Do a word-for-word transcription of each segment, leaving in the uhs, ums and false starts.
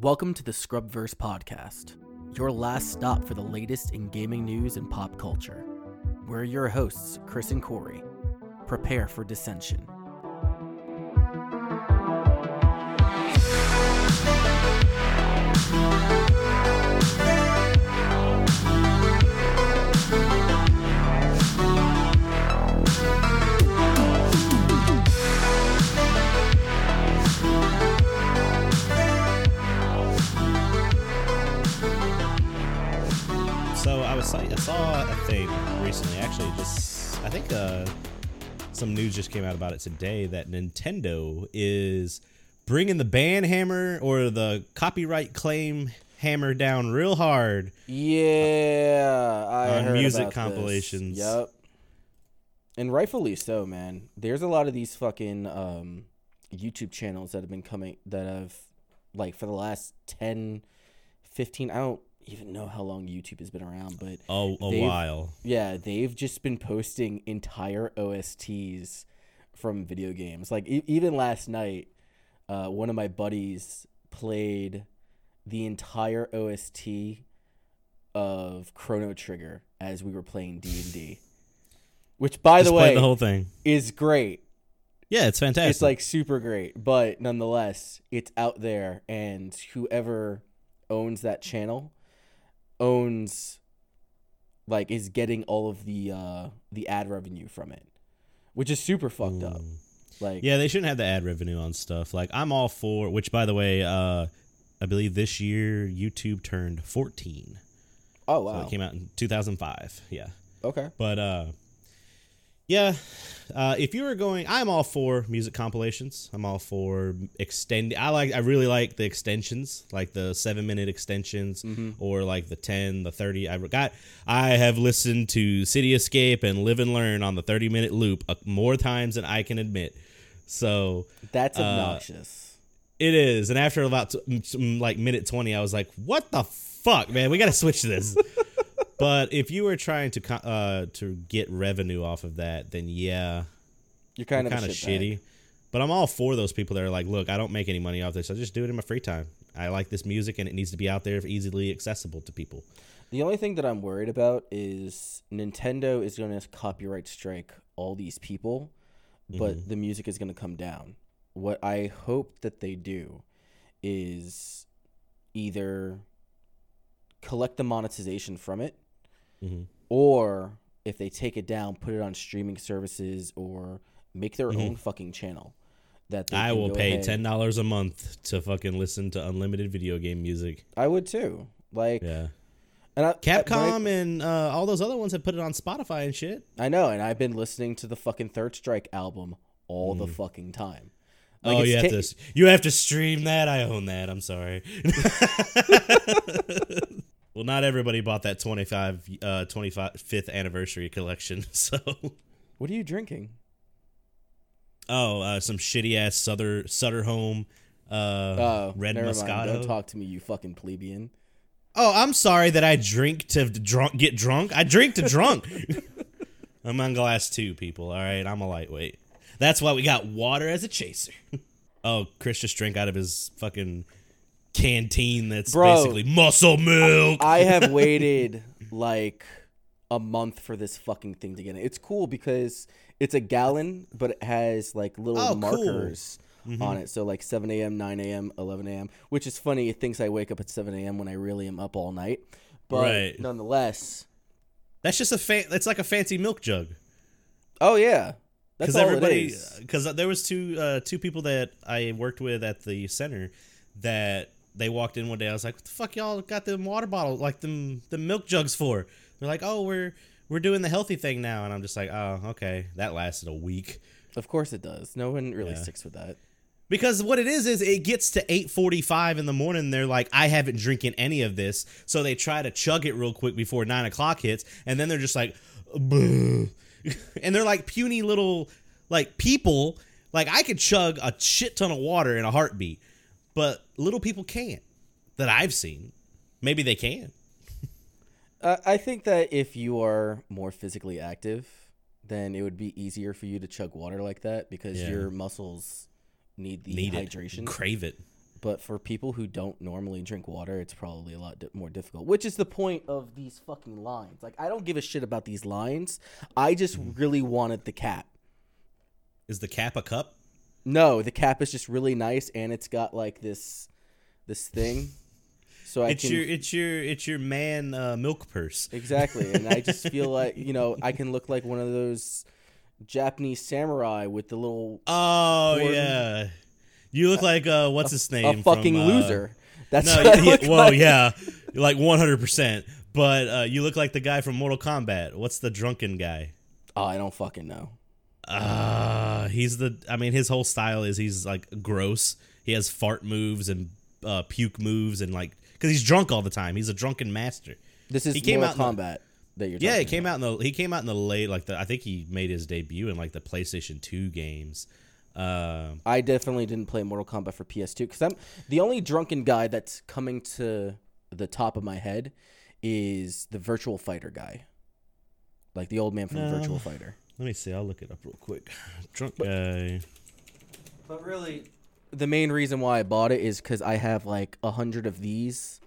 Welcome to the Scrubverse Podcast, your last stop for the latest in gaming news and pop culture. We're your hosts, Chris and Corey. Prepare for dissension. So I was I saw a thing recently, actually, just I think uh, some news just came out about it today that Nintendo is bringing the ban hammer or the copyright claim hammer down real hard. Yeah, uh, I on heard music about compilations. This. Yep, and rightfully so, man. There's a lot of these fucking um, YouTube channels that have been coming that have like for the last ten, fifteen I don't. even know how long YouTube has been around, but oh, a while. Yeah, they've just been posting entire O S Ts from video games. Like e- even last night, uh, one of my buddies played the entire O S T of Chrono Trigger as we were playing D and D, which, by just the way, the whole thing is great. Yeah, it's fantastic. It's like super great, but nonetheless, it's out there, and whoever owns that channel owns, like, is getting all of the uh, the ad revenue from it, which is super fucked mm. up. Like, yeah, they shouldn't have the ad revenue on stuff. Like, I'm all for, which, by the way, uh, I believe this year YouTube turned fourteen. Oh, wow. So it came out in two thousand five, yeah. Okay. But, uh, yeah, uh, if you were going, I'm all for music compilations. I'm all for extend. I like. I really like the extensions, like the seven minute extensions, mm-hmm. or like the ten, the thirty. I got. I have listened to City Escape and Live and Learn on the thirty minute loop uh, more times than I can admit. So that's obnoxious. Uh, it is, and after about t- like minute twenty, I was like, "What the fuck, man? We got to switch this." But if you were trying to uh, to get revenue off of that, then yeah, you're kind of kind of shitty. Bag. But I'm all for those people that are like, look, I don't make any money off this. I just do it in my free time. I like this music, and it needs to be out there, easily accessible to people. The only thing that I'm worried about is Nintendo is going to copyright strike all these people, but mm-hmm. the music is going to come down. What I hope that they do is either collect the monetization from it, mm-hmm. or if they take it down, put it on streaming services or make their mm-hmm. own fucking channel. That I will pay ahead. ten dollars a month to fucking listen to unlimited video game music. I would too. Like, yeah. And I, Capcom I, and uh, all those other ones have put it on Spotify and shit. I know, and I've been listening to the fucking Third Strike album all mm. the fucking time. Like oh, you have ta- to you have to stream that. I own that. I'm sorry. Well, not everybody bought that twenty-five, uh, twenty-fifth anniversary collection, so... What are you drinking? Oh, uh, some shitty-ass Sutter, Sutter Home uh, oh, Red Moscato. Mind. Don't talk to me, you fucking plebeian. Oh, I'm sorry that I drink to drunk, get drunk. I drink to drunk. I'm on glass two, people, all right? I'm a lightweight. That's why we got water as a chaser. Oh, Chris just drank out of his fucking... canteen that's Bro, basically muscle milk. I, I have waited like a month for this fucking thing to get in. It's cool because it's a gallon, but it has like little oh, markers cool. mm-hmm. on it. So like seven a.m., nine a.m., eleven a.m., which is funny. It thinks I wake up at seven a.m. when I really am up all night. But right. nonetheless. That's just a fan. That's like a fancy milk jug. Oh, yeah. That's all everybody, it is. Because there was two, uh, two people that I worked with at the center that... They walked in one day. I was like, "What the fuck, y'all got them water bottles, like them the milk jugs for?" They're like, "Oh, we're we're doing the healthy thing now," and I'm just like, "Oh, okay." That lasted a week. Of course it does. No one really yeah. sticks with that. Because what it is is it gets to eight forty-five in the morning. They're like, I haven't drinking any of this, so they try to chug it real quick before nine o'clock hits, and then they're just like, "Bleh," and they're like puny little like people. Like I could chug a shit ton of water in a heartbeat. But little people can't, that I've seen. Maybe they can. uh, I think that if you are more physically active, then it would be easier for you to chug water like that because yeah. your muscles need the need hydration. It. Crave it. But for people who don't normally drink water, it's probably a lot di- more difficult, which is the point of these fucking lines. Like, I don't give a shit about these lines. I just really wanted the cap. Is the cap a cup? No, the cap is just really nice, and it's got, like, this this thing. So I it's can, your it's your it's your man uh, milk purse. Exactly, and I just feel like, you know, I can look like one of those Japanese samurai with the little oh horn. Yeah. You look like, uh, what's his name? A fucking from, uh, loser. That's no, what you, I look well, like. Yeah, like one hundred percent. But uh, you look like the guy from Mortal Kombat. What's the drunken guy? Oh, I don't fucking know. Uh, he's the, I mean, his whole style is he's, like, gross. He has fart moves and uh, puke moves and, like, because he's drunk all the time. He's a drunken master. This is he came Mortal out Kombat. The, that you're yeah, it came about. out in the, he came out in the late, like, the, I think he made his debut in, like, the PlayStation two games. Uh, I definitely didn't play Mortal Kombat for P S two because I'm the only drunken guy that's coming to the top of my head is the Virtual Fighter guy, like the old man from uh, Virtual Fighter. Let me see. I'll look it up real quick. Drunk but, guy. But really, the main reason why I bought it is because I have like a hundred of these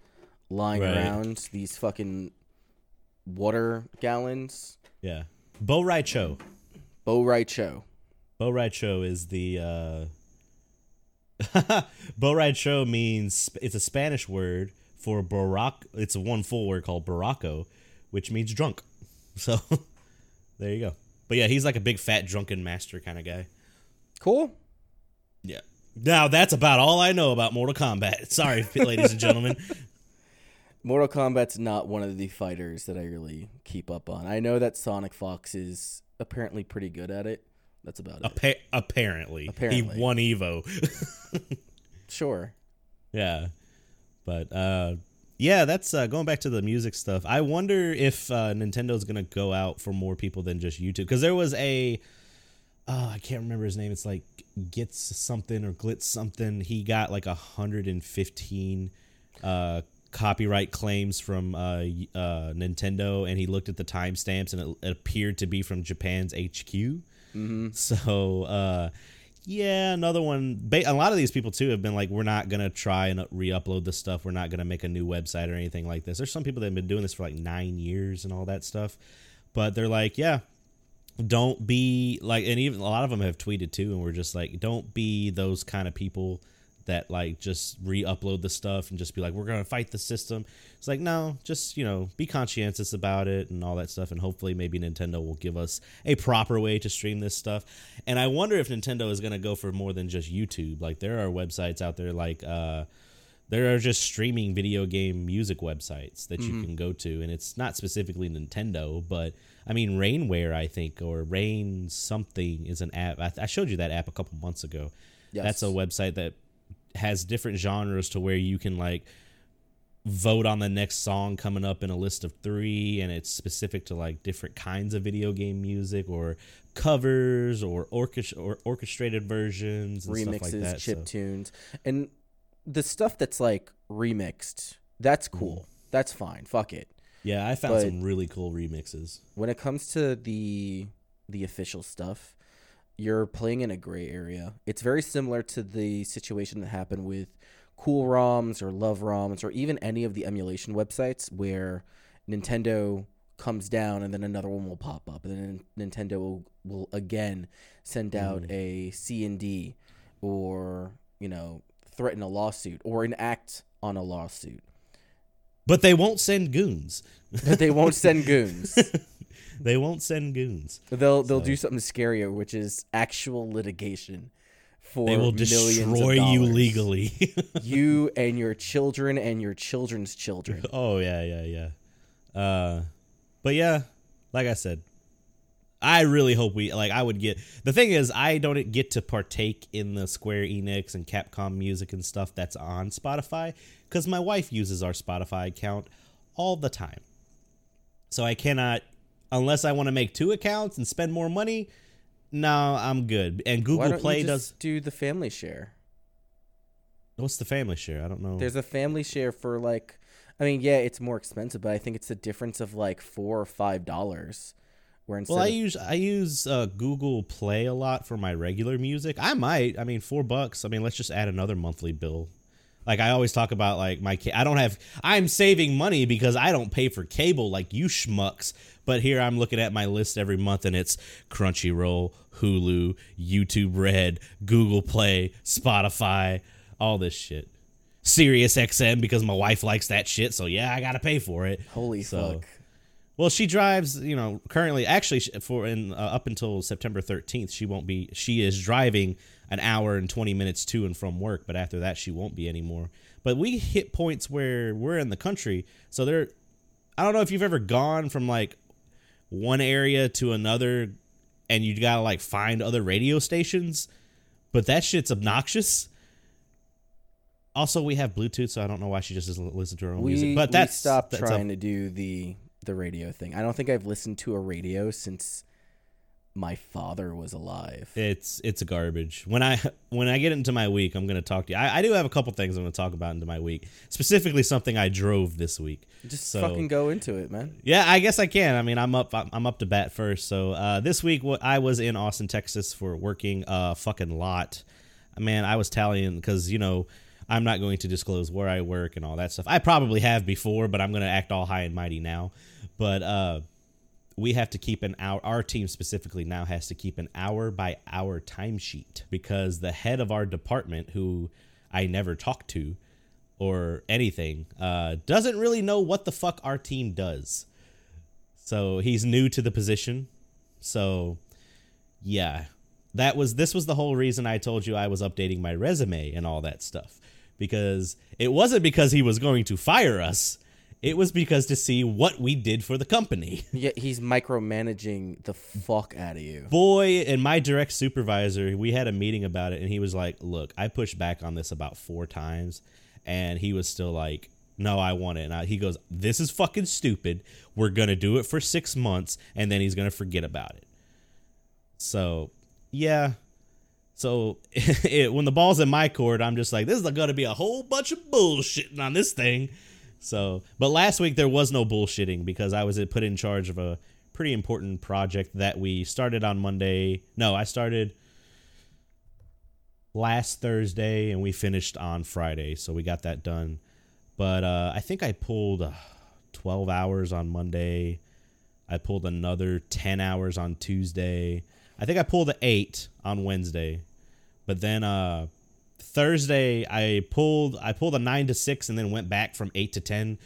lying right. around. These fucking water gallons. Yeah, Bo Raicho. Bo Raicho. Bo Raicho is the, uh, Bo Raicho means, it's a Spanish word for Barack, it's a one full word called Barraco, which means drunk. So, there you go. But yeah, he's like a big fat drunken master kind of guy. Cool. Yeah. Now, that's about all I know about Mortal Kombat. Sorry, ladies and gentlemen. Mortal Kombat's not one of the fighters that I really keep up on. I know that Sonic Fox is apparently pretty good at it. That's about Appa- it. Apparently. Apparently. He won Evo. Sure. Yeah. But, uh, yeah, that's uh, going back to the music stuff. I wonder if uh, Nintendo's going to go out for more people than just YouTube. Because there was a, oh, I can't remember his name. It's like Gitz something or Glitz something. He got like one hundred fifteen uh, copyright claims from uh, uh, Nintendo. And he looked at the timestamps and it, it appeared to be from Japan's H Q. Mm-hmm. So, uh, yeah, another one. Ba- a lot of these people, too, have been like, we're not going to try and re-upload this stuff. We're not going to make a new website or anything like this. There's some people that have been doing this for like nine years and all that stuff. But they're like, yeah, don't be like, and even a lot of them have tweeted, too. And we're just like, don't be those kind of people that like just re-upload the stuff and just be like, we're going to fight the system. It's like, no, just, you know, be conscientious about it and all that stuff. And hopefully maybe Nintendo will give us a proper way to stream this stuff. And I wonder if Nintendo is going to go for more than just YouTube. Like there are websites out there like uh, there are just streaming video game music websites that mm-hmm. you can go to. And it's not specifically Nintendo, but I mean, Rainware, I think, or Rain something is an app. I, th- I showed you that app a couple months ago. Yes. That's a website that has different genres to where you can like vote on the next song coming up in a list of three, and it's specific to like different kinds of video game music or covers or orchest- or orchestrated versions and remixes, stuff like that, chip so. tunes, and the stuff that's like remixed, that's cool, that's fine, fuck it. Yeah, I found but some really cool remixes. When it comes to the the official stuff, you're playing in a gray area. It's very similar to the situation that happened with Cool ROMs or Love ROMs or even any of the emulation websites where Nintendo comes down and then another one will pop up. And then Nintendo will, will again send out mm. a C and D or, you know, threaten a lawsuit or enact on a lawsuit. But they won't send goons. But they won't send goons. They won't send goons. They'll they'll so. do something scarier, which is actual litigation for they will millions destroy of dollars. You legally. You and your children and your children's children. Oh yeah, yeah, yeah. Uh, but yeah, like I said, I really hope we like. I would get the thing is I don't get to partake in the Square Enix and Capcom music and stuff that's on Spotify because my wife uses our Spotify account all the time, so I cannot. Unless I want to make two accounts and spend more money, no, I'm good. And Google Why don't Play you just does do the family share. What's the family share? I don't know. There's a family share for like, I mean, yeah, it's more expensive, but I think it's the difference of like four or five dollars. Where instead well, I of- use I use uh, Google Play a lot for my regular music. I might, I mean, four bucks. I mean, let's just add another monthly bill. Like I always talk about, like my I don't have I'm saving money because I don't pay for cable like you schmucks. But here I'm looking at my list every month, and it's Crunchyroll, Hulu, YouTube Red, Google Play, Spotify, all this shit. Sirius X M, because my wife likes that shit, so yeah, I gotta pay for it. Holy so, fuck! Well, she drives, you know, currently actually for in uh, up until September thirteenth, she won't be. She is driving an hour and twenty minutes to and from work, but after that, she won't be anymore. But we hit points where we're in the country, so there. I don't know if you've ever gone from like one area to another, and you gotta like find other radio stations, but that shit's obnoxious. Also, we have Bluetooth, so I don't know why she just doesn't listen to her own we, music. But that's we stopped that's trying up. to do the the radio thing. I don't think I've listened to a radio since my father was alive. It's it's garbage. When I when I get into my week, I'm gonna talk to you. I, I do have a couple things I'm gonna talk about into my week, specifically something I drove this week. Just so, fucking go into it, man. Yeah, I guess I can. I mean, I'm up I'm up to bat first. So uh, this week, I was in Austin, Texas for working a fucking lot. Man, I was tallying because you know. I'm not going to disclose where I work and all that stuff. I probably have before, but I'm going to act all high and mighty now. But uh, we have to keep an hour. Our team specifically now has to keep an hour by hour timesheet because the head of our department, who I never talk to or anything, uh, doesn't really know what the fuck our team does. So he's new to the position. So, yeah, that was this was the whole reason I told you I was updating my resume and all that stuff. Because it wasn't because he was going to fire us. It was because to see what we did for the company. Yeah, he's micromanaging the fuck out of you. Boy, and my direct supervisor, we had a meeting about it. And he was like, look, I pushed back on this about four times. And he was still like, no, I want it. And I, he goes, this is fucking stupid. We're going to do it for six months. And then he's going to forget about it. So, yeah. So it, when the ball's in my court, I'm just like, this is going to be a whole bunch of bullshitting on this thing. So, but last week there was no bullshitting because I was put in charge of a pretty important project that we started on Monday. No, I started last Thursday and we finished on Friday. So we got that done. But uh, I think I pulled uh, twelve hours on Monday. I pulled another ten hours on Tuesday. I think I pulled an eight on Wednesday, but then uh, Thursday I pulled I pulled a nine to six and then went back from eight to ten.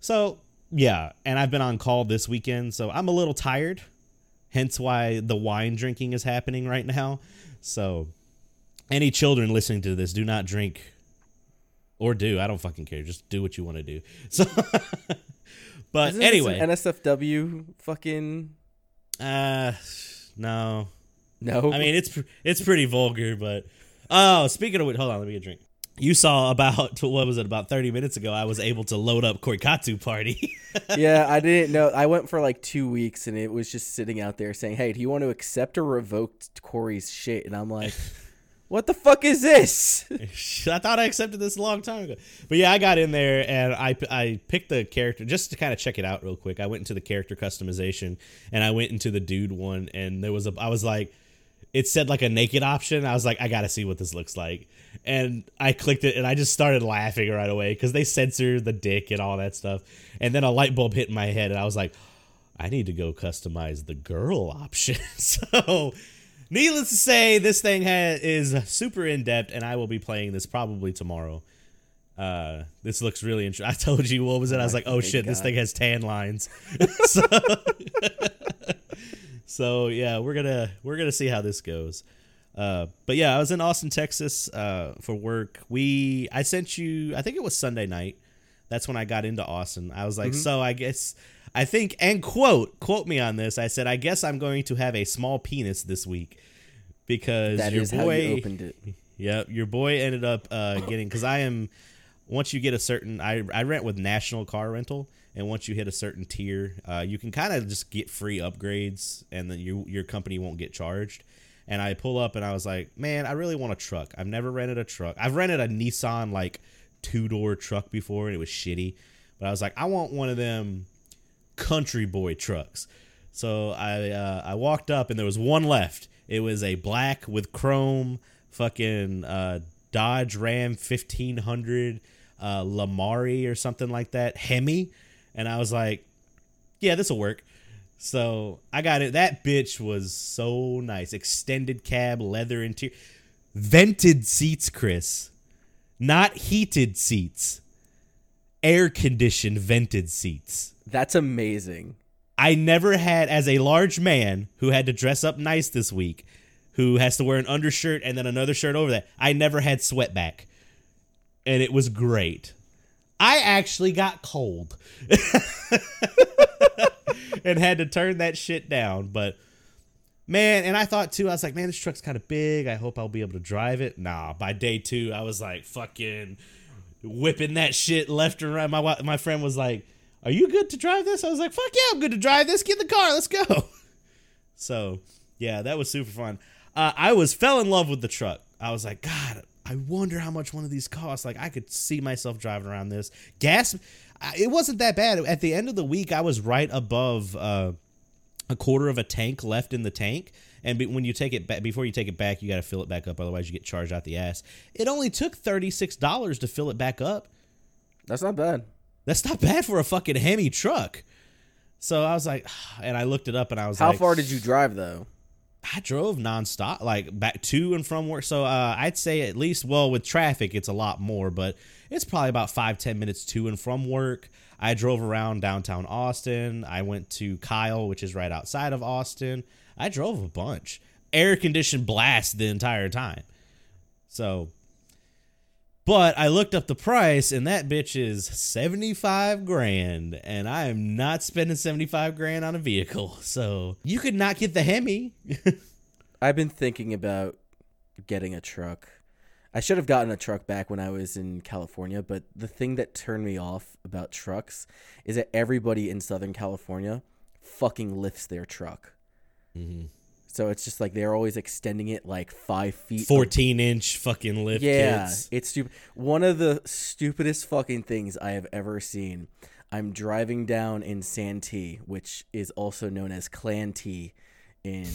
So yeah, and I've been on call this weekend, so I'm a little tired. Hence why the wine drinking is happening right now. So any children listening to this, do not drink or do. I don't fucking care. Just do what you want to do. So, but Isn't anyway, this an N S F W fucking. Uh, no. No, I mean it's it's pretty vulgar, but oh, speaking of which, hold on, let me get a drink. You saw about what was it about thirty minutes ago? I was able to load up Koikatsu Party. Yeah, I didn't know. I went for like two weeks, and it was just sitting out there saying, "Hey, do you want to accept or revoke Corey's shit?" And I'm like, "What the fuck is this?" I thought I accepted this a long time ago, but yeah, I got in there and I I picked the character just to kind of check it out real quick. I went into the character customization and I went into the dude one, and there was a I was like. It said like a naked option. I was like, I got to see what this looks like. And I clicked it and I just started laughing right away because they censor the dick and all that stuff. And then a light bulb hit my head and I was like, I need to go customize the girl option. So needless to say, this thing ha- is super in-depth and I will be playing this probably tomorrow. Uh, this looks really interesting. I told you what was it. I was like, oh shit, this thing has tan lines. So... So yeah, we're gonna we're gonna see how this goes, uh, but yeah, I was in Austin, Texas, uh, for work. We I sent you, I think it was Sunday night. That's when I got into Austin. I was like, mm-hmm. so I guess I think and quote quote me on this. I said, I guess I'm going to have a small penis this week because that your is boy how you opened it. Yeah, your boy ended up uh, getting because I am once you get a certain I I rent with National Car Rental. And once you hit a certain tier, uh, you can kind of just get free upgrades and then you, your company won't get charged. And I pull up and I was like, man, I really want a truck. I've never rented a truck. I've rented a Nissan like two-door truck before and it was shitty. But I was like, I want one of them country boy trucks. So I uh, I walked up and there was one left. It was a black with chrome fucking uh, Dodge Ram fifteen hundred uh, Lamari or something like that, Hemi. And I was like, yeah, this will work. So I got it. That bitch was so nice. Extended cab, leather interior. Vented seats, Chris. Not heated seats. Air-conditioned vented seats. That's amazing. I never had, as a large man who had to dress up nice this week, who has to wear an undershirt and then another shirt over that, I never had sweat back. And it was great. I actually got cold and had to turn that shit down. But, man, and I thought, too, I was like, man, this truck's kind of big. I hope I'll be able to drive it. Nah, by day two, I was like fucking whipping that shit left and right. My, my friend was like, are you good to drive this? I was like, fuck yeah, I'm good to drive this. Get in the car. Let's go. So, yeah, that was super fun. Uh, I was fell in love with the truck. I was like, God, I wonder how much one of these costs. Like, I could see myself driving around this. Gas, it wasn't that bad. At the end of the week, I was right above uh, a quarter of a tank left in the tank. And be, when you take it back, before you take it back, you got to fill it back up. Otherwise, you get charged out the ass. It only took thirty-six dollars to fill it back up. That's not bad. That's not bad for a fucking Hemi truck. So I was like, and I looked it up and I was How like. How far did you drive, though? I drove nonstop, like back to and from work. So uh, I'd say at least, well, with traffic, it's a lot more, but it's probably about five, ten minutes to and from work. I drove around downtown Austin. I went to Kyle, which is right outside of Austin. I drove a bunch. Air-conditioned blast the entire time. So, but I looked up the price, and that bitch is seventy-five grand, and I am not spending seventy-five grand on a vehicle. So you could not get the Hemi. I've been thinking about getting a truck. I should have gotten a truck back when I was in California, but the thing that turned me off about trucks is that everybody in Southern California fucking lifts their truck. Mm-hmm. So it's just like they're always extending it like five feet. fourteen inch fucking lift. Yeah, kids. It's stupid. One of the stupidest fucking things I have ever seen. I'm driving down in Santee, which is also known as Clantee in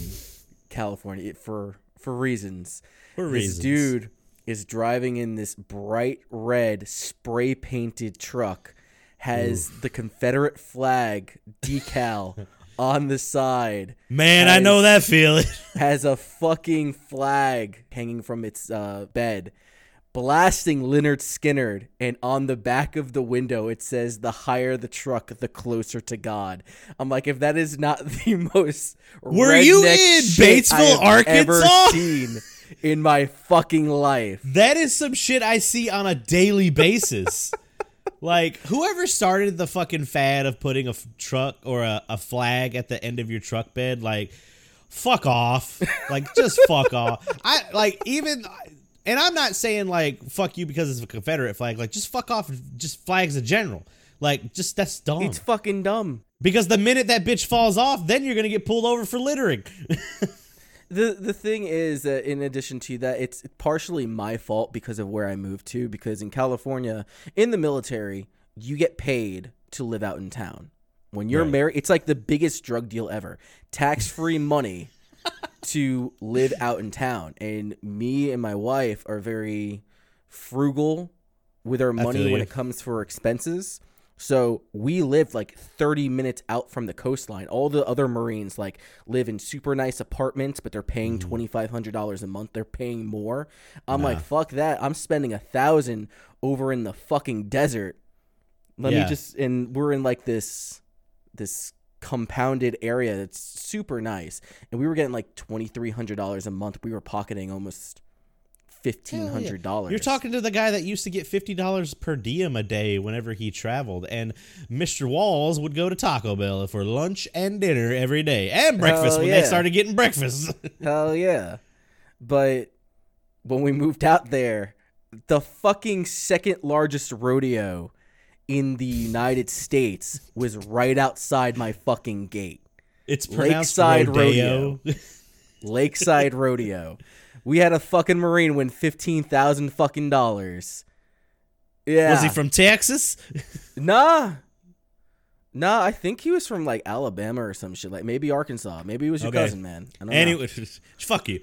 California it, for for reasons. For reasons. This dude is driving in this bright red spray painted truck, has Oof. the Confederate flag decal on the side. Man, has, I know that feeling. Has a fucking flag hanging from its uh, bed, blasting Lynyrd Skynyrd, and on the back of the window it says, "The higher the truck, the closer to God." I'm like, if that is not the most were you in Batesville, Arkansas? Ever seen in my fucking life. That is some shit I see on a daily basis. Like, whoever started the fucking fad of putting a f- truck or a, a flag at the end of your truck bed, like, fuck off. Like, just fuck off. I, like, even, and I'm not saying, like, fuck you because it's a Confederate flag. Like, just fuck off. Just flags in general. Like, just, that's dumb. It's fucking dumb. Because the minute that bitch falls off, then you're going to get pulled over for littering. The the thing is that in addition to that, it's partially my fault because of where I moved to, because in California, in the military, you get paid to live out in town. When you're right. married, it's like the biggest drug deal ever. Tax-free money to live out in town. And me and my wife are very frugal with our money when it comes for expenses. So we lived like thirty minutes out from the coastline. All the other Marines like live in super nice apartments, but they're paying twenty-five hundred dollars a month. They're paying more. I'm nah. like, fuck that. I'm spending a thousand over in the fucking desert. Let yeah. me just, and we're in like this, this compounded area that's super nice. And we were getting like twenty-three hundred dollars a month. We were pocketing almost fifteen hundred dollars. Yeah. You're talking to the guy that used to get fifty dollars per diem a day whenever he traveled, and Mister Walls would go to Taco Bell for lunch and dinner every day, and breakfast Hell when yeah. they started getting breakfast. Hell yeah. But when we moved out there, the fucking second largest rodeo in the United States was right outside my fucking gate. It's pronounced Lakeside Rodeo. rodeo. Lakeside Rodeo. We had a fucking Marine win fifteen thousand fucking dollars. Yeah, was he from Texas? Nah, No, nah, I think he was from like Alabama or some shit. Like maybe Arkansas. Maybe he was your okay. cousin, man. I don't Any- know. Fuck you.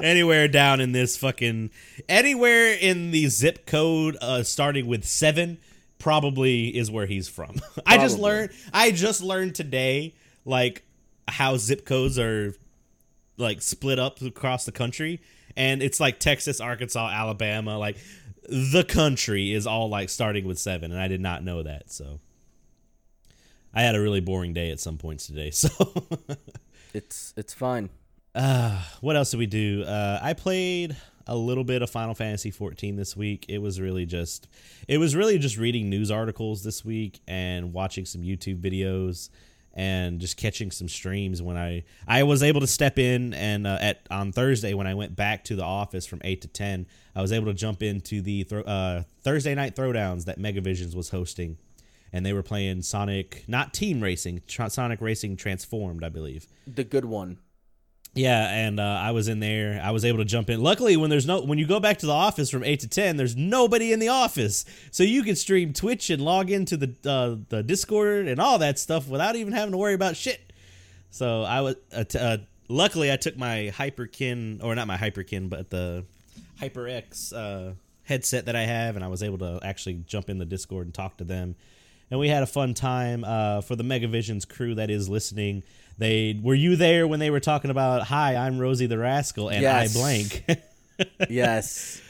Anywhere down in this fucking, anywhere in the zip code uh, starting with seven probably is where he's from. Probably. I just learned. I just learned today, like how zip codes are like split up across the country, and it's like Texas, Arkansas, Alabama, like. The country is all like starting with seven, and I did not know that. So I had a really boring day at some points today. So it's it's fine. Uh, what else did we do? Uh, I played a little bit of Final Fantasy fourteen this week. It was really just it was really just reading news articles this week and watching some YouTube videos and just catching some streams. When I I was able to step in and uh, at on Thursday when I went back to the office from eight to ten. I was able to jump into the thro- uh, Thursday night throwdowns that Megavisions was hosting, and they were playing Sonic, not Team Racing, tra- Sonic Racing Transformed, I believe. The good one. Yeah, and uh, I was in there. I was able to jump in. Luckily, when there's no, when you go back to the office from eight to ten, there's nobody in the office, so you can stream Twitch and log into the uh, the Discord and all that stuff without even having to worry about shit. So I was. Uh, t- uh, luckily, I took my Hyperkin, or not my Hyperkin, but the. HyperX uh, headset that I have, and I was able to actually jump in the Discord and talk to them, and we had a fun time. Uh, for the Megavisions crew that is listening, they were you there when they were talking about, "Hi, I'm Rosie the Rascal," and yes. I blank. Yes,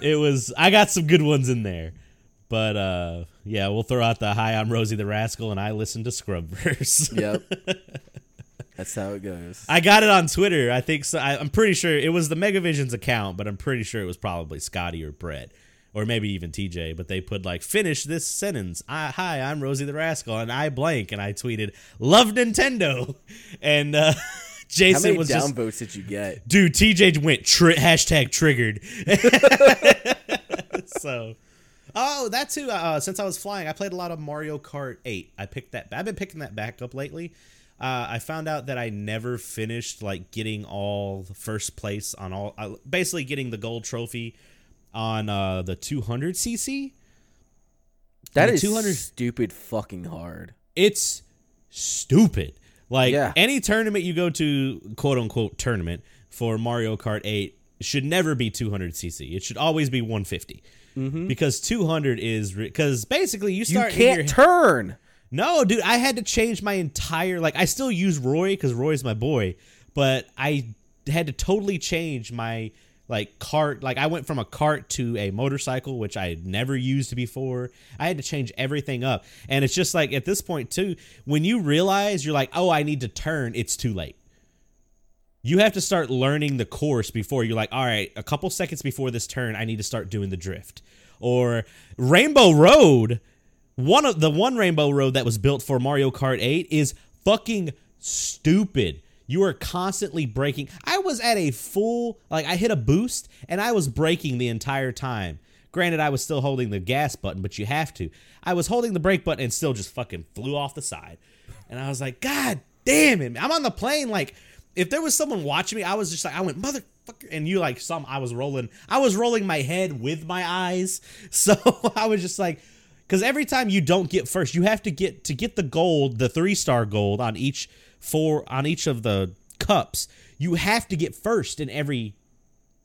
it was. I got some good ones in there, but uh, yeah, we'll throw out the "Hi, I'm Rosie the Rascal," and I listen to Scrubverse. Yep. That's how it goes. I got it on Twitter. I think so. I, I'm pretty sure it was the Megavisions account, but I'm pretty sure it was probably Scotty or Brett or maybe even T J. But they put like, "Finish this sentence. I, hi, I'm Rosie the Rascal," and I blank, and I tweeted, "Love Nintendo." And uh, Jason how many was down votes did you get? Dude, T J went tri- hashtag triggered. So. Oh, that too. Uh, since I was flying, I played a lot of Mario Kart eight. I picked that. I've been picking that back up lately. Uh, I found out that I never finished like getting all first place on all, uh, basically getting the gold trophy on uh, the two hundred c c. That is two hundred stupid fucking hard. It's stupid. Like yeah. Any tournament you go to, quote unquote tournament for Mario Kart eight should never be two hundred c c. It should always be one fifty mm-hmm. because two hundred is because basically you start you can't in your turn. No, dude, I had to change my entire, like, I still use Roy because Roy's my boy, but I had to totally change my, like, cart. Like, I went from a cart to a motorcycle, which I had never used before. I had to change everything up. And it's just like, at this point, too, when you realize you're like, oh, I need to turn, it's too late. You have to start learning the course before you're like, all right, a couple seconds before this turn, I need to start doing the drift. Or Rainbow Road. One of the one Rainbow Road that was built for Mario Kart eight is fucking stupid. You are constantly braking. I was at a full, like I hit a boost and I was braking the entire time. Granted, I was still holding the gas button, but you have to. I was holding the brake button and still just fucking flew off the side. And I was like, God damn it. I'm on the plane. Like if there was someone watching me, I was just like, I went, motherfucker. And you like some, I was rolling. I was rolling my head with my eyes. So I was just like, because every time you don't get first, you have to get to get the gold, the three star gold on each four on each of the cups. You have to get first in every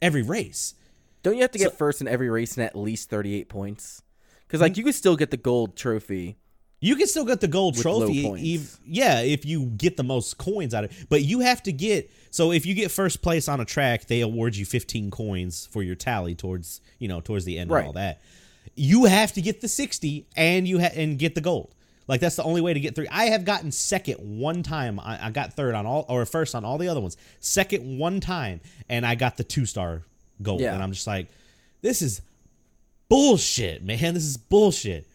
every race. Don't you have to so, get first in every race and at least thirty-eight points? Because like you can still get the gold trophy. You can still get the gold trophy. If, yeah, if you get the most coins out of it. But you have to get. So if you get first place on a track, they award you fifteen coins for your tally towards, you know, towards the end right. and all that. You have to get the sixty and you ha- and get the gold. Like, that's the only way to get through. I have gotten second one time. I, I got third on all, or first on all the other ones. Second one time, and I got the two-star gold. Yeah. And I'm just like, this is bullshit, man. This is bullshit.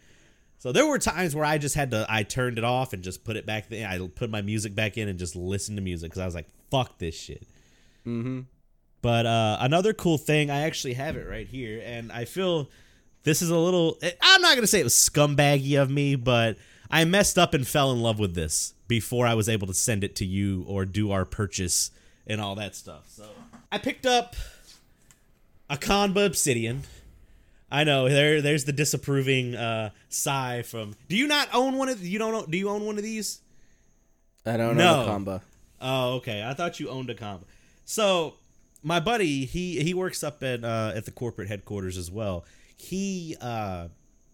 So there were times where I just had to, I turned it off and just put it back in. I put my music back in and just listened to music because I was like, fuck this shit. Mm-hmm. But uh, another cool thing, I actually have it right here, and I feel... This is a little, I'm not going to say it was scumbaggy of me, but I messed up and fell in love with this before I was able to send it to you or do our purchase and all that stuff. So I picked up a Kanba Obsidian. I know there. There's the disapproving uh, sigh from. Do you not own one of? You don't. Own, do you own one of these? I don't no. own a combo. Oh, okay. I thought you owned a combo. So my buddy, he he works up at uh, at the corporate headquarters as well. He uh,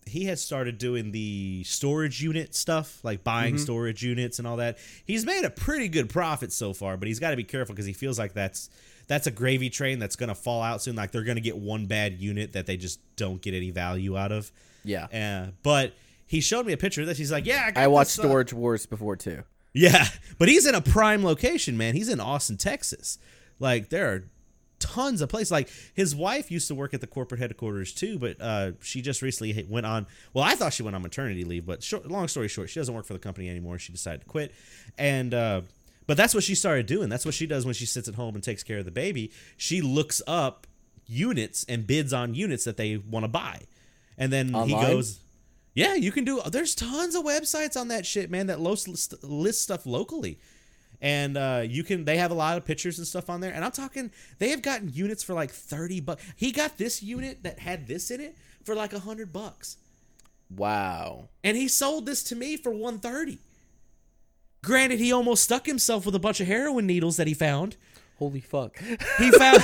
he has started doing the storage unit stuff, like buying mm-hmm. storage units and all that. He's made a pretty good profit so far, but he's got to be careful because he feels like that's. That's a gravy train that's going to fall out soon. Like, they're going to get one bad unit that they just don't get any value out of. Yeah. Uh, but he showed me a picture of this. He's like, yeah. I, got I watched this, uh... Storage Wars before, too. Yeah. But he's in a prime location, man. He's in Austin, Texas. Like, there are tons of places. Like, his wife used to work at the corporate headquarters, too. But uh, she just recently went on. Well, I thought she went on maternity leave. But short, long story short, she doesn't work for the company anymore. She decided to quit. And... Uh, But that's what she started doing. That's what she does when she sits at home and takes care of the baby. She looks up units and bids on units that they want to buy. And then Online? He goes, yeah, you can do. There's tons of websites on that shit, man, that list, list stuff locally. And uh, you can. They have a lot of pictures and stuff on there. And I'm talking, they have gotten units for like thirty bucks. He got this unit that had this in it for like one hundred bucks. Wow. And he sold this to me for one hundred thirty. Granted, he almost stuck himself with a bunch of heroin needles that he found. Holy fuck. He found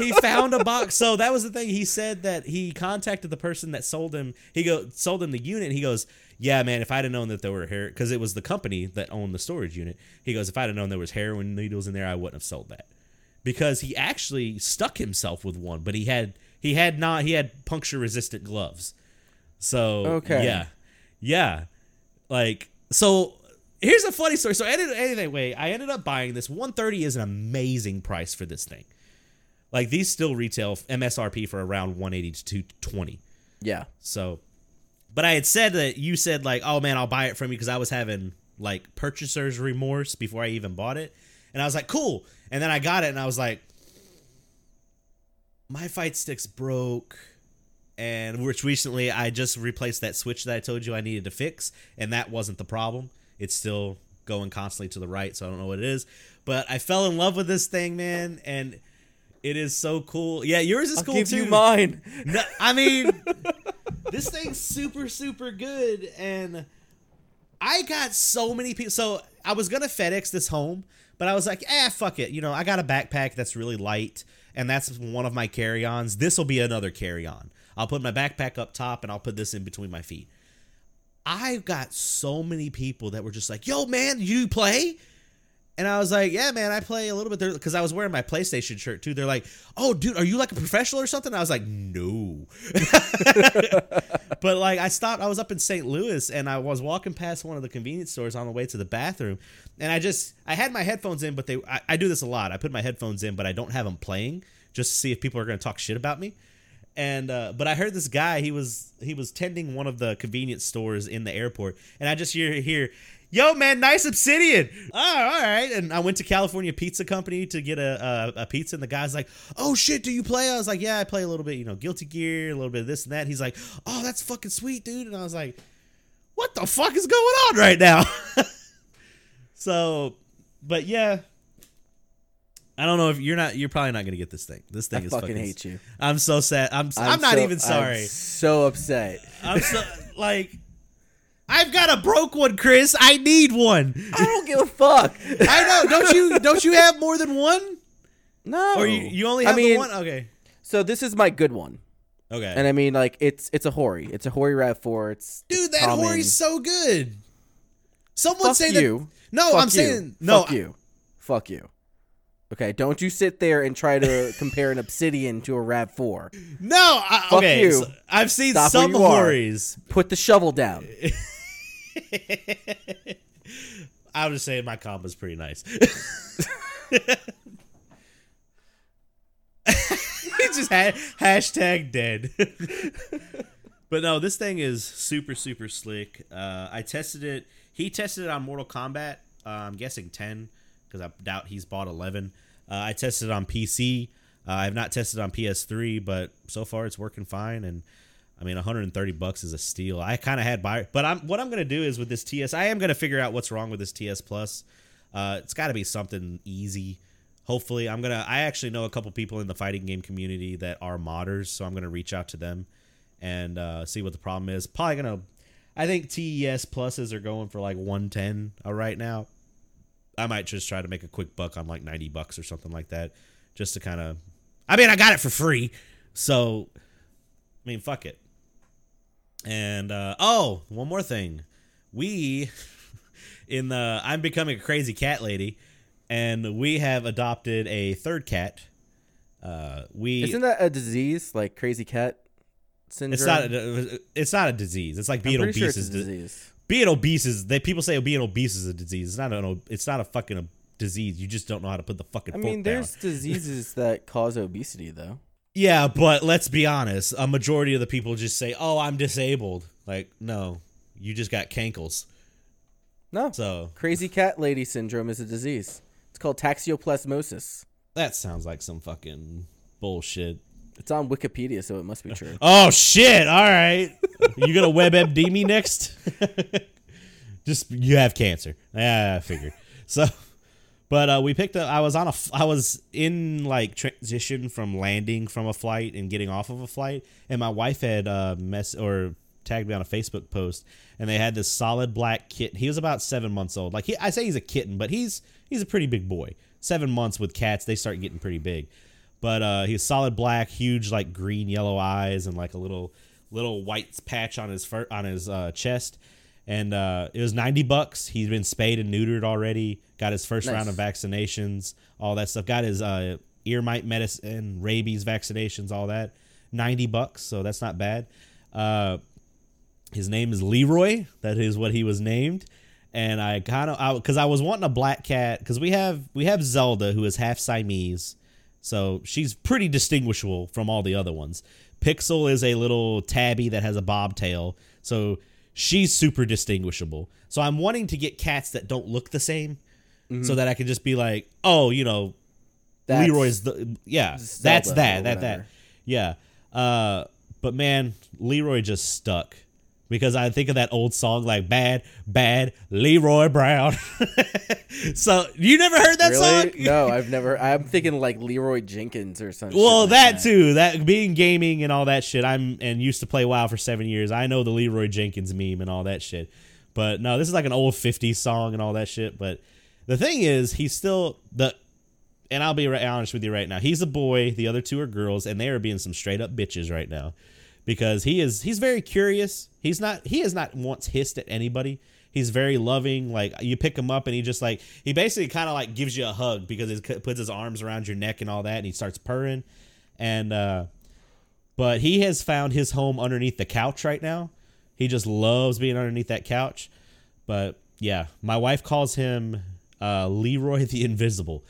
he found a box. So that was the thing. He said that he contacted the person that sold him. He go sold him the unit. He goes, yeah, man, if I'd have known that there were heroin, because it was the company that owned the storage unit. He goes, if I'd have known there was heroin needles in there, I wouldn't have sold that. Because he actually stuck himself with one, but he had he had not he had puncture resistant gloves. So okay. yeah. Yeah. Like so Here's a funny story. So anyway, I ended up buying this. one hundred thirty is an amazing price for this thing. Like, these still retail M S R P for around one hundred eighty to two hundred twenty. Yeah. So, but I had said that you said, like, oh, man, I'll buy it from you because I was having, like, purchaser's remorse before I even bought it. And I was like, cool. And then I got it, and I was like, my fight stick's broke. And which recently I just replaced that switch that I told you I needed to fix, and that wasn't the problem. It's still going constantly to the right, so I don't know what it is. But I fell in love with this thing, man, and it is so cool. Yeah, yours is I'll cool, give too. give you mine. No, I mean, this thing's super, super good, and I got so many people. So I was going to FedEx this home, but I was like, eh, fuck it. You know, I got a backpack that's really light, and that's one of my carry-ons. This will be another carry-on. I'll put my backpack up top, and I'll put this in between my feet. I've got so many people that were just like, yo, man, you play? And I was like, yeah, man, I play a little bit there because I was wearing my PlayStation shirt, too. They're like, oh, dude, are you like a professional or something? I was like, no. But like I stopped. I was up in Saint Louis, and I was walking past one of the convenience stores on the way to the bathroom. And I just I had my headphones in, but they I, I do this a lot. I put my headphones in, but I don't have them playing just to see if people are going to talk shit about me. And uh, but I heard this guy, he was he was tending one of the convenience stores in the airport. And I just hear, hear yo, man, nice obsidian. Oh, all right. And I went to California Pizza Company to get a, a, a pizza. And the guy's like, oh, shit, do you play? I was like, yeah, I play a little bit, you know, Guilty Gear, a little bit of this and that. He's like, oh, that's fucking sweet, dude. And I was like, what the fuck is going on right now? So, but yeah. I don't know if you're not. You're probably not going to get this thing. This thing I is fucking. I fucking hate you. I'm so sad. I'm. I'm, I'm not so, even sorry. I'm so upset. I'm so like. I've got a broke one, Chris. I need one. I don't give a fuck. I know. Don't you? Don't you have more than one? No. Or you, you only have I mean, the one? Okay. So this is my good one. Okay. And I mean, like, it's it's a Hori. It's a Hori RAV four. It's dude, that common. Hori's so good. Someone fuck say you. That. No, fuck I'm you. Saying no. Fuck you. I, fuck you. Okay, don't you sit there and try to compare an Obsidian to a RAV four. No, I, Fuck okay. You. So I've seen Stop some Horis. Put the shovel down. I'm just saying my combo's pretty nice. It's just ha- hashtag dead. But no, this thing is super, super slick. Uh, I tested it. He tested it on Mortal Kombat, uh, I'm guessing ten. Because I doubt he's bought eleven. Uh, I tested it on P C. Uh, I have not tested it on P S three, but so far it's working fine. And I mean, one hundred thirty bucks is a steal. I kind of had buy, but I'm what I'm gonna do is with this T S, I am gonna figure out what's wrong with this T S Plus. Uh, it's got to be something easy. Hopefully, I'm gonna. I actually know a couple people in the fighting game community that are modders, so I'm gonna reach out to them and uh, see what the problem is. Probably gonna, I think T E S pluses are going for like one ten right now. I might just try to make a quick buck on like ninety bucks or something like that, just to kind of, I mean, I got it for free, so I mean, fuck it. And uh, oh, one more thing, we in the I'm becoming a crazy cat lady, and we have adopted a third cat. Uh, we isn't that a disease, like crazy cat syndrome? It's not. A, it's not a disease. It's like being obese sure it's is a disease. Being obese is they people say being obese is a disease. It's not an. It's not a fucking a disease. You just don't know how to put the fucking. I mean, there's down. Diseases that cause obesity, though. Yeah, but let's be honest. A majority of the people just say, "Oh, I'm disabled." Like, no, you just got cankles. No. So crazy cat lady syndrome is a disease. It's called taxoplasmosis. That sounds like some fucking bullshit. It's on Wikipedia, so it must be true. Oh, shit. All right. You going to WebMD me next? Just, you have cancer. Yeah, I figured. So, but uh, we picked up, I was on a, I was in like transition from landing from a flight and getting off of a flight. And my wife had uh, mess or tagged me on a Facebook post, and they had this solid black kitten. He was about seven months old. Like, he, I say he's a kitten, but he's, he's a pretty big boy. Seven months with cats, they start getting pretty big. But uh, he's solid black, huge, like green, yellow eyes, and like a little, little white patch on his fur, on his uh, chest. And uh, it was ninety bucks. He's been spayed and neutered already. Got his first nice. round of vaccinations, all that stuff. Got his uh, ear mite medicine, rabies vaccinations, all that. Ninety bucks, so that's not bad. Uh, his name is Leroy. That is what he was named. And I kind of, because I, I was wanting a black cat, because we have we have Zelda, who is half Siamese. So she's pretty distinguishable from all the other ones. Pixel is a little tabby that has a bobtail, so she's super distinguishable. So I'm wanting to get cats that don't look the same, mm-hmm. so that I can just be like, oh, you know, that's Leroy's the yeah, Zelda that's that, that, that, yeah. Uh, but man, Leroy just stuck. Because I think of that old song, like, bad, bad, Leroy Brown. So, you never heard that really? song? No, I've never. I'm thinking, like, Leroy Jenkins or something. Well, like that, that, too. That being gaming and all that shit, I'm and used to play WoW for seven years. I know the Leroy Jenkins meme and all that shit. But, no, this is like an old fifties song and all that shit. But the thing is, he's still the, and I'll be right, honest with you right now. He's a boy. The other two are girls. And they are being some straight-up bitches right now. Because he is, he's very curious. He's not, he is not once hissed at anybody. He's very loving. Like, you pick him up and he just like, he basically kind of like gives you a hug because he puts his arms around your neck and all that. And he starts purring. And, uh, but he has found his home underneath the couch right now. He just loves being underneath that couch. But yeah, my wife calls him uh, Leroy the Invisible,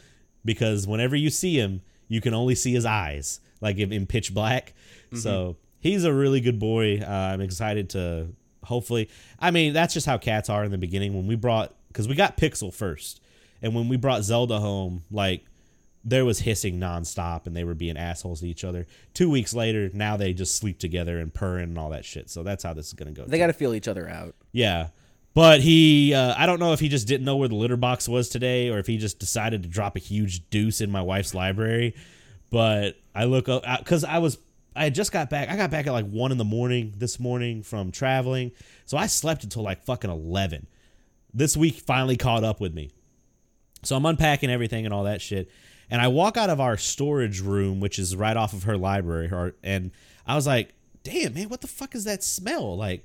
because whenever you see him, you can only see his eyes, like in pitch black. Mm-hmm. So he's a really good boy. Uh, I'm excited to hopefully. I mean, that's just how cats are in the beginning. When we brought, because we got Pixel first, and when we brought Zelda home, like, there was hissing nonstop, and they were being assholes to each other. Two weeks later, now they just sleep together and purring and all that shit. So that's how this is gonna go. They got to feel each other out. Yeah, but he, uh, I don't know if he just didn't know where the litter box was today, or if he just decided to drop a huge deuce in my wife's library. But I look up because I was. I just got back. I got back at like one in the morning this morning from traveling. So I slept until like fucking eleven. This week finally caught up with me. So I'm unpacking everything and all that shit. And I walk out of our storage room, which is right off of her library. And I was like, damn, man, what the fuck is that smell? Like,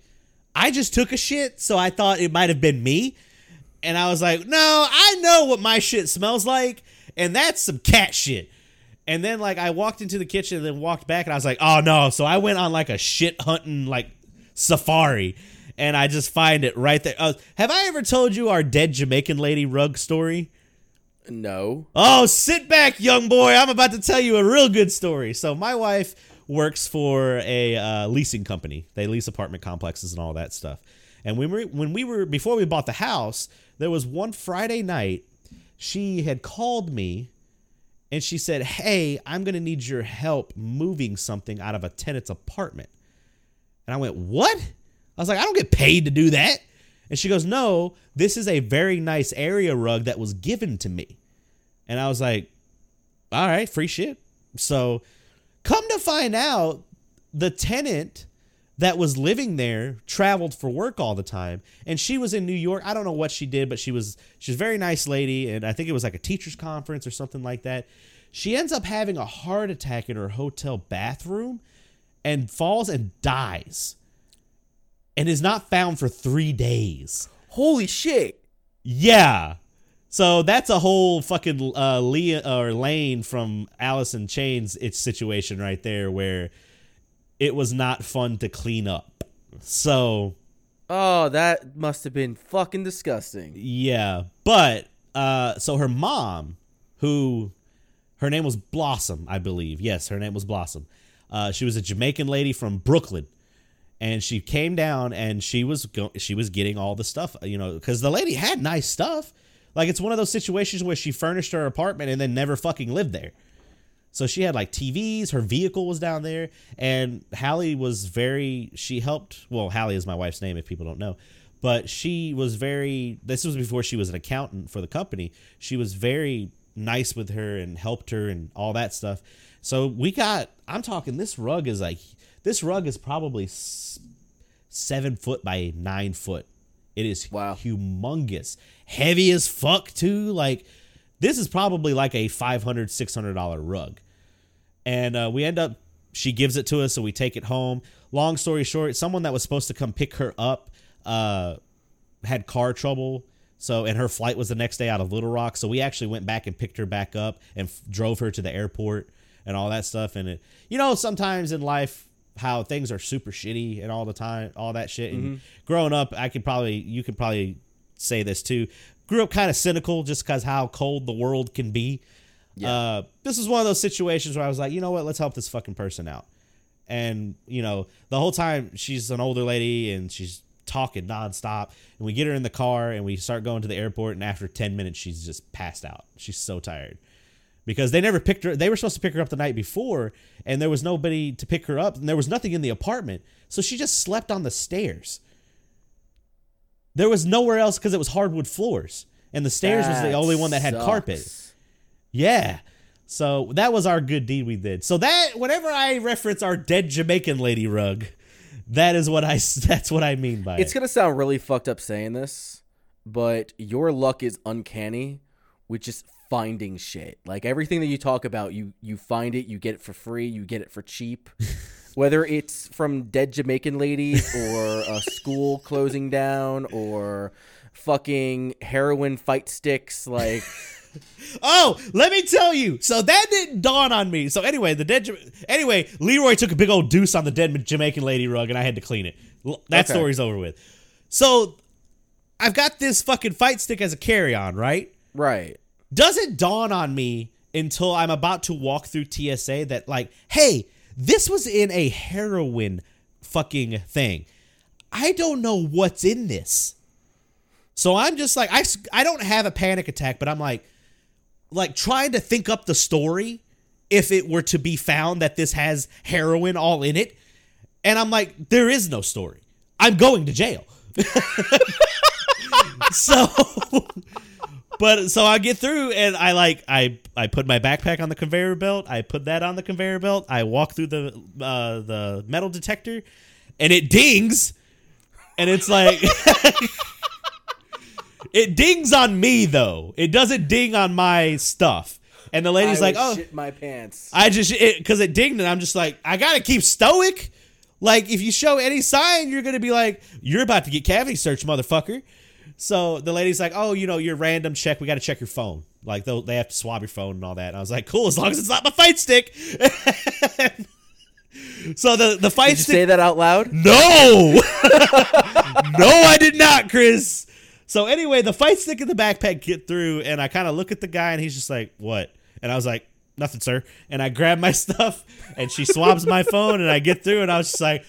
I just took a shit. So I thought it might have been me. And I was like, no, I know what my shit smells like. And that's some cat shit. And then, like, I walked into the kitchen and then walked back, and I was like, oh, no. So I went on, like, a shit-hunting, like, safari, and I just find it right there. Uh, have I ever told you our dead Jamaican lady rug story? No. Oh, sit back, young boy. I'm about to tell you a real good story. So my wife works for a uh, leasing company. They lease apartment complexes and all that stuff. And when we, when we were, before we bought the house, there was one Friday night, she had called me. And she said, hey, I'm going to need your help moving something out of a tenant's apartment. And I went, what? I was like, I don't get paid to do that. And she goes, no, this is a very nice area rug that was given to me. And I was like, all right, free shit. So come to find out, the tenant that was living there, traveled for work all the time. And she was in New York. I don't know what she did, but she was she was a very nice lady. And I think it was like a teacher's conference or something like that. She ends up having a heart attack in her hotel bathroom and falls and dies and is not found for three days. Holy shit. Yeah. So that's a whole fucking uh, Leah or Lane from Alice in Chains it's situation right there where it was not fun to clean up. So. Oh, that must have been fucking disgusting. Yeah. But uh, so her mom, who her name was Blossom, I believe. Yes, her name was Blossom. Uh, she was a Jamaican lady from Brooklyn, and she came down and she was go- she was getting all the stuff, you know, because the lady had nice stuff. Like, it's one of those situations where she furnished her apartment and then never fucking lived there. So she had like T Vs, her vehicle was down there, and Hallie was very, she helped, well, Hallie is my wife's name if people don't know, but she was very, this was before she was an accountant for the company. She was very nice with her and helped her and all that stuff. So we got, I'm talking, this rug is like, this rug is probably seven foot by nine foot. It is wow. humongous, heavy as fuck too. Like, this is probably like a five hundred dollars, six hundred dollars rug. And uh, we end up, she gives it to us, so we take it home. Long story short, someone that was supposed to come pick her up uh, had car trouble. So, and her flight was the next day out of Little Rock. So we actually went back and picked her back up and f- drove her to the airport and all that stuff. And, it, you know, sometimes in life, how things are super shitty and all the time, all that shit. And mm-hmm. growing up, I could probably, you could probably say this too. Grew up kind of cynical just because how cold the world can be. Yeah. Uh, this is one of those situations where I was like, you know what? Let's help this fucking person out. And, you know, the whole time she's an older lady and she's talking nonstop. And we get her in the car and we start going to the airport. And after ten minutes, she's just passed out. She's so tired because they never picked her. They were supposed to pick her up the night before and there was nobody to pick her up. And there was nothing in the apartment. So she just slept on the stairs. There was nowhere else because it was hardwood floors. And the stairs that was the only one that had sucks. carpet. Yeah. So that was our good deed we did. So that whenever I reference our dead Jamaican lady rug, that is what I, that's what I mean by it's it. It's going to sound really fucked up saying this, but your luck is uncanny with just finding shit. Like everything that you talk about, you you find it, you get it for free, you get it for cheap. Whether it's from dead Jamaican ladies or a school closing down or fucking heroin fight sticks, like. Oh, let me tell you. So that didn't dawn on me. So anyway, the dead. Anyway, Leroy took a big old deuce on the dead Jamaican lady rug, and I had to clean it. That okay. story's over with. So I've got this fucking fight stick as a carry-on, right? Right. Doesn't dawn on me until I'm about to walk through T S A that, like, hey. This was in a heroin fucking thing. I don't know what's in this. So I'm just like, I, I don't have a panic attack, but I'm like, like trying to think up the story if it were to be found that this has heroin all in it. And I'm like, there is no story. I'm going to jail. So, but so I get through and I like, I, I put my backpack on the conveyor belt. I put that on the conveyor belt. I walk through the, uh, the metal detector and it dings. And it's like, it dings on me though. It doesn't ding on my stuff. And the lady's I like, oh, shit my pants. I just, it, cause it dinged and I'm just like, I gotta keep stoic. Like if you show any sign, you're going to be like, you're about to get cavity searched, motherfucker. So the lady's like, oh, you know, your random check. We got to check your phone. Like, they'll, they have to swab your phone and all that. And I was like, cool, as long as it's not my fight stick. So the, the fight stick. Did you stick- say that out loud? No. No, I did not, Chris. So anyway, the fight stick and the backpack get through. And I kind of look at the guy and he's just like, what? And I was like, nothing, sir. And I grab my stuff and she swabs my phone and I get through. And I was just like,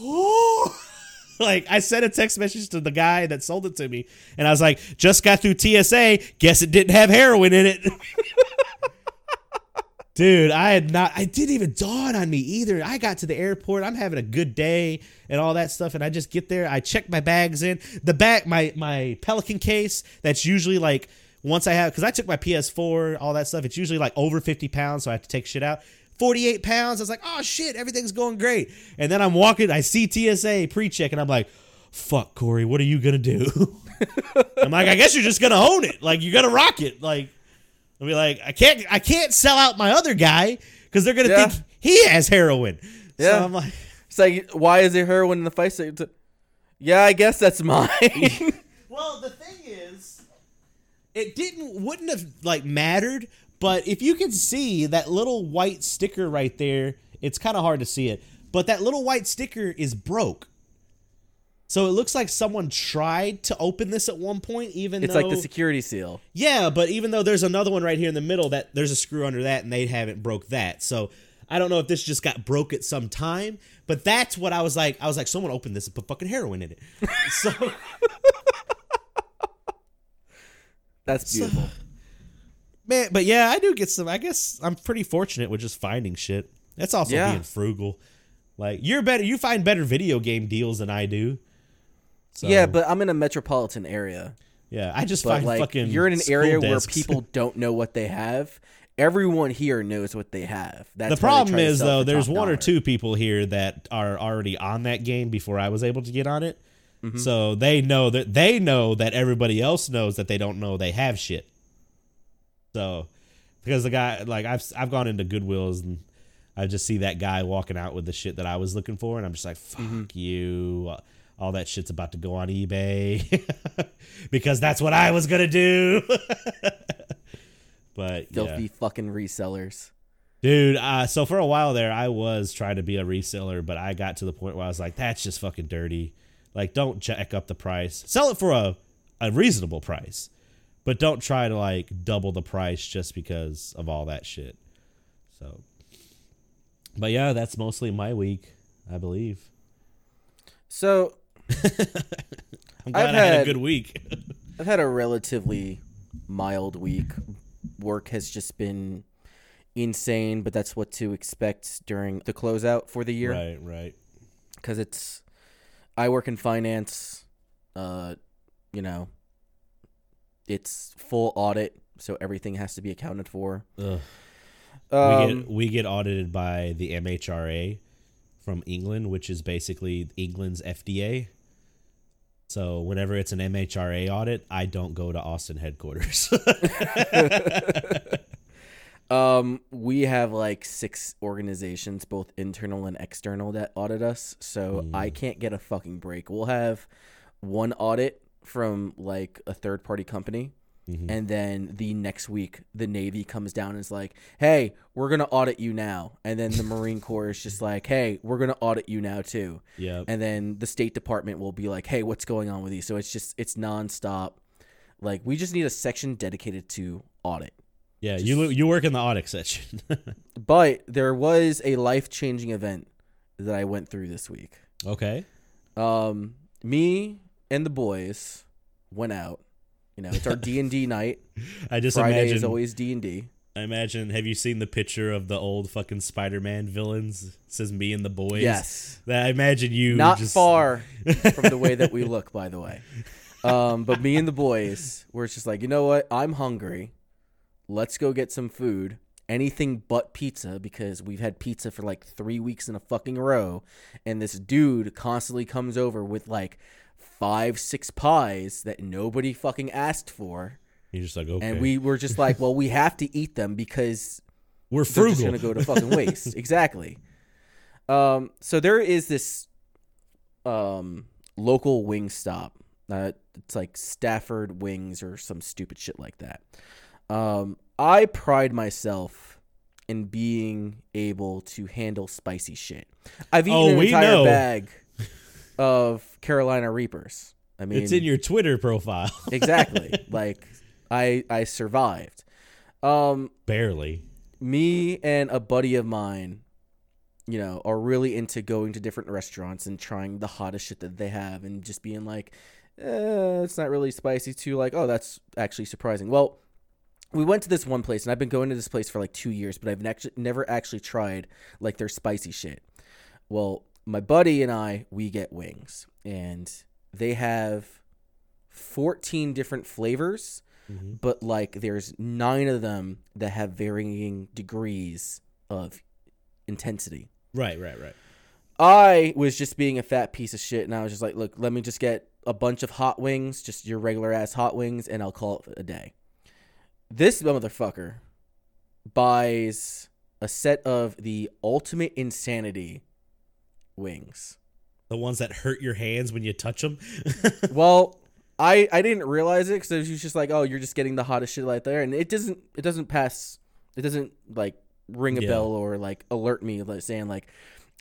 oh. Like, I sent a text message to the guy that sold it to me, and I was like, just got through T S A. Guess it didn't have heroin in it. Dude, I had not, I didn't even dawn on me either. I got to the airport. I'm having a good day and all that stuff, and I just get there. I check my bags in. The bag, my, my Pelican case, that's usually like, once I have, because I took my P S four, all that stuff, it's usually like over fifty pounds, so I have to take shit out. forty-eight pounds. I was like, oh, shit, everything's going great. And then I'm walking. I see T S A pre-check, and I'm like, fuck, Corey, what are you going to do? I'm like, I guess you're just going to own it. Like, you're going to rock it. Like, I'll be like, I can't I can't sell out my other guy because they're going to yeah. think he has heroin. Yeah. So I'm like, it's like, why is there heroin in the fight? Yeah, I guess that's mine. Well, the thing is, it didn't wouldn't have, like, mattered. But if you can see that little white sticker right there, it's kind of hard to see it. But that little white sticker is broke. So it looks like someone tried to open this at one point, even it's though... It's like the security seal. Yeah, but even though there's another one right here in the middle, that there's a screw under that, and they haven't broke that. So I don't know if this just got broke at some time, but that's what I was like. I was like, someone opened this and put fucking heroin in it. So that's beautiful. So... Man, but yeah, I do get some. I guess I'm pretty fortunate with just finding shit. That's also yeah. being frugal. Like, you're better. You find better video game deals than I do. So. Yeah, but I'm in a metropolitan area. Yeah, I just but find like, fucking. You're in an area desks. Where people don't know what they have. Everyone here knows what they have. That's the problem is though, there's one dollar. or two people here that are already on that game before I was able to get on it. Mm-hmm. So they know that they know that everybody else knows that they don't know they have shit. So, because the guy, like, I've I've gone into Goodwills and I just see that guy walking out with the shit that I was looking for, and I'm just like, fuck mm-hmm. you, all that shit's about to go on eBay, because that's what I was gonna do. But filthy yeah. fucking resellers, dude. Uh, so for a while there, I was trying to be a reseller, but I got to the point where I was like, that's just fucking dirty. Like, don't check up the price. Sell it for a, a reasonable price. But don't try to, like, double the price just because of all that shit. So, but yeah, that's mostly my week, I believe. So, I'm glad I've had, I had a good week. I've had a relatively mild week. Work has just been insane, but that's what to expect during the closeout for the year. Right, right. Because it's, I work in finance, uh, you know. It's full audit, so everything has to be accounted for. Um, we get we get audited by the M H R A from England, which is basically England's F D A. So whenever it's an M H R A audit, I don't go to Austin headquarters. um, we have like six organizations, both internal and external, that audit us. So mm. I can't get a fucking break. We'll have one audit from like a third party company, mm-hmm. and then the next week the Navy comes down and is like, hey, we're gonna audit you now, and then the Marine Corps is just like, hey, we're gonna audit you now too. Yeah. And then the State Department will be like, hey, what's going on with you? So it's just, it's nonstop. Like, we just need a section dedicated to audit. Yeah, just, you you work in the audit section. But there was a life-changing event that I went through this week. Okay. Um, me and the boys went out. You know, it's our D and D night. I just Friday imagine is always D and D. I imagine. Have you seen the picture of the old fucking Spider-Man villains? It says me and the boys. Yes. I imagine you. Not just... far from the way that we look, by the way. Um, but me and the boys were just like, you know what? I'm hungry. Let's go get some food. Anything but pizza, because we've had pizza for like three weeks in a fucking row. And this dude constantly comes over with like five, six pies that nobody fucking asked for. You're just like, okay. And we were just like, well, we have to eat them because we're frugal. They're just going to go to fucking waste. Exactly. Um, so there is this um, local wing stop. Uh, it's like Stafford's Wings or some stupid shit like that. Um, I pride myself in being able to handle spicy shit. I've eaten oh, an entire know. bag of Carolina Reapers. I mean, it's in your Twitter profile. Exactly. Like, I I survived. Um, Barely. Me and a buddy of mine, you know, are really into going to different restaurants and trying the hottest shit that they have and just being like, eh, it's not really spicy, too. Like, oh, that's actually surprising. Well, we went to this one place, and I've been going to this place for like two years, but I've ne- never actually tried like their spicy shit. Well, my buddy and I, we get wings, and they have fourteen different flavors, mm-hmm. but like there's nine of them that have varying degrees of intensity. Right, right, right. I was just being a fat piece of shit, and I was just like, look, let me just get a bunch of hot wings, just your regular-ass hot wings, and I'll call it a day. This motherfucker buys a set of the Ultimate Insanity wings. The ones that hurt your hands when you touch them? Well, I, I didn't realize it because it was just like, oh, you're just getting the hottest shit right there. And it doesn't it doesn't pass. It doesn't, like, ring a yeah. bell or, like, alert me like, saying, like,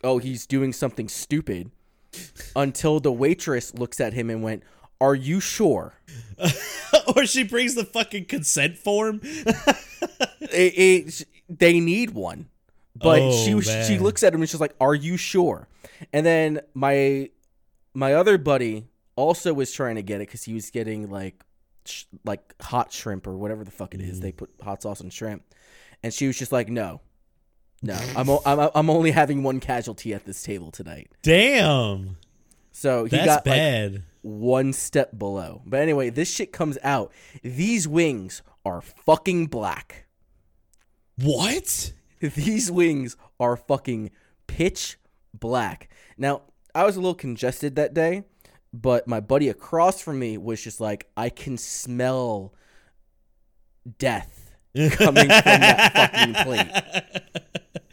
oh, he's doing something stupid until the waitress looks at him and went, are you sure? Or she brings the fucking consent form. it, it, they need one. But oh, she was, she looks at him and she's like, are you sure? And then my my other buddy also was trying to get it because he was getting like sh- like hot shrimp or whatever the fuck it is. Mm. They put hot sauce on shrimp. And she was just like, no, no, I'm o- I'm I'm only having one casualty at this table tonight. Damn. So he That's got bad. Like, one step below. But anyway, this shit comes out. These wings are fucking black. What? These wings are fucking pitch black. Now, I was a little congested that day, but my buddy across from me was just like, I can smell death coming from that fucking plate.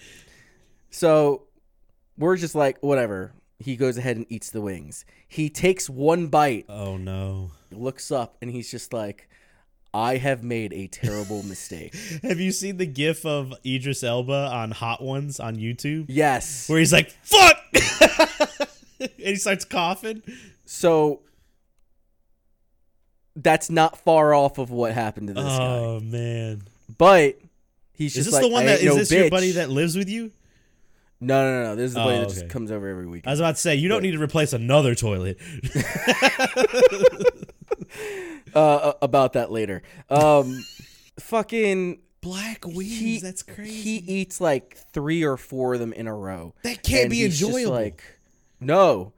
So we're just like, whatever. He goes ahead and eats the wings. He takes one bite. Oh, no. Looks up, and he's just like, I have made a terrible mistake. Have you seen the gif of Idris Elba on Hot Ones on YouTube? Yes. Where he's like, fuck! And he starts coughing. So, that's not far off of what happened to this oh, guy. Oh, man. But, he's is just like, the one that, Is no this bitch. Your buddy that lives with you? No, no, no, no. This is the oh, buddy that okay. just comes over every week. I was about to say, you don't but, need to replace another toilet. Uh, about that later. Um, fucking black wings. He, that's crazy. He eats like three or four of them in a row. That can't and be he's enjoyable. Just like, no,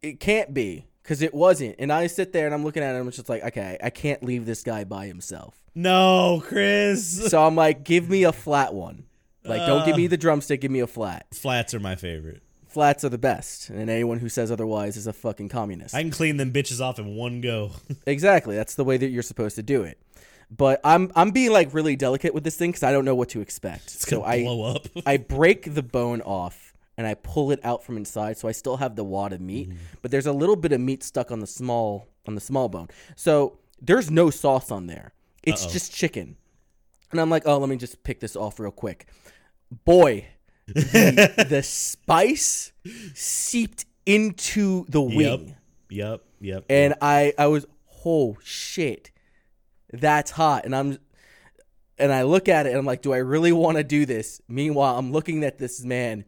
it can't be because it wasn't. And I sit there and I'm looking at him. It's just like, okay, I can't leave this guy by himself. No, Chris. So I'm like, give me a flat one. Like, uh, don't give me the drumstick. Give me a flat. Flats are my favorite. Flats are the best, and anyone who says otherwise is a fucking communist. I can clean them bitches off in one go. Exactly. That's the way that you're supposed to do it. But I'm I'm being, like, really delicate with this thing because I don't know what to expect. It's so going to blow up. I break the bone off, and I pull it out from inside, so I still have the wad of meat. Mm. But there's a little bit of meat stuck on the small on the small bone. So there's no sauce on there. It's Uh-oh. just chicken. And I'm like, oh, let me just pick this off real quick. Boy. the, the spice seeped into the wing. Yep, yep, yep. And yep. I, I was, oh shit, that's hot. And I'm, and I look at it and I'm like, do I really want to do this? Meanwhile, I'm looking at this man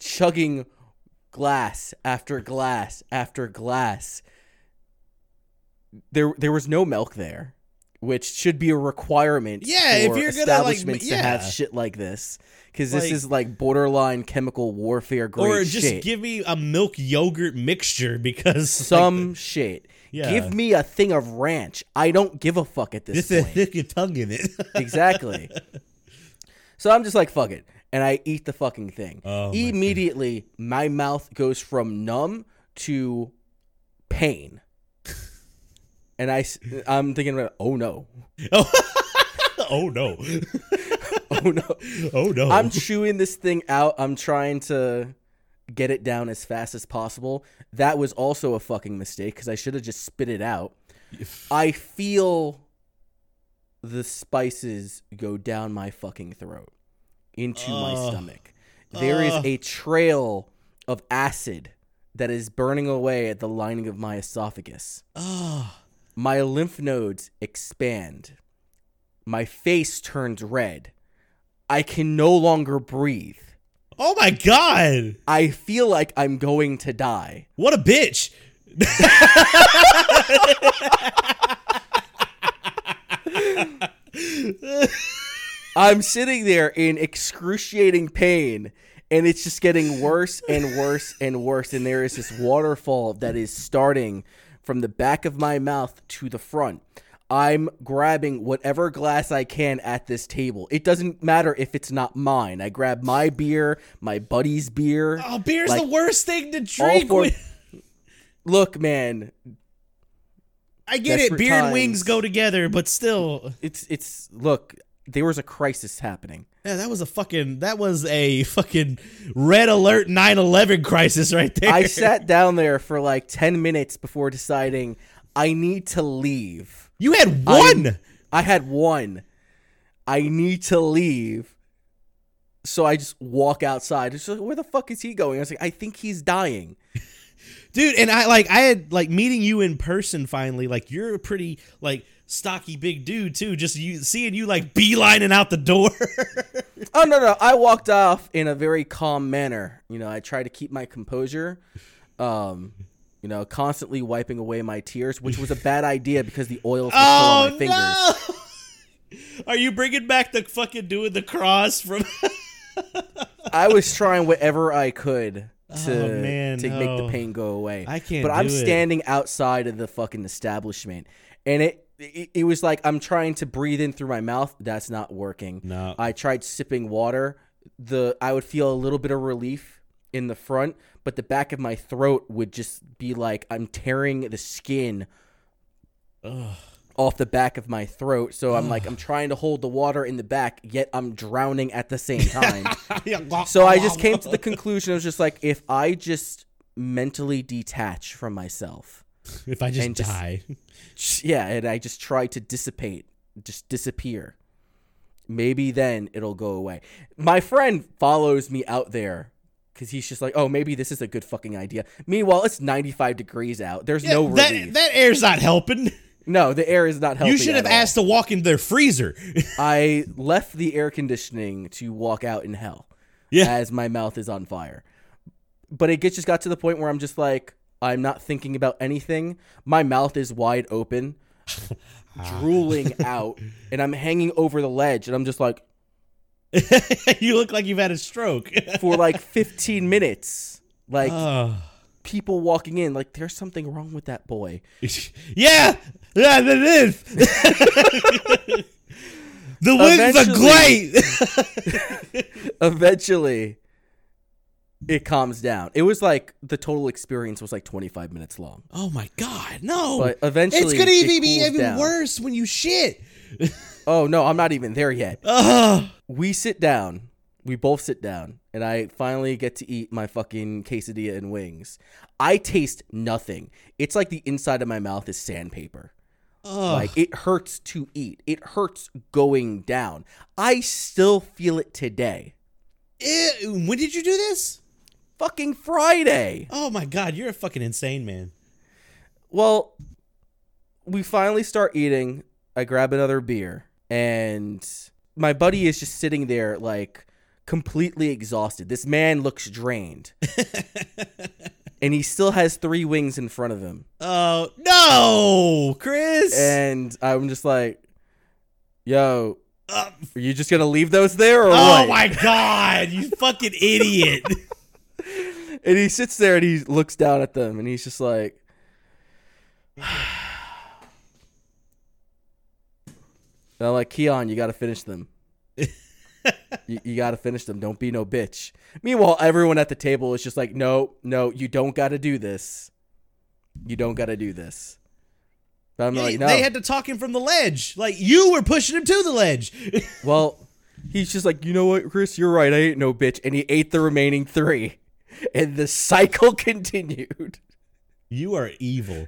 chugging glass after glass after glass. There, there was no milk there, which should be a requirement yeah, for if you're establishments gonna, like, yeah. to have shit like this. Because this like, is like borderline chemical warfare grade shit. Or just shit. Give me a milk yogurt mixture because... Some like the, shit. Yeah. Give me a thing of ranch. I don't give a fuck at this just point. Just stick your tongue in it. Exactly. So I'm just like, fuck it. And I eat the fucking thing. Oh, Immediately, my, my mouth goes from numb to pain. And I, I'm thinking, oh no. Oh, oh no. Oh no. Oh no. I'm chewing this thing out. I'm trying to get it down as fast as possible. That was also a fucking mistake because I should have just spit it out. I feel the spices go down my fucking throat into uh, my stomach. There uh, is a trail of acid that is burning away at the lining of my esophagus. Uh, My lymph nodes expand. My face turns red. I can no longer breathe. Oh, my God. I feel like I'm going to die. What a bitch. I'm sitting there in excruciating pain, and it's just getting worse and worse and worse, and there is this waterfall that is starting from the back of my mouth to the front. I'm grabbing whatever glass I can at this table. It doesn't matter if it's not mine. I grab my beer, my buddy's beer. Oh, beer's like, the worst thing to drink. Four... Look, man. I get it. Beer times. And wings go together, but still. It's, it's, look, there was a crisis happening. Yeah, that was a fucking, that was a fucking red alert nine eleven crisis right there. I sat down there for like ten minutes before deciding I need to leave. You had one. I, I had one. I need to leave. So I just walk outside. It's like, where the fuck is he going? I was like, I think he's dying. Dude, and I like I had like meeting you in person finally, like you're a pretty like stocky big dude too. Just you seeing you like beelining out the door. Oh no, no. I walked off in a very calm manner. You know, I try to keep my composure. Um You know, constantly wiping away my tears, which was a bad idea because the oil was still oh, on my fingers. No! Are you bringing back the fucking doing the cross from? I was trying whatever I could to oh, man, to no. make the pain go away. I can't. But do I'm standing it. outside of the fucking establishment, and it, it it was like I'm trying to breathe in through my mouth. That's not working. No. I tried sipping water. The I would feel a little bit of relief in the front. But the back of my throat would just be like I'm tearing the skin Ugh. off the back of my throat. So I'm Ugh. like I'm trying to hold the water in the back, yet I'm drowning at the same time. So I just came to the conclusion. I was just like, if I just mentally detach from myself, if I just die, just, yeah, and I just try to dissipate, just disappear. Maybe then it'll go away. My friend follows me out there. Because he's just like, oh, maybe this is a good fucking idea. Meanwhile, it's ninety-five degrees out. There's yeah, no relief. That, that air's not helping. No, the air is not helping. You should have asked all. to walk into their freezer. I left the air conditioning to walk out in hell. Yeah. As my mouth is on fire. But it just got to the point where I'm just like, I'm not thinking about anything. My mouth is wide open, drooling out, and I'm hanging over the ledge, and I'm just like, you look like you've had a stroke. For like fifteen minutes. Like oh. people walking in like there's something wrong with that boy. Yeah. Yeah, there is. The winds are great. Eventually it calms down. It was like the total experience was like twenty-five minutes long. Oh my god. No. But eventually it's going to even be even down. worse when you shit. Oh no, I'm not even there yet. Ugh. We sit down. We both sit down, and I finally get to eat my fucking quesadilla and wings. I taste nothing. It's like the inside of my mouth is sandpaper. Ugh. Like it hurts to eat. It hurts going down. I still feel it today. Ew, when did you do this? Fucking Friday. Oh my god, you're a fucking insane man. Well, we finally start eating. I grab another beer, and my buddy is just sitting there, like, completely exhausted. This man looks drained. And he still has three wings in front of him. Oh, no, Chris! And I'm just like, yo, uh, are you just going to leave those there or oh what? Oh, my God, you fucking idiot. And he sits there, and he looks down at them, and he's just like... And I'm like, Keon, you got to finish them. you you got to finish them. Don't be no bitch. Meanwhile, everyone at the table is just like, no, no, you don't got to do this. You don't got to do this. But I'm yeah, like, no. They had to talk him from the ledge. Like, you were pushing him to the ledge. Well, he's just like, you know what, Chris, you're right. I ain't no bitch. And he ate the remaining three. And the cycle continued. You are evil.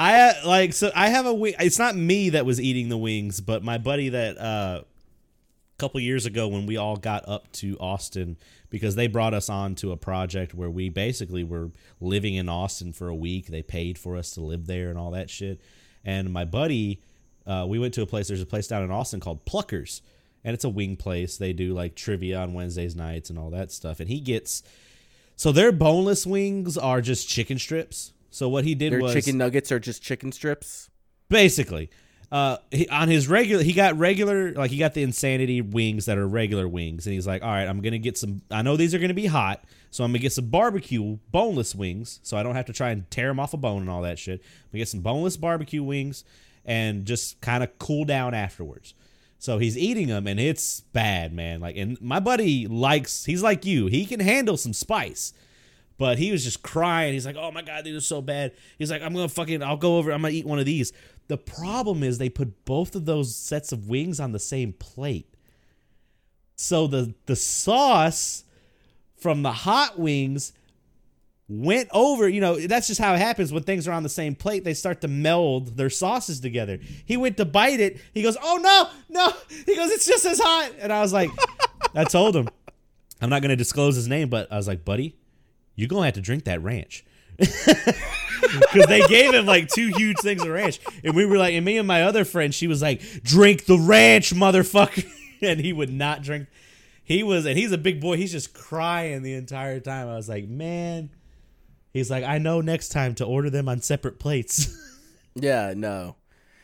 I like so I have a wing. It's not me that was eating the wings, but my buddy that uh, a couple years ago when we all got up to Austin, because they brought us on to a project where we basically were living in Austin for a week. They paid for us to live there and all that shit. And my buddy, uh, we went to a place. There's a place down in Austin called Pluckers, and it's a wing place. They do like trivia on Wednesdays nights and all that stuff. And he gets so their boneless wings are just chicken strips. So what he did Their was... Their chicken nuggets are just chicken strips? Basically. Uh, he, on his regular, he got regular, like he got the Insanity wings that are regular wings, and he's like, all right, I'm gonna get some. I know these are gonna be hot, so I'm gonna get some barbecue boneless wings, so I don't have to try and tear them off a bone and all that shit. I'm gonna get some boneless barbecue wings and just kind of cool down afterwards. So he's eating them, and it's bad, man. Like, and my buddy likes, he's like you, he can handle some spice. But he was just crying. He's like, oh, my God, these are so bad. He's like, I'm going to fucking, I'll go over, I'm going to eat one of these. The problem is they put both of those sets of wings on the same plate. So the, the sauce from the hot wings went over. You know, that's just how it happens when things are on the same plate. They start to meld their sauces together. He went to bite it. He goes, oh, no, no. He goes, it's just as hot. And I was like, I told him. I'm not going to disclose his name, but I was like, buddy, you're going to have to drink that ranch. Because they gave him like two huge things of ranch. And we were like, and me and my other friend, she was like, drink the ranch, motherfucker. And he would not drink. He was, and he's a big boy. He's just crying the entire time. I was like, man. He's like, I know next time to order them on separate plates. Yeah, no.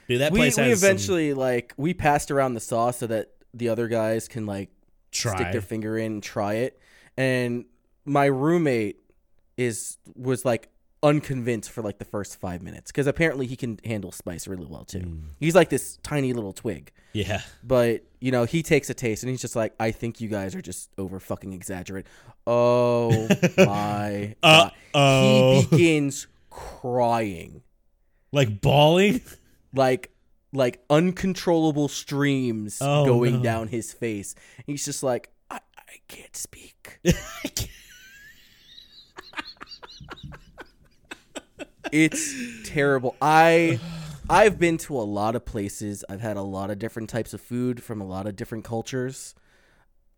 Dude, that we, place we has eventually, some... like, we passed around the sauce so that the other guys can, like, try. Stick their finger in and try it. And my roommate, Is was like unconvinced for like the first five minutes because apparently he can handle spice really well too. Mm. He's like this tiny little twig. Yeah, but you know he takes a taste and he's just like, I think you guys are just over fucking exaggerating. Oh my! Uh oh! He begins crying, like bawling, like like uncontrollable streams oh, going no. down his face. And he's just like, I, I can't speak. I can't. It's terrible. I, I've been to a lot of places. I've had a lot of different types of food from a lot of different cultures.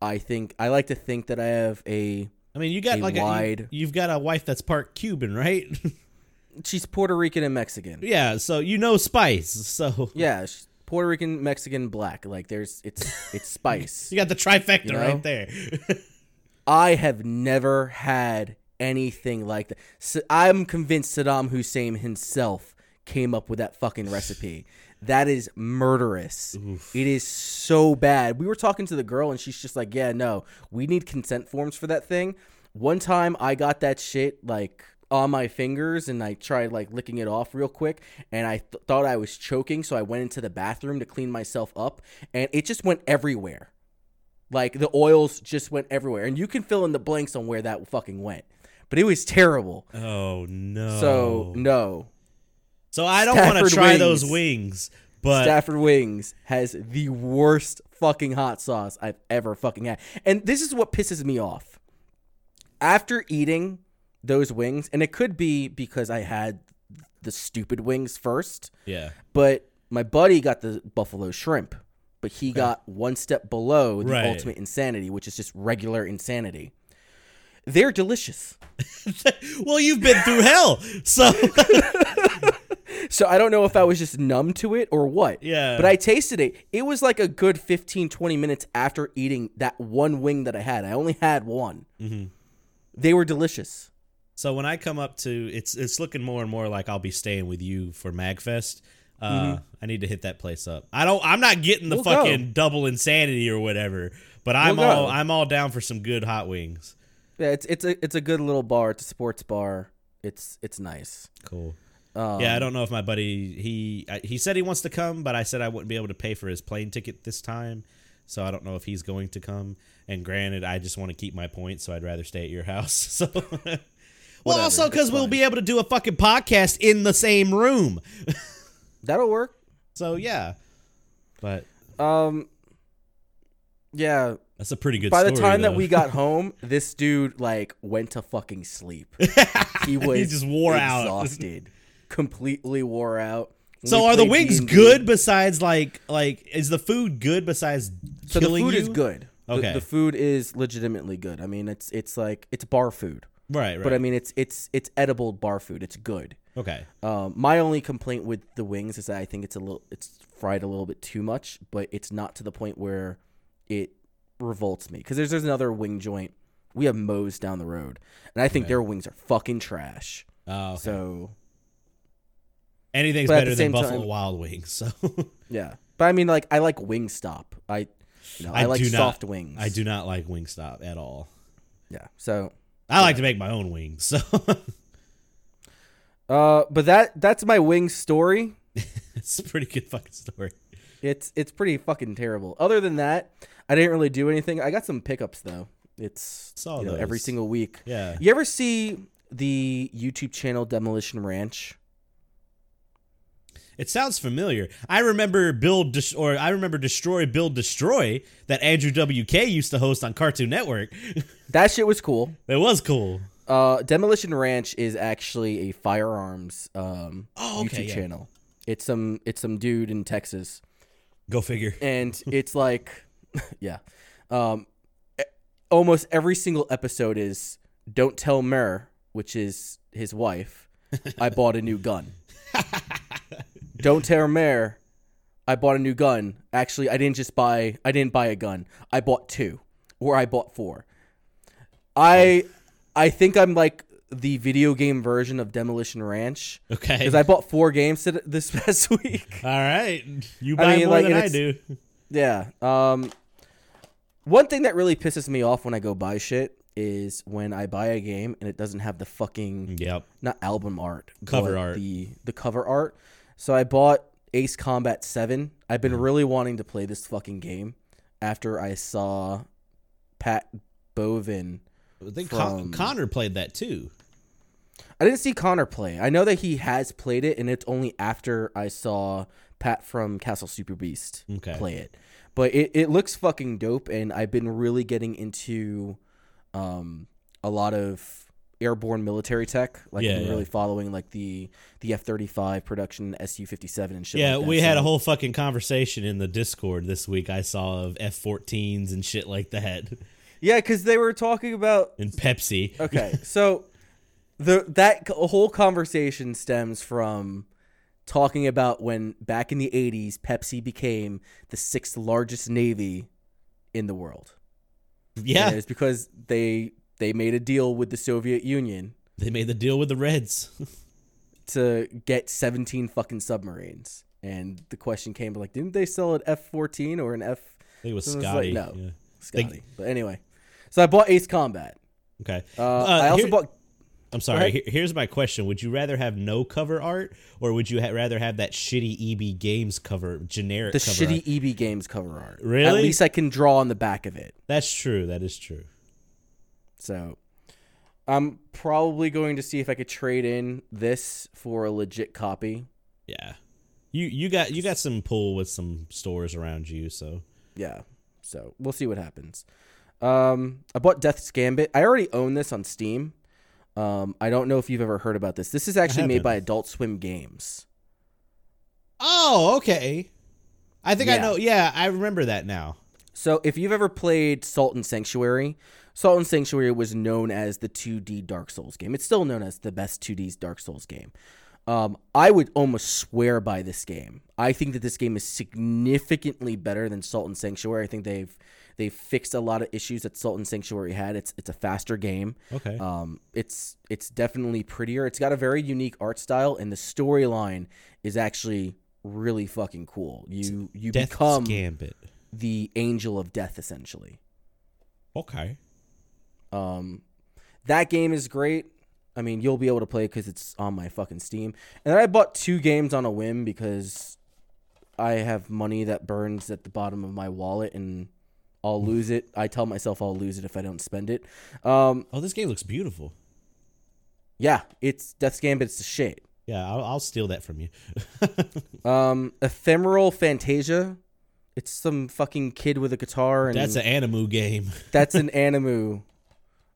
I think I like to think that I have a. I mean, you got a like wide, a, you, you've got a wife that's part Cuban, right? She's Puerto Rican and Mexican. Yeah, so you know spice. So yeah, she's Puerto Rican, Mexican, black. Like there's it's it's spice. You got the trifecta you know? Right there. I have never had. Anything like that. So I'm convinced Saddam Hussein himself came up with that fucking recipe. That is murderous. Oof. It is so bad. We were talking to the girl and she's just like, yeah, no, we need consent forms for that thing. One time I got that shit like on my fingers and I tried like licking it off real quick and I th- thought I was choking. So I went into the bathroom to clean myself up and it just went everywhere. Like the oils just went everywhere. And you can fill in the blanks on where that fucking went. But it was terrible. Oh, no. So, no. So, I don't want to try wings. Those wings. But Stafford's Wings has the worst fucking hot sauce I've ever fucking had. And this is what pisses me off. After eating those wings, and it could be because I had the stupid wings first. Yeah. But my buddy got the buffalo shrimp. But he okay. got one step below the right. ultimate insanity, which is just regular insanity. They're delicious. Well, you've been through hell. So so I don't know if I was just numb to it or what. Yeah. But I tasted it. It was like a good fifteen, twenty minutes after eating that one wing that I had. I only had one. Mm-hmm. They were delicious. So when I come up to, it's it's looking more and more like I'll be staying with you for MagFest. Uh, mm-hmm. I need to hit that place up. I don't, I'm not getting the we'll fucking go. Double insanity or whatever, but I'm we'll all, go. I'm all down for some good hot wings. Yeah, it's it's a it's a good little bar. It's a sports bar. It's it's nice. Cool. Um, yeah, I don't know if my buddy he he said he wants to come, but I said I wouldn't be able to pay for his plane ticket this time, so I don't know if he's going to come. And granted, I just want to keep my points, so I'd rather stay at your house. So, well, whatever, also because we'll be able to do a fucking podcast in the same room. That'll work. So yeah, but um, yeah. That's a pretty good story. By the time though. That we got home, this dude like went to fucking sleep. He was he just wore exhausted, out, exhausted, completely wore out. When so are the wings D and D, good besides like like is the food good besides so killing you? The food you? Is good. Okay. The, the food is legitimately good. I mean, it's it's like it's bar food. Right, right. But I mean, it's it's it's edible bar food. It's good. Okay. Um, my only complaint with the wings is that I think it's a little it's fried a little bit too much, but it's not to the point where it revolts me because there's, there's another wing joint. We have Moe's down the road, and I think okay. their wings are fucking trash. Oh, okay. So Anything's better than Buffalo time, Wild Wings. So yeah, but I mean, like, I like Wingstop. I, you know, I, I like soft not, wings. I do not like Wingstop at all. Yeah, so I yeah. like to make my own wings. So, uh, but that that's my wing story. It's a pretty good fucking story. It's it's pretty fucking terrible. Other than that, I didn't really do anything. I got some pickups though. It's Saw you know, every single week. Yeah. You ever see the YouTube channel Demolition Ranch? It sounds familiar. I remember build Des- or I remember Destroy Build Destroy that Andrew W K used to host on Cartoon Network. That shit was cool. It was cool. Uh, Demolition Ranch is actually a firearms um, oh, okay, YouTube yeah. channel. It's some it's some dude in Texas. Go figure. And it's like, yeah, um, almost every single episode is "Don't tell Mer," which is his wife. I bought a new gun. Don't tell Mare, I bought a new gun. Actually, I didn't just buy, I didn't buy a gun. I bought two, or I bought four. I I think I'm like the video game version of Demolition Ranch. Okay. Because I bought four games this past week. All right. You buy I mean, more like, than I do. Yeah. Um, one thing that really pisses me off when I go buy shit is when I buy a game and it doesn't have the fucking, yep. not album art, cover art. The, the cover art. So I bought Ace Combat seven. I've been really wanting to play this fucking game after I saw Pat Bovin. I think from... Con- Connor played that too. I didn't see Connor play. I know that he has played it, and it's only after I saw Pat from Castle Super Beast okay. play it. But it, it looks fucking dope, and I've been really getting into um, a lot of... airborne military tech, like yeah, yeah. really following like the the F thirty-five production, S U fifty-seven and shit. Yeah, like that. We had so, a whole fucking conversation in the Discord this week. I saw of F fourteens and shit like that. Yeah, because they were talking about and Pepsi. Okay, so the that whole conversation stems from talking about when back in the eighties, Pepsi became the sixth largest navy in the world. Yeah, it's because they. They made a deal with the Soviet Union. They made the deal with the Reds. to get seventeen fucking submarines. And the question came, like, didn't they sell an F fourteen or an F? I think it was so Scotty. It was like, no, yeah. Scotty. They... But anyway. So I bought Ace Combat. Okay. Uh, uh, I also here... bought... I'm sorry. Here's my question. Would you rather have no cover art or would you ha- rather have that shitty E B Games cover, generic the cover The shitty art? E B Games cover art. Really? At least I can draw on the back of it. That's true. That is true. So I'm probably going to see if I could trade in this for a legit copy. Yeah. You you got you got some pull with some stores around you, so yeah. So we'll see what happens. Um I bought Death's Gambit. I already own this on Steam. Um I don't know if you've ever heard about this. This is actually made by Adult Swim Games. Oh, okay. I think yeah. I know. Yeah, I remember that now. So if you've ever played Salt and Sanctuary, Salt and Sanctuary was known as the two D Dark Souls game. It's still known as the best two D Dark Souls game. Um, I would almost swear by this game. I think that this game is significantly better than Salt and Sanctuary. I think they've they've fixed a lot of issues that Salt and Sanctuary had. It's it's a faster game. Okay. Um, it's it's definitely prettier. It's got a very unique art style, and the storyline is actually really fucking cool. You you Death's become Gambit. The angel of death, essentially. Okay. Um, that game is great. I mean, you'll be able to play it because it's on my fucking Steam. And then I bought two games on a whim because I have money that burns at the bottom of my wallet and I'll lose it. I tell myself I'll lose it if I don't spend it. Um, oh, this game looks beautiful. Yeah, it's Death's Gambit. It's the shit. Yeah, I'll, I'll steal that from you. um, Ephemeral Fantasia. It's some fucking kid with a guitar. And that's an anime game. that's an anime.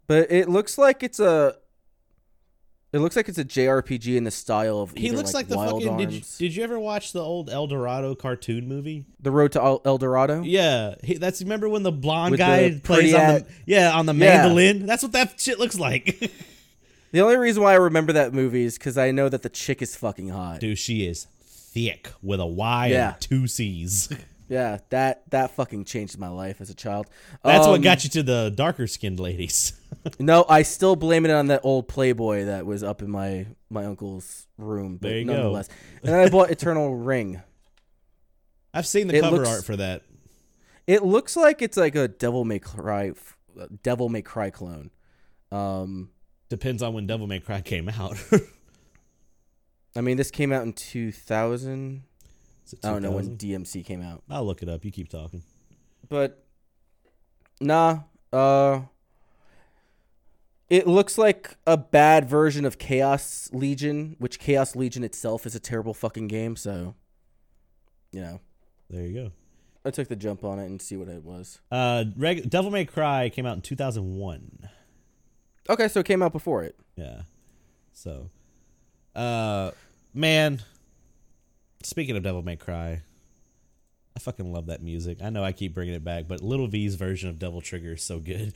But it looks like it's a, it looks like it's a J R P G in the style of. He looks like, like the Wild fucking. Did you, did you ever watch the old El Dorado cartoon movie? The Road to El Dorado. Yeah, he, that's remember when the blonde With guy the plays on the yeah on the mandolin. Yeah. That's what that shit looks like. The only reason why I remember that movie is because I know that the chick is fucking hot. Dude, she is thick with a Y yeah. and two C's. Yeah, that that fucking changed my life as a child. That's um, what got you to the darker skinned ladies. No, I still blame it on that old Playboy that was up in my, my uncle's room. But there you nonetheless. Go. And then I bought Eternal Ring. I've seen the it cover looks, art for that. It looks like it's like a Devil May Cry, Devil May Cry clone. Um, Depends on when Devil May Cry came out. I mean, this came out in two thousand. I don't know when D M C came out. I'll look it up. You keep talking. But, nah. Uh, it looks like a bad version of Chaos Legion, which Chaos Legion itself is a terrible fucking game, so, you know. There you go. I took the jump on it and see what it was. Uh, Reg- Devil May Cry came out in two thousand one. Okay, so it came out before it. Yeah. So, uh, man... Speaking of Devil May Cry, I fucking love that music. I know I keep bringing it back, but Little V's version of Devil Trigger is so good.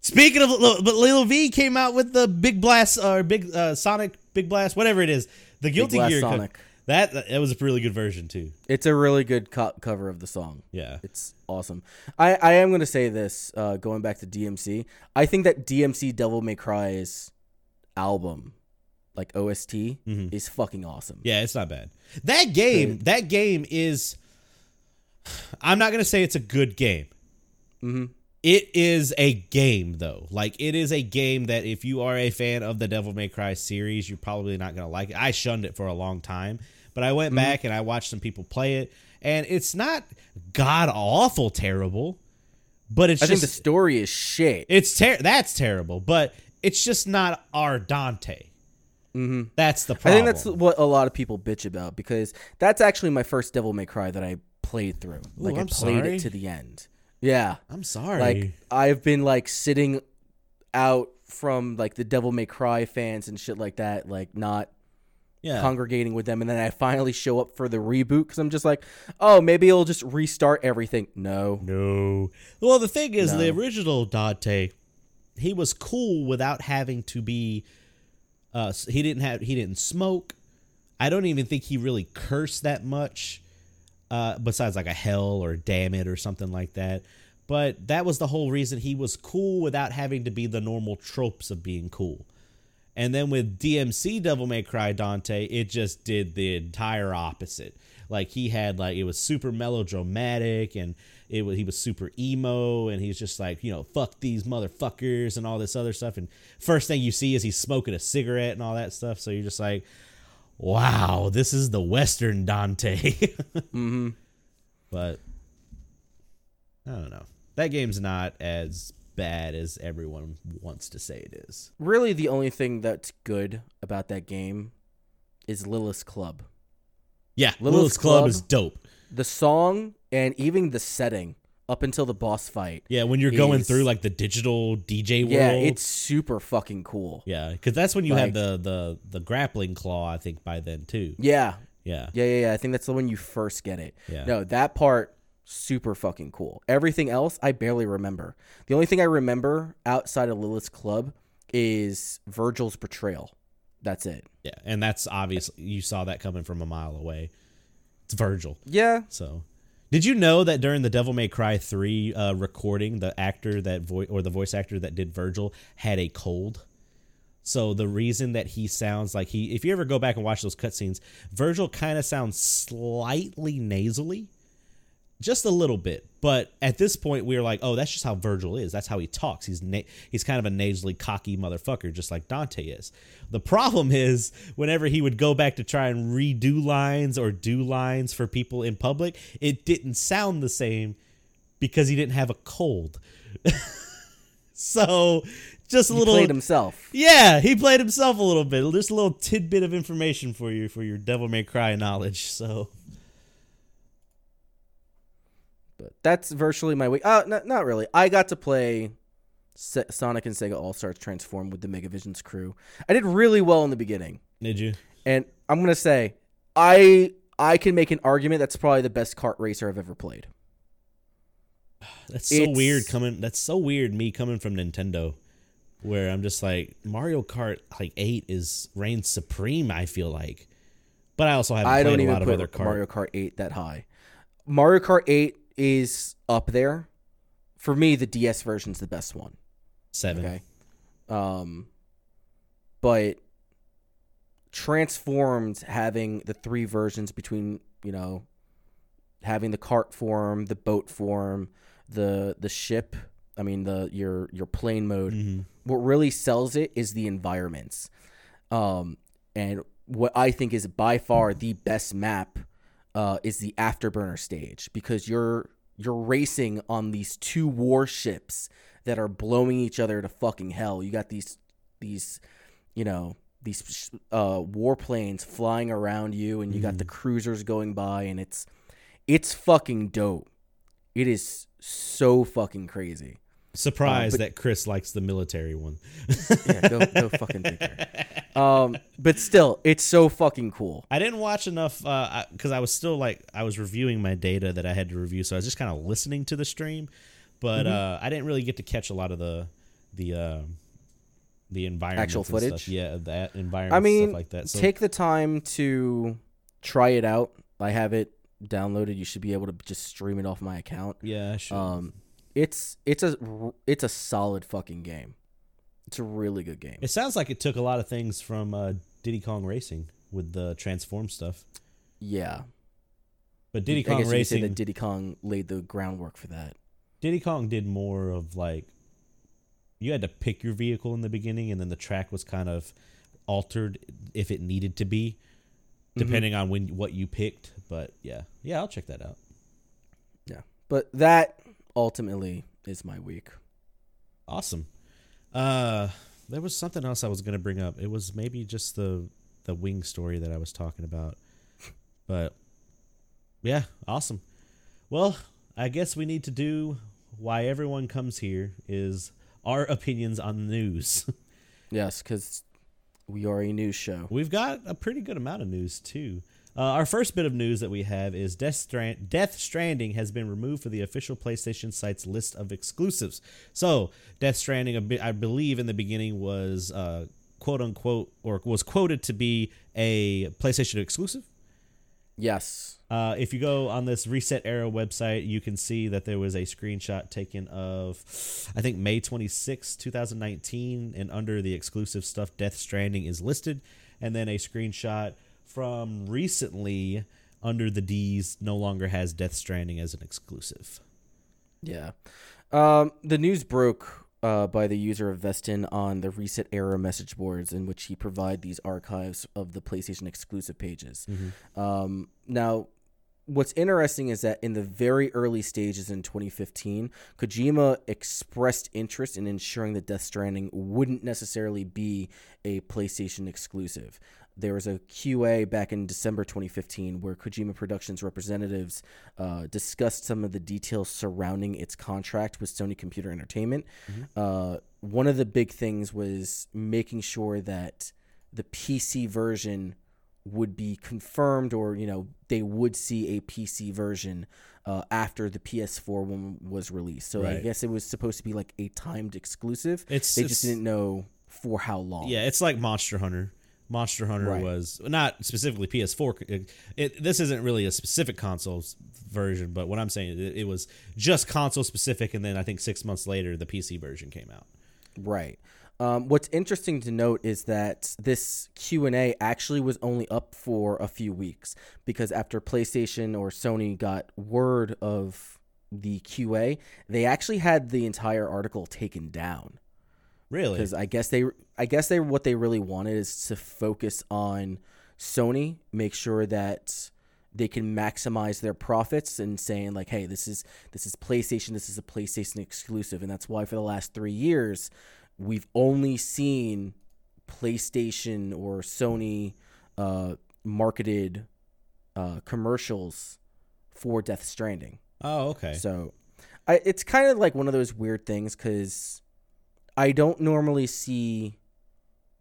Speaking of, but Little V came out with the Big Blast or Big uh, Sonic Big Blast, whatever it is, the Guilty Gear Sonic. Co- that that was a really good version too. It's a really good co- cover of the song. Yeah, it's awesome. I, I am going to say this, uh, going back to D M C. I think that D M C Devil May Cry's album, like O S T, mm-hmm. is fucking awesome. Yeah, it's not bad. That game, good. that game is, I'm not going to say it's a good game. Mm-hmm. It is a game, though. Like, it is a game that if you are a fan of the Devil May Cry series, you're probably not going to like it. I shunned it for a long time, but I went mm-hmm. back and I watched some people play it, and it's not god-awful terrible, but it's I just... I think the story is shit. It's ter- That's terrible, but it's just not our Dante. Mm-hmm. That's the problem. I think that's what a lot of people bitch about, because that's actually my first Devil May Cry that I played through. Like, Ooh, I played sorry. it to the end. Yeah. I'm sorry. Like, I've been, like, sitting out from, like, the Devil May Cry fans and shit like that, like, not yeah. congregating with them. And then I finally show up for the reboot because I'm just like, oh, maybe it'll just restart everything. No. No. Well, the thing is, no. the original Dante, he was cool without having to be... Uh, he didn't have. He didn't smoke. I don't even think he really cursed that much, uh, besides like a hell or damn it or something like that. But that was the whole reason he was cool without having to be the normal tropes of being cool. And then with D M C Devil May Cry Dante, it just did the entire opposite. Like he had like it was super melodramatic and it was he was super emo and he's just like, you know, fuck these motherfuckers and all this other stuff. And first thing you see is he's smoking a cigarette and all that stuff. So you're just like, wow, this is the Western Dante. mm-hmm. But I don't know. That game's not as bad as everyone wants to say it is. Really, the only thing that's good about that game is Lilith's Club. Yeah, Lilith's Club, Club is dope. The song and even the setting up until the boss fight. Yeah, when you're is, going through like the digital D J world. Yeah, it's super fucking cool. Yeah, because that's when you like, have the, the, the grappling claw, I think, by then too. Yeah. Yeah. Yeah, yeah, yeah. I think that's the when you first get it. Yeah. No, that part, super fucking cool. Everything else, I barely remember. The only thing I remember outside of Lilith's Club is Virgil's betrayal. That's it. Yeah, and that's obvious. You saw that coming from a mile away. It's Virgil. Yeah. So, did you know that during the Devil May Cry three uh, recording, the actor that vo- or the voice actor that did Virgil had a cold? So the reason that he sounds like he, if you ever go back and watch those cutscenes, Virgil kind of sounds slightly nasally, just a little bit. But at this point, we were like, oh, that's just how Virgil is. That's how he talks. He's na- he's kind of a nasally, cocky motherfucker, just like Dante is. The problem is whenever he would go back to try and redo lines or do lines for people in public, it didn't sound the same because he didn't have a cold. So just a he little... He played himself. Yeah, he played himself a little bit. Just a little tidbit of information for you, for your Devil May Cry knowledge, so... But that's virtually my week. Oh, no, not really. I got to play Se- Sonic and Sega All-Stars Transform with the Megavisions crew. I did really well in the beginning. Did you? And I'm going to say, I I can make an argument that's probably the best kart racer I've ever played. That's so it's, weird coming. That's so weird me coming from Nintendo, where I'm just like, Mario Kart like eight is reigns supreme, I feel like. But I also haven't I played a lot of other kart. I don't even put Mario Kart eight that high. Mario Kart eight is up there. For me, the D S version's the best one. Seven. Okay. Um, but transformed having the three versions between, you know, having the cart form, the boat form, the the ship, I mean, the your your plane mode. Mm-hmm. What really sells it is the environments. Um, and what I think is by far the best map uh, is the Afterburner stage, because you're you're racing on these two warships that are blowing each other to fucking hell. You got these these you know these uh, warplanes flying around you, and you mm. got the cruisers going by, and it's it's fucking dope. It is so fucking crazy. Surprised um, that Chris likes the military one. yeah, go, go fucking figure. Um, but still, it's so fucking cool. I didn't watch enough uh, because I, I was still like I was reviewing my data that I had to review, so I was just kind of listening to the stream. But mm-hmm. uh, I didn't really get to catch a lot of the the uh, the environment, actual footage. Stuff. Yeah, that environment. I mean, stuff like that. So, take the time to try it out. I have it downloaded. You should be able to just stream it off my account. Yeah, sure. Um, It's it's a it's a solid fucking game. It's a really good game. It sounds like it took a lot of things from uh, Diddy Kong Racing with the transform stuff. Yeah, but Diddy I Kong guess Racing, you could say that Diddy Kong laid the groundwork for that. Diddy Kong did more of like you had to pick your vehicle in the beginning, and then the track was kind of altered if it needed to be, depending mm-hmm. on when what you picked. But yeah, yeah, I'll check that out. Yeah, but that. Ultimately is my week. Awesome. Uh, there was something else I was going to bring up. It was maybe just the, the wing story that I was talking about, but yeah. Awesome. Well, I guess we need to do why everyone comes here is our opinions on the news. Yes. 'Cause we are a news show. We've got a pretty good amount of news too. Uh, our first bit of news that we have is Death, Strand- Death Stranding has been removed for the official PlayStation site's list of exclusives. So Death Stranding, I believe in the beginning, was uh, quote unquote, or was quoted to be a PlayStation exclusive. Yes. Uh, if you go on this Reset Era website, you can see that there was a screenshot taken of, I think, May twenty-sixth, twenty nineteen. And under the exclusive stuff, Death Stranding is listed. And then a screenshot from recently under the D's no longer has Death Stranding as an exclusive. Yeah. Um, the news broke uh, by the user of Vestin on the Reset Era message boards, in which he provided these archives of the PlayStation exclusive pages. Mm-hmm. Um, now, what's interesting is that in the very early stages in twenty fifteen, Kojima expressed interest in ensuring that Death Stranding wouldn't necessarily be a PlayStation exclusive. There was a Q A back in December twenty fifteen where Kojima Productions representatives uh, discussed some of the details surrounding its contract with Sony Computer Entertainment. Mm-hmm. Uh, one of the big things was making sure that the P C version would be confirmed, or, you know, they would see a P C version uh, after the P S four one was released. So right. I guess it was supposed to be like a timed exclusive. It's, they just it's, didn't know for how long. Yeah, it's like Monster Hunter. Monster Hunter right. was not specifically P S four. It, it, this isn't really a specific console version, but what I'm saying, it, it was just console specific. And then I think six months later, the P C version came out. Right. Um, what's interesting to note is that this Q and A actually was only up for a few weeks, because after PlayStation or Sony got word of the Q A, they actually had the entire article taken down. Really? Because I guess they, I guess they, what they really wanted is to focus on Sony, make sure that they can maximize their profits, and saying like, hey, this is this is PlayStation, this is a PlayStation exclusive, and that's why for the last three years we've only seen PlayStation or Sony uh, marketed uh, commercials for Death Stranding. Oh, okay. So, I, it's kind of like one of those weird things, because I don't normally see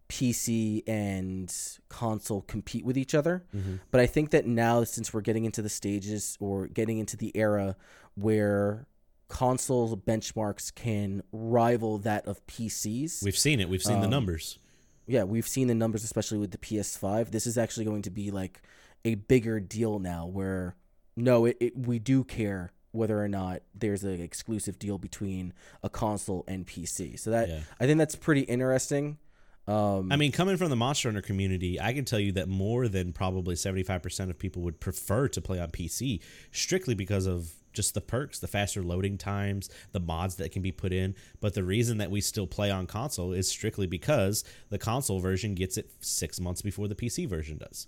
P C and console compete with each other, mm-hmm. but I think that now, since we're getting into the stages or getting into the era where console benchmarks can rival that of P Cs. We've seen it. We've seen um, the numbers. Yeah, we've seen the numbers, especially with the P S five. This is actually going to be like a bigger deal now, where no, it, it we do care whether or not there's an exclusive deal between a console and P C. So that yeah. I think that's pretty interesting. Um, I mean, coming from the Monster Hunter community, I can tell you that more than probably seventy-five percent of people would prefer to play on P C strictly because of just the perks, the faster loading times, the mods that can be put in. But the reason that we still play on console is strictly because the console version gets it six months before the P C version does.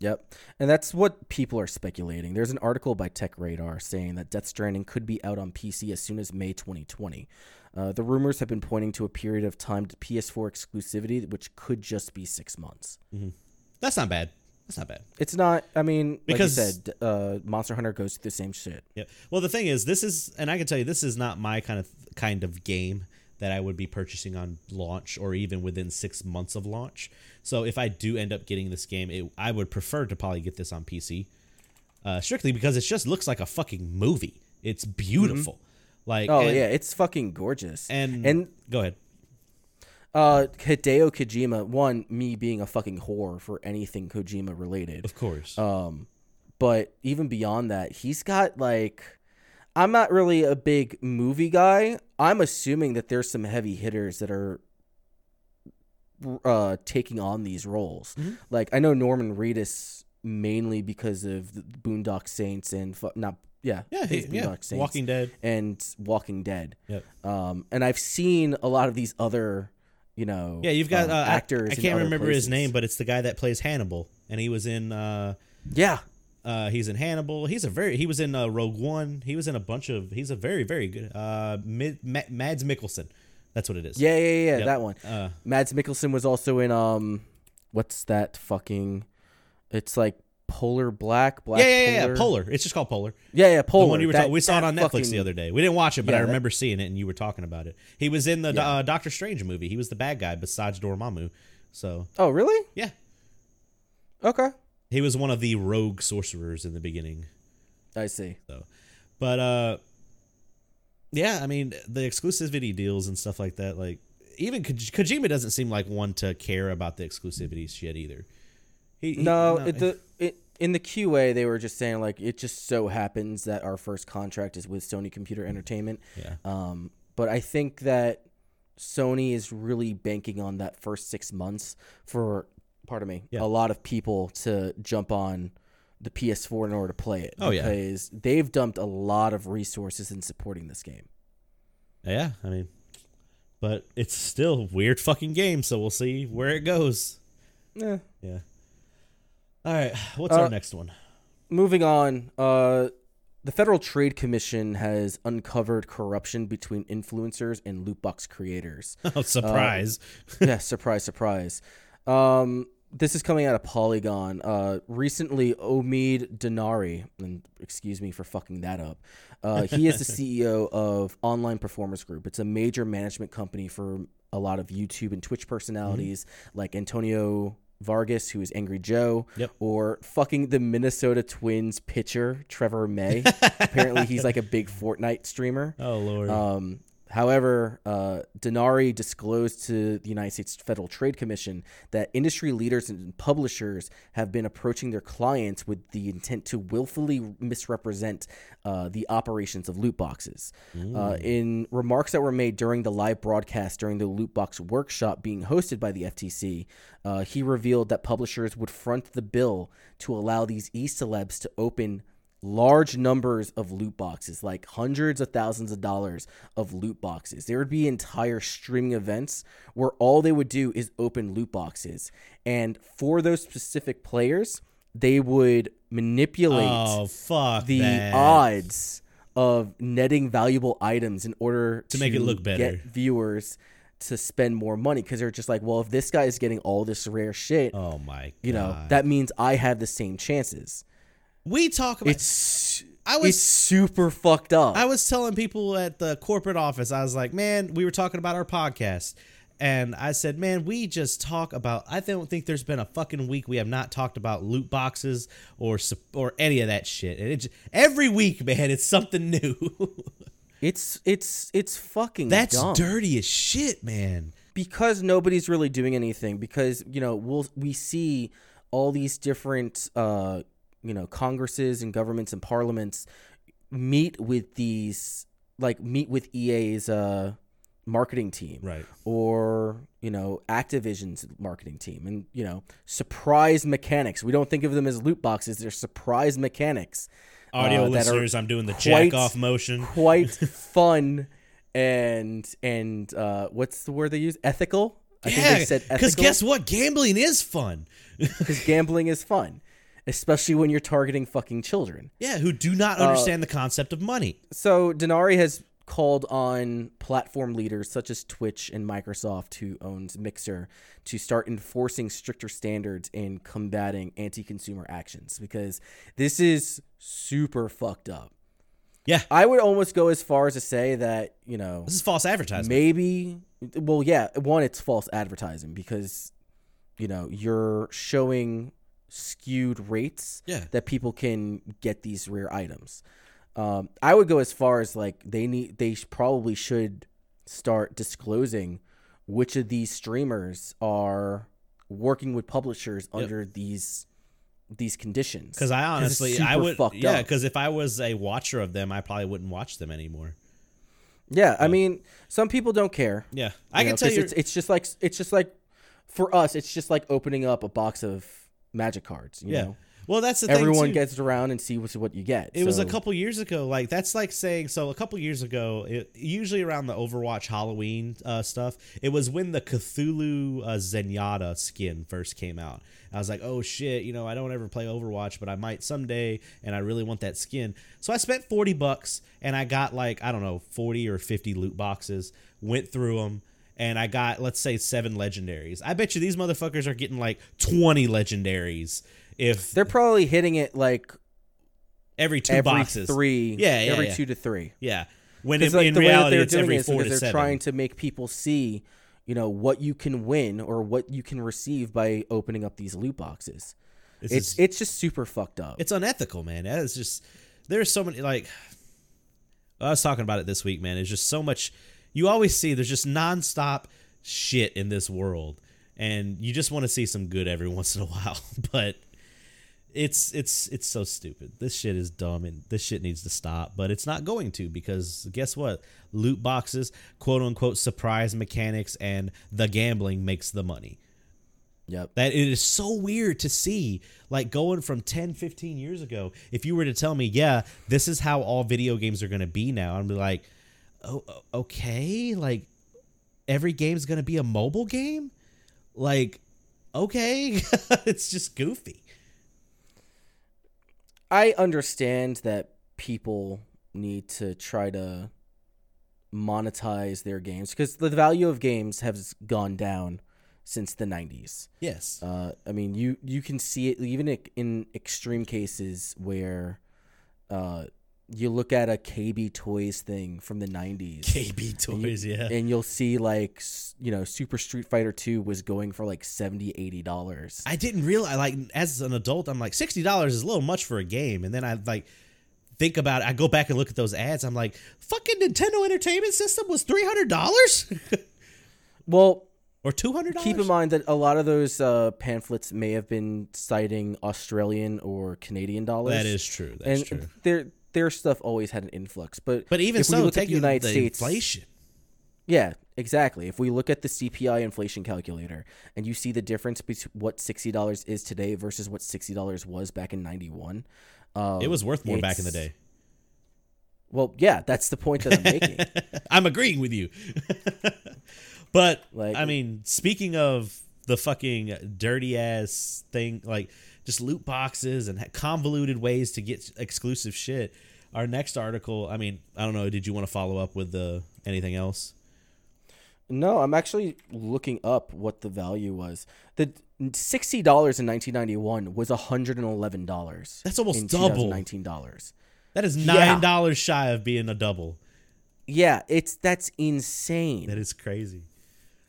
Yep. And that's what people are speculating. There's an article by Tech Radar saying that Death Stranding could be out on P C as soon as May twenty twenty. Uh, the rumors have been pointing to a period of timed P S four exclusivity, which could just be six months. Mm-hmm. That's not bad. That's not bad. It's not. I mean, because, like you said, uh, Monster Hunter goes through the same shit. Yeah. Well, the thing is, this is, and I can tell you, this is not my kind of kind of game that I would be purchasing on launch or even within six months of launch. So if I do end up getting this game, it, I would prefer to probably get this on P C uh, strictly because it just looks like a fucking movie. It's beautiful. Mm-hmm. Like, oh and, yeah, it's fucking gorgeous. And, and go ahead. Uh, Hideo Kojima, one, me being a fucking whore for anything Kojima related. Of course. Um, but even beyond that, he's got like, I'm not really a big movie guy. I'm assuming that there's some heavy hitters that are uh, taking on these roles. Mm-hmm. Like, I know Norman Reedus mainly because of the Boondock Saints and fu- not yeah, yeah, he, Boondock yeah. Saints Walking Dead and Walking Dead. Yep. Um, and I've seen a lot of these other, you know, yeah, you've got uh, uh, actors. I, I can't remember places. his name, but it's the guy that plays Hannibal, and he was in uh, yeah. Uh, he's in Hannibal. He's a very. He was in uh, Rogue One. He was in a bunch of. He's a very, very good. Uh, Mid, Mad, Mads Mikkelsen. That's what it is. Yeah, yeah, yeah. Yep. That one. Uh, Mads Mikkelsen was also in. Um, what's that fucking? It's like Polar Black. Black yeah, yeah, Polar. yeah. Polar. It's just called Polar. Yeah, yeah. Polar. The one you were that, talking, we saw it on Netflix fucking, the other day. We didn't watch it, but yeah, I remember that, seeing it, and you were talking about it. He was in the yeah. uh, Doctor Strange movie. He was the bad guy besides Dormammu. So. Oh really? Yeah. Okay. He was one of the rogue sorcerers in the beginning. I see. So, but, uh, yeah, I mean, the exclusivity deals and stuff like that, like, even Ko- Kojima doesn't seem like one to care about the exclusivity shit either. He, he, no, no. It, the, it, in the Q A, they were just saying, like, it just so happens that our first contract is with Sony Computer Entertainment. Yeah. Um, but I think that Sony is really banking on that first six months for... Pardon me. Yeah. A lot of people to jump on the P S four in order to play it. Oh yeah, because they've dumped a lot of resources in supporting this game. Yeah, I mean, but it's still a weird fucking game, so we'll see where it goes. Yeah. Yeah. All right. What's uh, our next one? Moving on. Uh, the Federal Trade Commission has uncovered corruption between influencers and loot box creators. Oh, surprise! Uh, yeah, surprise, surprise. Um, this is coming out of Polygon. Uh, recently, Omid Denari, and excuse me for fucking that up, uh, he is the C E O of Online Performers Group. It's a major management company for a lot of YouTube and Twitch personalities mm-hmm. like Antonio Vargas, who is Angry Joe, yep. or fucking the Minnesota Twins pitcher, Trevor May. Apparently, he's like a big Fortnite streamer. Oh, Lord. Um, However, uh, Denari disclosed to the United States Federal Trade Commission that industry leaders and publishers have been approaching their clients with the intent to willfully misrepresent uh, the operations of loot boxes. Mm. Uh, in remarks that were made during the live broadcast during the loot box workshop being hosted by the F T C, uh, he revealed that publishers would front the bill to allow these e-celebs to open large numbers of loot boxes, like hundreds of thousands of dollars of loot boxes. There would be entire streaming events where all they would do is open loot boxes. And for those specific players, they would manipulate oh, fuck the that. odds of netting valuable items in order to, to make it look better. Get viewers to spend more money because they're just like, well, if this guy is getting all this rare shit, oh my God, you know, that means I have the same chances. We talk about it's, I was, it's super fucked up. I was telling people at the corporate office, I was like, man, we were talking about our podcast. And I said, man, we just talk about, I don't think there's been a fucking week we have not talked about loot boxes or or any of that shit. And it just, every week, man, it's something new. it's it's it's fucking That's dumb. dirty as shit, man. Because nobody's really doing anything. Because, you know, we'll, we see all these different... uh you know, Congresses and governments and parliaments meet with these, like meet with E A's uh, marketing team, right? Or, you know, Activision's marketing team, and, you know, surprise mechanics. We don't think of them as loot boxes. They're surprise mechanics. Audio uh, listeners, I'm doing the jack off motion. Quite fun and and uh, what's the word they use? Ethical. I yeah, think they said ethical. Because guess what? Gambling is fun. Because gambling is fun, especially when you're targeting fucking children. Yeah, who do not understand uh, the concept of money. So Denari has called on platform leaders such as Twitch and Microsoft, who owns Mixer, to start enforcing stricter standards in combating anti-consumer actions, because this is super fucked up. Yeah. I would almost go as far as to say that, you know, this is false advertising. Maybe, well, yeah, one, it's false advertising because, you know, you're showing skewed rates yeah. that people can get these rare items. Um, I would go as far as like they need, they probably should start disclosing which of these streamers are working with publishers yep. under these these conditions. Because I honestly, I would, yeah. Because if I was a watcher of them, I probably wouldn't watch them anymore. Yeah, so. I mean, some people don't care. Yeah, I you can know, tell you, it's, it's just like it's just like for us, it's just like opening up a box of Magic cards, you yeah. know. Well, that's the Everyone thing. Everyone gets around and see what's what you get. It so. was a couple years ago. Like that's like saying so. A couple years ago, it, usually around the Overwatch Halloween uh, stuff, it was when the Cthulhu uh, Zenyatta skin first came out. I was like, oh shit, you know, I don't ever play Overwatch, but I might someday, and I really want that skin. So I spent forty bucks, and I got like I don't know, forty or fifty loot boxes. Went through them. And I got, let's say, seven legendaries. I bet you these motherfuckers are getting like twenty legendaries. If they're probably hitting it like every two every boxes, three, yeah, yeah every yeah. two to three, yeah. When in, like in reality, it's every it four to they're seven. They're trying to make people see, you know, what you can win or what you can receive by opening up these loot boxes. It's it's, is, it's just super fucked up. It's unethical, man. It's just there's so many like I was talking about it this week, man. It's just so much. You always see there's just nonstop shit in this world, and you just want to see some good every once in a while. But it's it's it's so stupid. This shit is dumb, and this shit needs to stop. But it's not going to, because guess what? Loot boxes, quote unquote, surprise mechanics, and the gambling makes the money. Yep. That it is so weird to see, like going from ten, fifteen years ago. If you were to tell me, yeah, this is how all video games are going to be now, I'd be like, oh, okay, like every game's gonna be a mobile game, like okay. It's just goofy. I understand that people need to try to monetize their games because the value of games has gone down since the nineties. Yes. uh I mean, you you can see it even in extreme cases where uh you look at a K B Toys thing from the nineties. K B Toys, and you, yeah. And you'll see, like, you know, Super Street Fighter two was going for, like, seventy dollars, eighty dollars. I didn't realize, like, as an adult, I'm like, sixty dollars is a little much for a game. And then I, like, think about it. I go back and look at those ads. I'm like, fucking Nintendo Entertainment System was three hundred dollars? Well... Or two hundred dollars? Keep in mind that a lot of those uh, pamphlets may have been citing Australian or Canadian dollars. That is true. That's and true. They're... Their stuff always had an influx, but but even if so, we look at the United the States inflation. Yeah, exactly. If we look at the C P I inflation calculator, and you see the difference between what sixty dollars is today versus what sixty dollars was back in ninety-one, um, it was worth more back in the day. Well, yeah, that's the point that I'm making. I'm agreeing with you. But like, I mean, speaking of the fucking dirty ass thing, like. Just loot boxes and convoluted ways to get exclusive shit. Our next article, I mean, I don't know. Did you want to follow up with the anything else? No, I'm actually looking up what the value was. The sixty dollars in nineteen ninety-one was one hundred eleven dollars. That's almost double. nineteen dollars. That is nine dollars yeah. shy of being a double. Yeah, it's that's insane. That is crazy.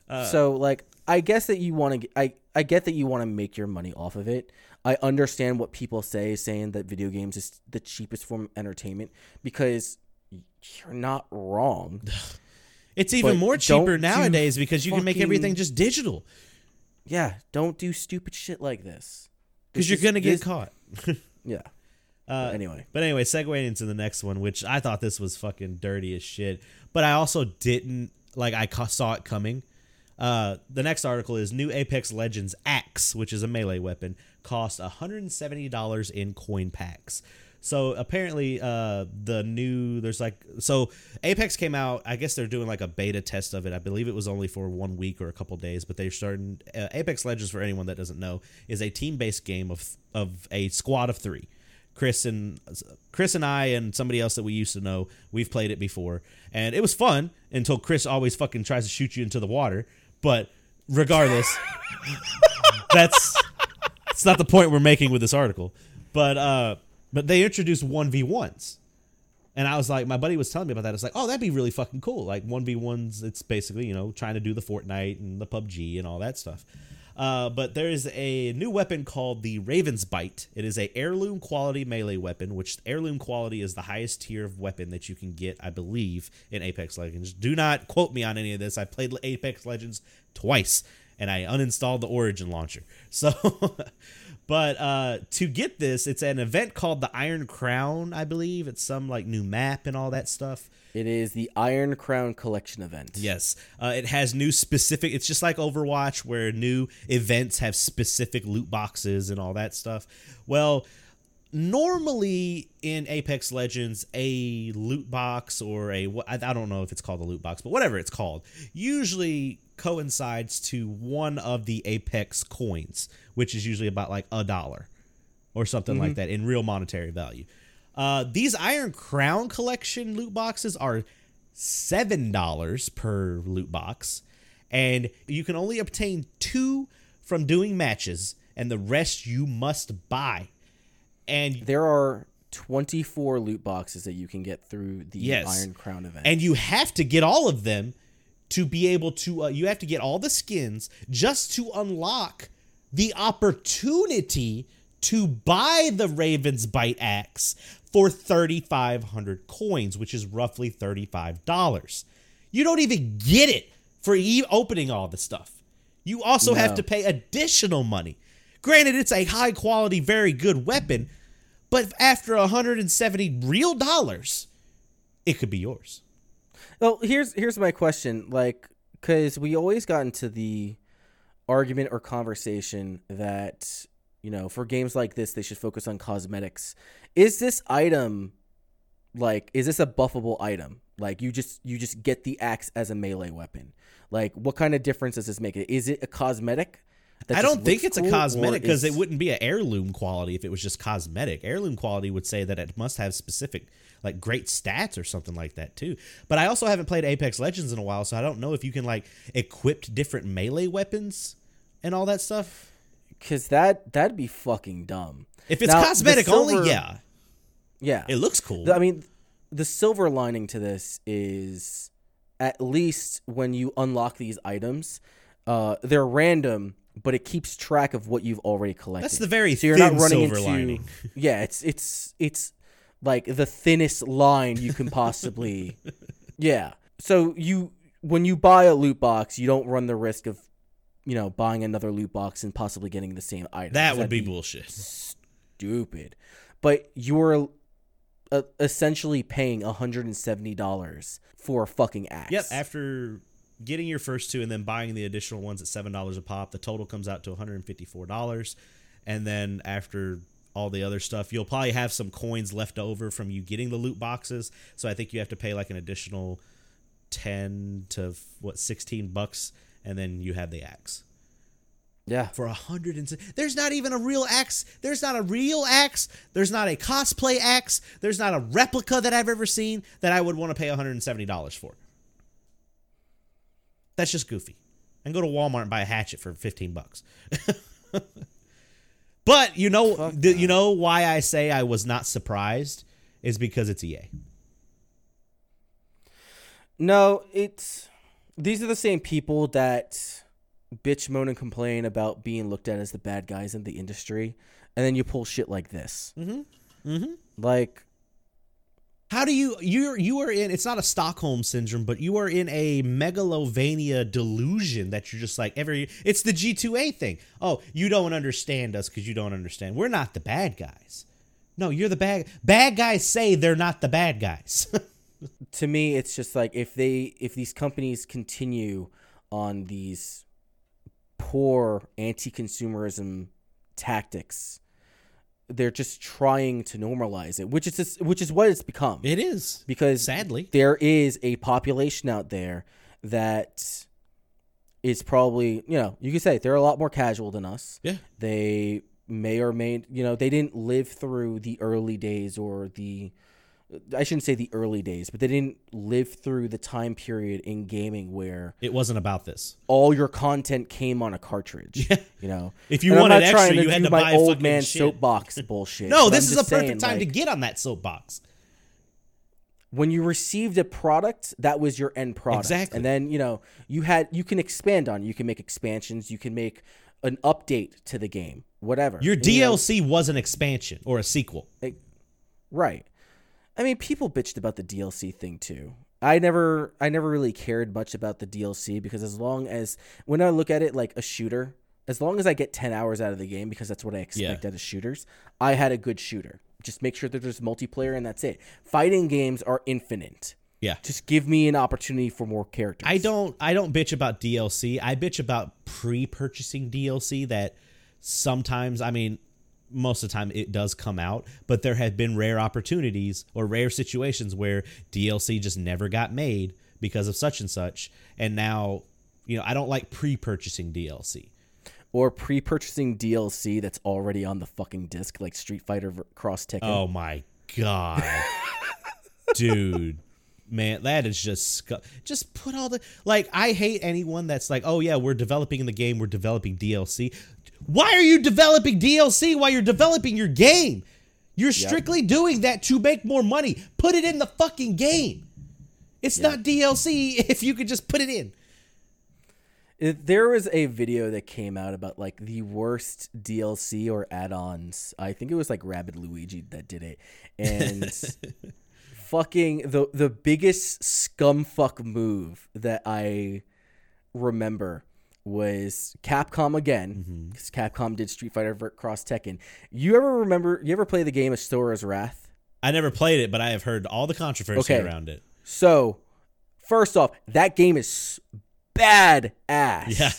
Uh, so, like, I guess that you want to – I I get that you want to make your money off of it. I understand what people say, saying that video games is the cheapest form of entertainment, because you're not wrong. It's even but more cheaper nowadays because you fucking, can make everything just digital. Yeah, don't do stupid shit like this. Because you're going to get this, caught. Yeah. Uh, but anyway. But anyway, segueing into the next one, which I thought this was fucking dirty as shit. But I also didn't, like, I saw it coming. Uh, the next article is New Apex Legends Axe, which is a melee weapon, cost one hundred seventy dollars in coin packs. So apparently uh, the new, there's like, so Apex came out, I guess they're doing like a beta test of it. I believe it was only for one week or a couple days, but they're starting, uh, Apex Legends, for anyone that doesn't know, is a team-based game of of a squad of three. Chris and Chris and I and somebody else that we used to know, we've played it before. And it was fun until Chris always fucking tries to shoot you into the water. But regardless, that's, it's not the point we're making with this article. But, uh, But they introduced one v ones. And I was like, my buddy was telling me about that. It's like, oh, that'd be really fucking cool. Like one v ones, it's basically, you know, trying to do the Fortnite and the P U B G and all that stuff. Uh, but there is a new weapon called the Raven's Bite. It is a heirloom quality melee weapon, which heirloom quality is the highest tier of weapon that you can get, I believe, in Apex Legends. Do not quote me on any of this. I played Apex Legends twice, and I uninstalled the Origin launcher. So... But uh, to get this, it's an event called the Iron Crown, I believe. It's some like new map and all that stuff. It is the Iron Crown Collection event. Yes. Uh, it has new specific... It's just like Overwatch where new events have specific loot boxes and all that stuff. Well, normally in Apex Legends, a loot box or a... I don't know if it's called a loot box, but whatever it's called, usually coincides to one of the Apex coins, which is usually about like a dollar or something mm-hmm. like that in real monetary value. Uh, these Iron Crown Collection loot boxes are seven dollars per loot box, and you can only obtain two from doing matches, and the rest you must buy. And there are twenty-four loot boxes that you can get through the yes. Iron Crown event. And you have to get all of them to be able to, uh, you have to get all the skins just to unlock the opportunity to buy the Raven's Bite Axe for thirty-five hundred coins, which is roughly thirty-five dollars. You don't even get it for e- opening all the stuff. You also no. have to pay additional money. Granted, it's a high quality, very good weapon, but after one hundred seventy real dollars, it could be yours. Well, here's here's my question, like, because we always got into the argument or conversation that, you know, for games like this, they should focus on cosmetics. Is this item, like, is this a buffable item? Like, you just you just get the axe as a melee weapon. Like, what kind of difference does this make? Is it a cosmetic? I don't think it's cool, a cosmetic, because it wouldn't be an heirloom quality if it was just cosmetic. Heirloom quality would say that it must have specific, like, great stats or something like that, too. But I also haven't played Apex Legends in a while, so I don't know if you can, like, equip different melee weapons and all that stuff. Because that, that'd be fucking dumb. If it's now, cosmetic silver, only, yeah. Yeah. It looks cool. I mean, the silver lining to this is at least when you unlock these items, uh, they're random, but it keeps track of what you've already collected. That's the very so you're thin not running silver into, lining. Yeah, it's it's it's like the thinnest line you can possibly. Yeah. So you when you buy a loot box, you don't run the risk of, you know, buying another loot box and possibly getting the same item. That would be, be bullshit. Stupid. But you're uh, essentially paying one hundred seventy dollars for a fucking axe. Yep, after getting your first two and then buying the additional ones at seven dollars a pop, the total comes out to one hundred fifty-four dollars. And then after all the other stuff, you'll probably have some coins left over from you getting the loot boxes. So I think you have to pay like an additional ten to what sixteen bucks, and then you have the axe. Yeah. For one hundred and there's not even a real axe. There's not a real axe. There's not a cosplay axe. There's not a replica that I've ever seen that I would want to pay one hundred seventy dollars for. That's just goofy. I can go to Walmart and buy a hatchet for fifteen bucks. But you know, th- you know why I say I was not surprised is because it's E A. No, it's these are the same people that bitch, moan, and complain about being looked at as the bad guys in the industry, and then you pull shit like this. Mm-hmm. Mm-hmm. Like, how do you, you you are in, it's not a Stockholm syndrome, but you are in a megalovania delusion that you're just like, every, it's the G two A thing. Oh, you don't understand us because you don't understand. We're not the bad guys. No, you're the bad bad guys say they're not the bad guys. To me, it's just like if they if these companies continue on these poor anti-consumerism tactics, they're just trying to normalize it, which is which is what it's become. It is. Because sadly, there is a population out there that is probably, you know, you could say they're a lot more casual than us. Yeah. They may or may, you know, they didn't live through the early days or the, I shouldn't say the early days, but they didn't live through the time period in gaming where it wasn't about this. All your content came on a cartridge, yeah. you know, if you and wanted extra, you had to buy a old man shit. Soapbox bullshit. No, this is a perfect saying, time like, to get on that soapbox. When you received a product, that was your end product. Exactly. And then, you know, you had, you can expand on it. You can make expansions. You can make an update to the game, whatever. Your and, D L C you know, was an expansion or a sequel. It, right. I mean, people bitched about the D L C thing too. I never, I never really cared much about the D L C because as long as, when I look at it like a shooter, as long as I get ten hours out of the game, because that's what I expect yeah. out of shooters, I had a good shooter. Just make sure that there's multiplayer and that's it. Fighting games are infinite. Yeah. Just give me an opportunity for more characters. I don't, I don't bitch about D L C. I bitch about pre-purchasing D L C that sometimes, I mean, most of the time it does come out, but there have been rare opportunities or rare situations where D L C just never got made because of such and such. And now, you know, I don't like pre-purchasing D L C. Or pre-purchasing D L C that's already on the fucking disc, like Street Fighter Cross Tekken. Oh my God. Dude. Man, that is just... Sc- just put all the... Like, I hate anyone that's like, oh yeah, we're developing the game, we're developing D L C. Why are you developing D L C while you're developing your game? You're strictly yep. doing that to make more money. Put it in the fucking game. It's yep. not D L C if you could just put it in. There was a video that came out about like the worst D L C or add-ons. I think it was like Rabid Luigi that did it. And fucking the the biggest scumfuck move that I remember was Capcom again, because mm-hmm. Capcom did Street Fighter Cross Tekken. You ever remember? You ever play the game Astora's Wrath? I never played it, but I have heard all the controversy okay. around it. So, first off, that game is bad ass. Yeah,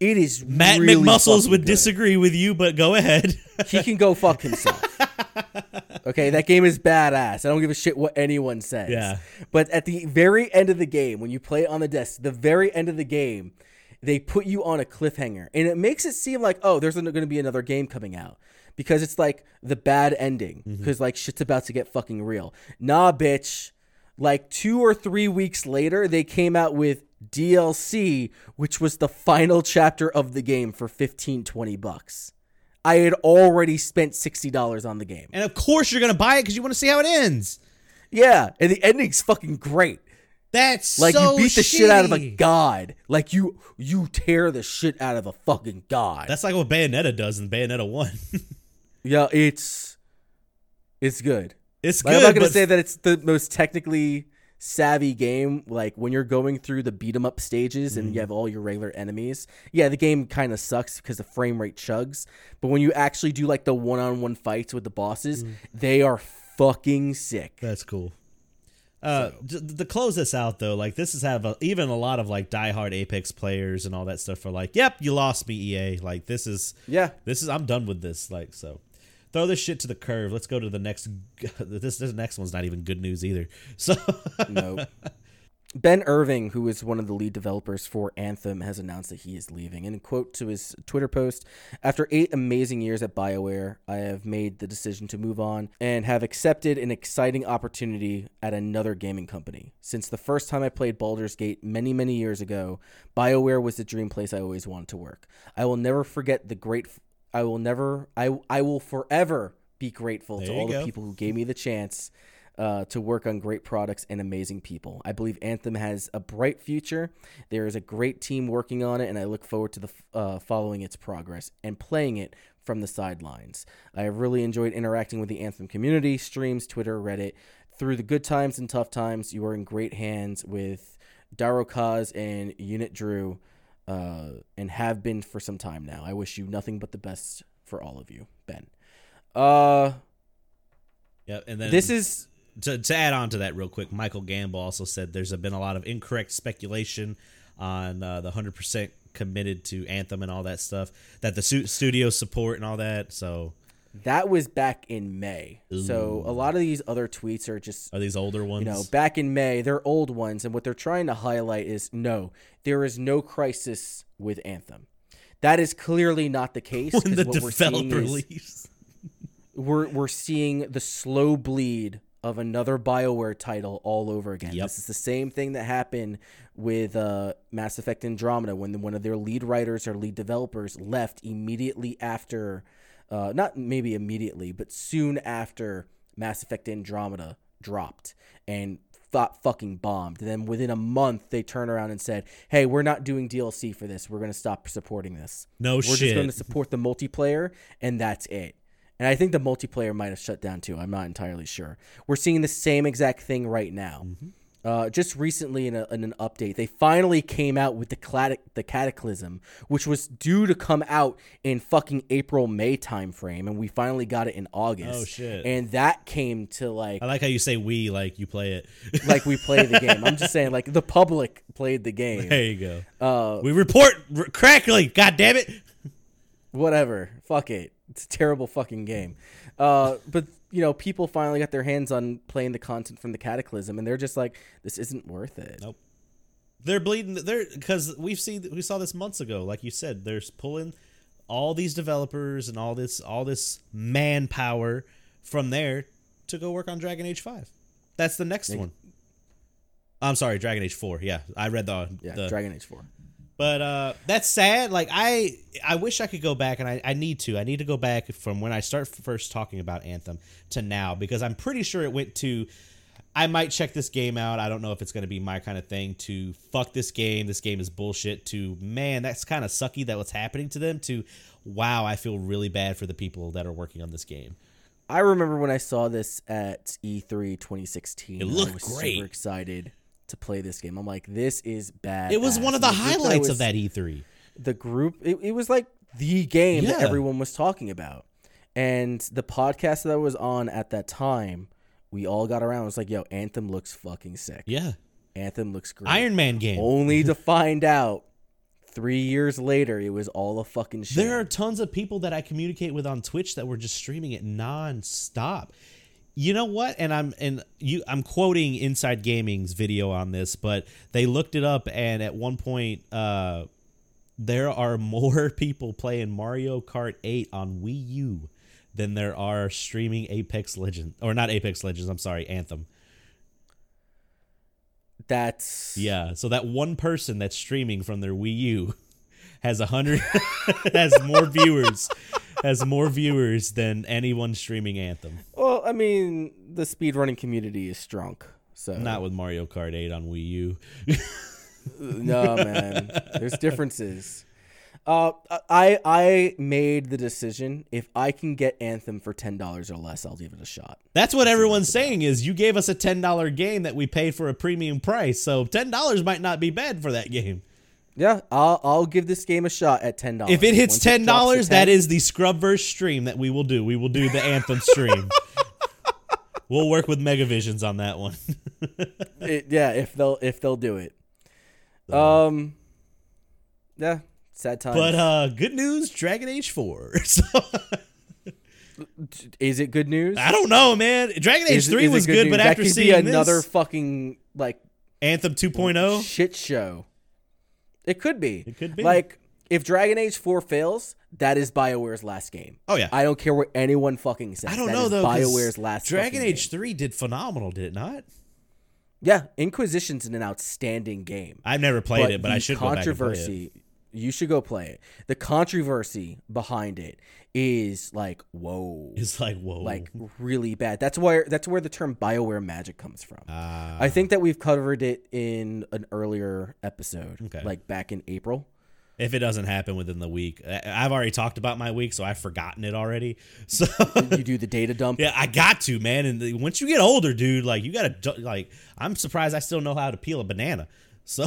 it is. Matt really McMuscles would good. disagree with you, but go ahead. He can go fuck himself. Okay, that game is badass. I don't give a shit what anyone says. Yeah. But at the very end of the game, when you play it on the desk, the very end of the game, they put you on a cliffhanger. And it makes it seem like, oh, there's going to be another game coming out. Because it's like the bad ending. Because mm-hmm. like shit's about to get fucking real. Nah, bitch. Like two or three weeks later, they came out with D L C, which was the final chapter of the game for fifteen, twenty bucks. I had already spent sixty dollars on the game. And of course you're going to buy it because you want to see how it ends. Yeah. And the ending's fucking great. That's like so you beat the shitty. shit out of a god. Like you you tear the shit out of a fucking god. That's like what Bayonetta does in Bayonetta one. Yeah, it's it's good. It's like, good. I'm not going to say that it's the most technically savvy game. Like when you're going through the beat 'em up stages mm-hmm. and you have all your regular enemies, yeah, the game kind of sucks because the frame rate chugs. But when you actually do like the one-on-one fights with the bosses, mm-hmm. they are fucking sick. That's cool. Uh, so. to, to close this out though, like this is have a, even a lot of like diehard Apex players and all that stuff are like, "Yep, you lost me, E A." Like this is, yeah, this is I'm done with this. Like so, throw this shit to the curve. Let's go to the next. This this next one's not even good news either. So no. Ben Irving, who is one of the lead developers for Anthem, has announced that he is leaving. And in quote to his Twitter post, after eight amazing years at BioWare, I have made the decision to move on and have accepted an exciting opportunity at another gaming company. Since the first time I played Baldur's Gate many, many years ago, BioWare was the dream place I always wanted to work. I will never forget the great... I will never... I, I will forever be grateful there to all go. the people who gave me the chance... Uh, to work on great products and amazing people. I believe Anthem has a bright future. There is a great team working on it, and I look forward to the f- uh, following its progress and playing it from the sidelines. I have really enjoyed interacting with the Anthem community, streams, Twitter, Reddit. Through the good times and tough times, you are in great hands with Dairo Kaz and Unit Drew, uh, and have been for some time now. I wish you nothing but the best for all of you, Ben. Uh... Yep, and then this is to, to add on to that real quick. Michael Gambon also said there's been a lot of incorrect speculation on uh, the one hundred percent committed to Anthem and all that stuff, that the studio support and all that. So that was back in May. Ooh. So a lot of these other tweets are just are these older ones. You know, back in May, they're old ones, and what they're trying to highlight is no, there is no crisis with Anthem. That is clearly not the case. When the what developer we're seeing leaves, we're we're seeing the slow bleed of another BioWare title all over again. Yep. This is the same thing that happened with uh, Mass Effect Andromeda when the, one of their lead writers or lead developers left immediately after, uh, not maybe immediately, but soon after Mass Effect Andromeda dropped and thought fucking bombed. And then within a month, they turn around and said, hey, we're not doing D L C for this. We're going to stop supporting this. No we're shit. We're just going to support the multiplayer, and that's it. And I think the multiplayer might have shut down too. I'm not entirely sure. We're seeing the same exact thing right now. Mm-hmm. Uh, just recently in, a, in an update, they finally came out with the, clatic, the Cataclysm, which was due to come out in fucking April, May timeframe, and we finally got it in August. Oh, shit. And that came to, like... I like how you say we, like you play it. Like we play the game. I'm just saying, like, the public played the game. There you go. Uh, we report r- correctly, goddammit! Whatever. Fuck it. It's a terrible fucking game. Uh, but, you know, people finally got their hands on playing the content from the Cataclysm, and they're just like, this isn't worth it. Nope. They're bleeding. They're because we've seen we saw this months ago. Like you said, they're pulling all these developers and all this all this manpower from there to go work on Dragon Age five. That's the next Make, one. I'm sorry, Dragon Age four. Yeah, I read the... Yeah, the, Dragon Age four. But uh, that's sad. Like I, I wish I could go back, and I, I need to. I need to go back from when I start first talking about Anthem to now, because I'm pretty sure it went to, I might check this game out. I don't know if it's going to be my kind of thing, to fuck this game. This game is bullshit, to, man, that's kind of sucky that what's happening to them, to, wow, I feel really bad for the people that are working on this game. I remember when I saw this at E three twenty sixteen. It looked I was great. Super excited to play this game. I'm like, this is bad. It was one of the highlights of that E three. The group, it, it was like the game yeah. that everyone was talking about. And the podcast that I was on at that time, we all got around. It was like, yo, Anthem looks fucking sick. Yeah. Anthem looks great. Iron Man game. Only to find out three years later, it was all a fucking shit. There are tons of people that I communicate with on Twitch that were just streaming it nonstop. You know what? And I'm and you. I'm quoting Inside Gaming's video on this, but they looked it up, and at one point, uh, there are more people playing Mario Kart eight on Wii U than there are streaming Apex Legends, or not Apex Legends. I'm sorry, Anthem. That's yeah. So that one person that's streaming from their Wii U has a hundred has more viewers. Has more viewers than anyone streaming Anthem. Well, I mean, the speedrunning community is strong. So not with Mario Kart eight on Wii U. No, man. There's differences. Uh, I I made the decision, if I can get Anthem for ten dollars or less, I'll give it a shot. That's what everyone's saying is, you gave us a ten dollars game that we paid for a premium price, so ten dollars might not be bad for that game. Yeah, I'll I'll give this game a shot at ten dollars. If it hits Once ten dollars, that is the Scrubverse stream that we will do. We will do the Anthem stream. We'll work with Megavisions on that one. it, yeah, if they'll if they'll do it. Um, yeah, sad times. But uh, good news, Dragon Age four. Is it good news? I don't know, man. Dragon Age is, three is was good, good but that after could seeing be another this, fucking like Anthem two point oh shit show. It could be. It could be. Like, if Dragon Age four fails, that is BioWare's last game. Oh, yeah. I don't care what anyone fucking says. I don't that know, is though. BioWare's last Dragon Age game. three did phenomenal, did it not? Yeah. Inquisition's an outstanding game. I've never played but it, but I should go back and play it. You should go play it. The controversy behind it is like, whoa. It's like, whoa. Like, really bad. That's why. That's where the term BioWare magic comes from. Uh, I think that we've covered it in an earlier episode, okay. like back in April. If it doesn't happen within the week. I've already talked about my week, so I've forgotten it already. So you do the data dump? Yeah, I got to, man. And the, once you get older, dude, like, you got to, like, I'm surprised I still know how to peel a banana. So...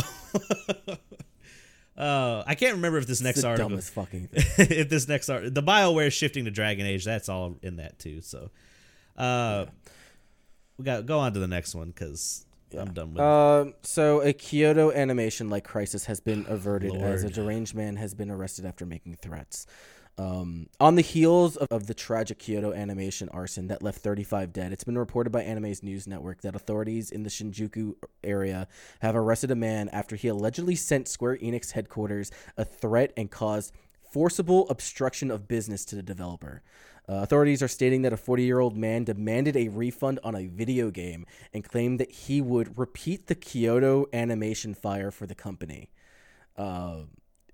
Uh, I can't remember if this next article. The dumbest fucking thing. If this next article, the BioWare shifting to Dragon Age, that's all in that too. So, Uh, we got go on to the next one because yeah. I'm done with uh, it. So a Kyoto animation-like crisis has been averted Lord. as a deranged man has been arrested after making threats. Um, on the heels of, of the tragic Kyoto animation arson that left thirty-five dead, it's been reported by Anime's News Network that authorities in the Shinjuku area have arrested a man after he allegedly sent Square Enix headquarters a threat and caused forcible obstruction of business to the developer. Uh, authorities are stating that a forty-year-old man demanded a refund on a video game and claimed that he would repeat the Kyoto animation fire for the company. Uh,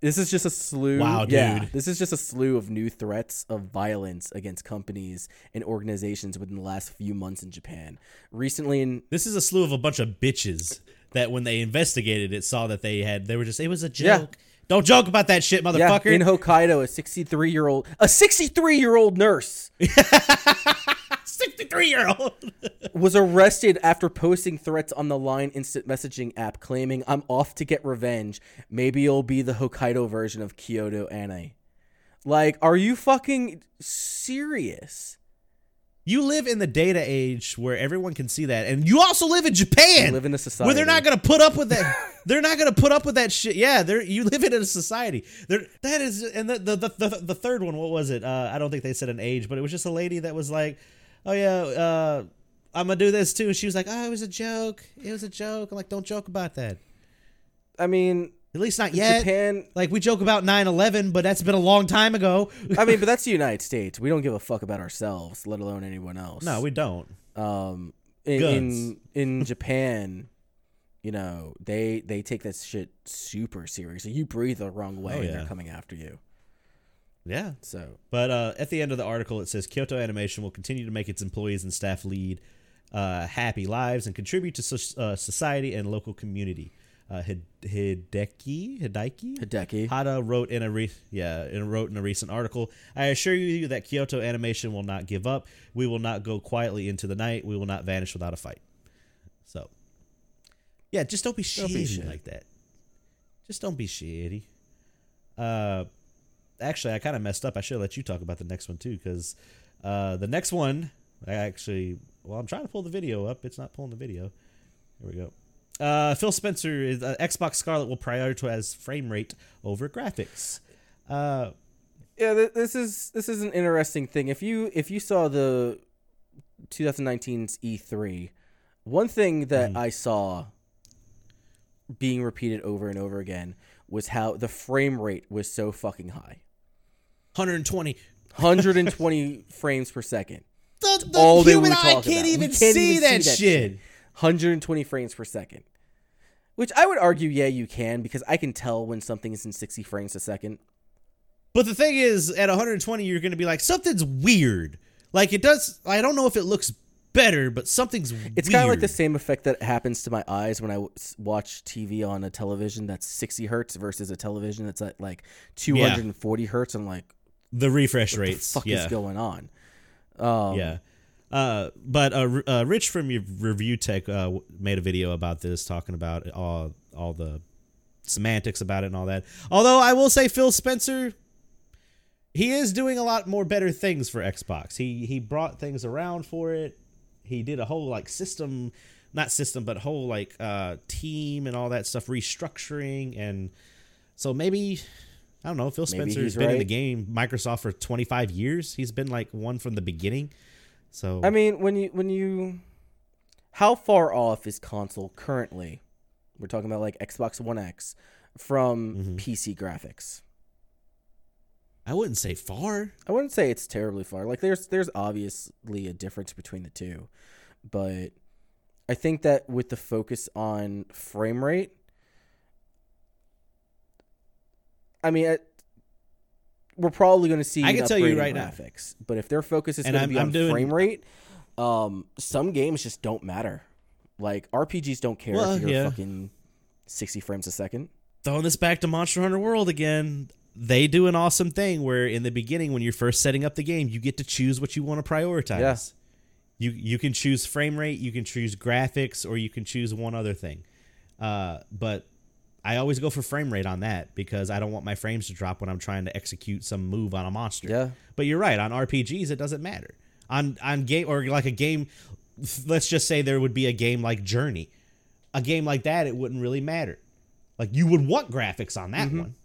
This is just a slew. Wow, dude. Yeah, this is just a slew of new threats of violence against companies and organizations within the last few months in Japan. Recently, in this is a slew of a bunch of bitches that, when they investigated it, saw that they had. They were just. It was a joke. Yeah. Don't joke about that shit, motherfucker. Yeah, in Hokkaido, a sixty-three-year-old, a sixty-three-year-old nurse. sixty-three-year-old was arrested after posting threats on the Line instant messaging app claiming, "I'm off to get revenge. Maybe it'll be the Hokkaido version of Kyoto Anne." Like, are you fucking serious? You live in the data age where everyone can see that, and you also live in Japan. You live in a society where they're not going to put up with that. They're not going to put up with that shit. Yeah, they're you live in a society. They're, that is, and the the, the the the third one, what was it? Uh, I don't think they said an age, but it was just a lady that was like, "Oh yeah, uh, I'm gonna do this too." And she was like, "Oh, it was a joke. It was a joke." I'm like, "Don't joke about that." I mean, at least not yet. Japan, like, we joke about nine eleven, but that's been a long time ago. I mean, but that's the United States. We don't give a fuck about ourselves, let alone anyone else. No, we don't. Um, in in, in Japan, you know, they they take that shit super seriously. You breathe the wrong way, oh, yeah. and they're coming after you. Yeah. So, but uh, at the end of the article, it says Kyoto Animation will continue to make its employees and staff lead uh, happy lives and contribute to so- uh, society and local community. Uh, Hideki Hideki Hideki Hada wrote in a re- yeah and wrote in a recent article. "I assure you that Kyoto Animation will not give up. We will not go quietly into the night. We will not vanish without a fight." So, yeah, just don't be don't shitty be shit. like that. Just don't be shitty. Uh. Actually, I kind of messed up. I should have let you talk about the next one, too, because uh, the next one, I actually... Well, I'm trying to pull the video up. It's not pulling the video. Here we go. Uh, Phil Spencer is... Uh, Xbox Scarlet will prioritize frame rate over graphics. Uh, yeah, th- this is this is an interesting thing. If you if you saw the twenty nineteen's E three, one thing that mm. I saw being repeated over and over again was how the frame rate was so fucking high. one hundred twenty one hundred twenty frames per second. The, the All human eye can't about. even can't see even that, see that shit. shit. one hundred twenty frames per second. Which I would argue, yeah, you can, because I can tell when something is in sixty frames a second. But the thing is, at one hundred twenty, you're going to be like, something's weird. Like, it does, I don't know if it looks better, but something's it's weird. It's kind of like the same effect that happens to my eyes when I w- watch T V on a television that's sixty hertz versus a television that's at like two hundred forty yeah. hertz. I'm like, the refresh what rates. What the fuck yeah. is going on? Um, yeah. Uh, but uh, uh, Rich from Review Tech uh, made a video about this, talking about all, all the semantics about it and all that. Although I will say Phil Spencer, he is doing a lot more better things for Xbox. He, he brought things around for it. He did a whole like system, not system, but whole like uh, team and all that stuff restructuring. And so maybe, I don't know, Phil Spencer's been right. in the game, Microsoft, for twenty-five years. He's been like one from the beginning. So, I mean, when you, when you, how far off is console currently? We're talking about like Xbox One X from mm-hmm. P C graphics. I wouldn't say far. I wouldn't say it's terribly far. Like, there's there's obviously a difference between the two. But I think that with the focus on frame rate, I mean, I, we're probably going to see I can tell you right graphics. Now. But if their focus is going to be I'm on doing... frame rate, um, some games just don't matter. Like, R P Gs don't care well, if you're yeah. fucking sixty frames a second. Throwing this back to Monster Hunter World again, they do an awesome thing where in the beginning, when you're first setting up the game, you get to choose what you want to prioritize. Yeah. You you can choose frame rate, you can choose graphics, or you can choose one other thing. Uh, but I always go for frame rate on that because I don't want my frames to drop when I'm trying to execute some move on a monster. Yeah. But you're right. On R P Gs, it doesn't matter. on on game, or like a game. Let's just say there would be a game like Journey, a game like that. It wouldn't really matter. Like you would want graphics on that mm-hmm. one.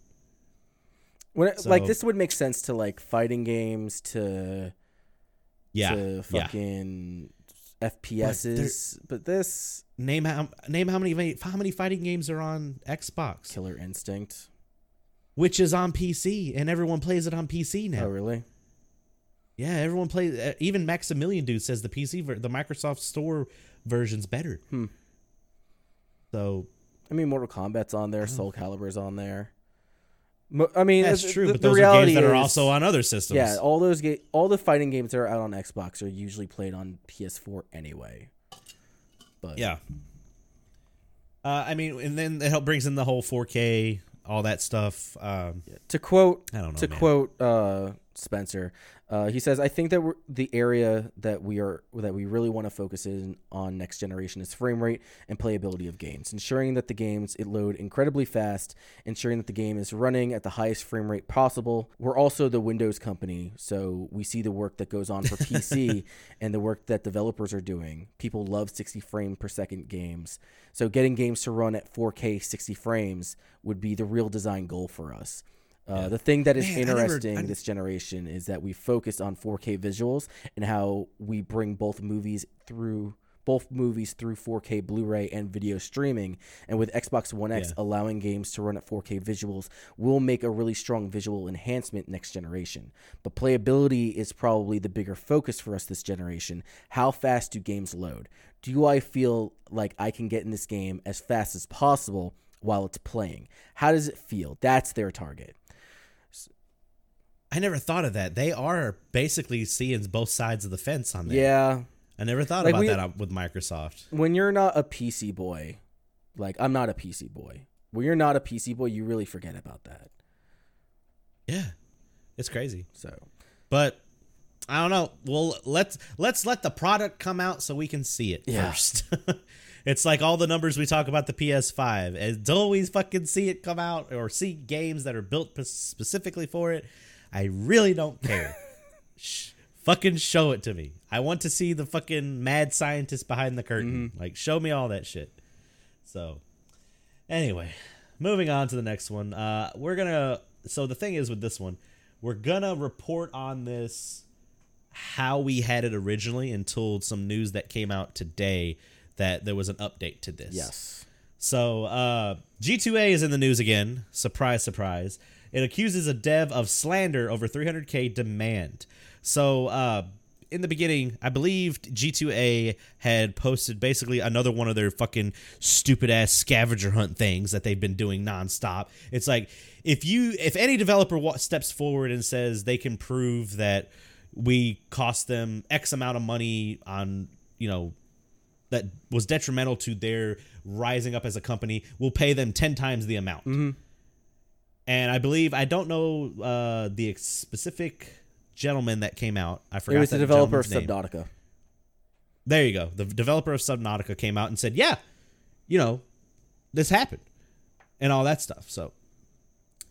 When it, so, like this would make sense to like fighting games to, yeah, to fucking yeah. F P Ss. Like but this name how name how many how many fighting games are on Xbox? Killer Instinct, which is on P C, and everyone plays it on P C now. Oh, really? Yeah, everyone plays. Even Maximilian dude says the P C, ver- the Microsoft Store version's better. Hmm. So, I mean, Mortal Kombat's on there, Soul Calibur's on there. Mo- I mean, that's true. The, but those the are games that is, are also on other systems. Yeah, all those ga- all the fighting games that are out on Xbox are usually played on P S four anyway. But yeah, uh, I mean, and then it brings in the whole four K, all that stuff. Um, yeah. To quote, I don't know, to man. quote uh, Spencer. Uh, he says, I think that we're, the area that we are that we really want to focus in on next generation is frame rate and playability of games, ensuring that the games it load incredibly fast, ensuring that the game is running at the highest frame rate possible. We're also the Windows company, so we see the work that goes on for P C and the work that developers are doing. People love sixty frame per second games, so getting games to run at four K sixty frames would be the real design goal for us. Uh, the thing that is Man, interesting I never, I... this generation is that we focus on four K visuals and how we bring both movies through both movies through four K Blu-ray and video streaming. And with Xbox One X yeah. allowing games to run at four K visuals will make a really strong visual enhancement next generation. But playability is probably the bigger focus for us this generation. How fast do games load? Do I feel like I can get in this game as fast as possible while it's playing? How does it feel? That's their target. I never thought of that. They are basically seeing both sides of the fence on there. Yeah. I never thought like about we, that with Microsoft. When you're not a P C boy, like I'm not a P C boy. When you're not a P C boy, you really forget about that. Yeah. It's crazy. So, but I don't know. Well, let's let's let the product come out so we can see it yeah. first. It's like all the numbers we talk about the P S five. Until we fucking see it come out or see games that are built specifically for it, I really don't care. Shh, fucking show it to me. I want to see the fucking mad scientist behind the curtain. Mm-hmm. Like, show me all that shit. So, anyway, moving on to the next one. Uh, we're going to... So, the thing is with this one, we're going to report on this how we had it originally until some news that came out today that there was an update to this. Yes. So, uh, G two A is in the news again. Surprise, surprise. It accuses a dev of slander over three hundred K demand. So uh, in the beginning, I believe G two A had posted basically another one of their fucking stupid ass scavenger hunt things that they've been doing nonstop. It's like if you if any developer steps forward and says they can prove that we cost them X amount of money on, you know, that was detrimental to their rising up as a company, we'll pay them ten times the amount. Mm-hmm. And I believe, I don't know uh, the specific gentleman that came out. I forgot. It was that the developer of Subnautica. Name. There you go. The developer of Subnautica came out and said, yeah, you know, this happened and all that stuff. So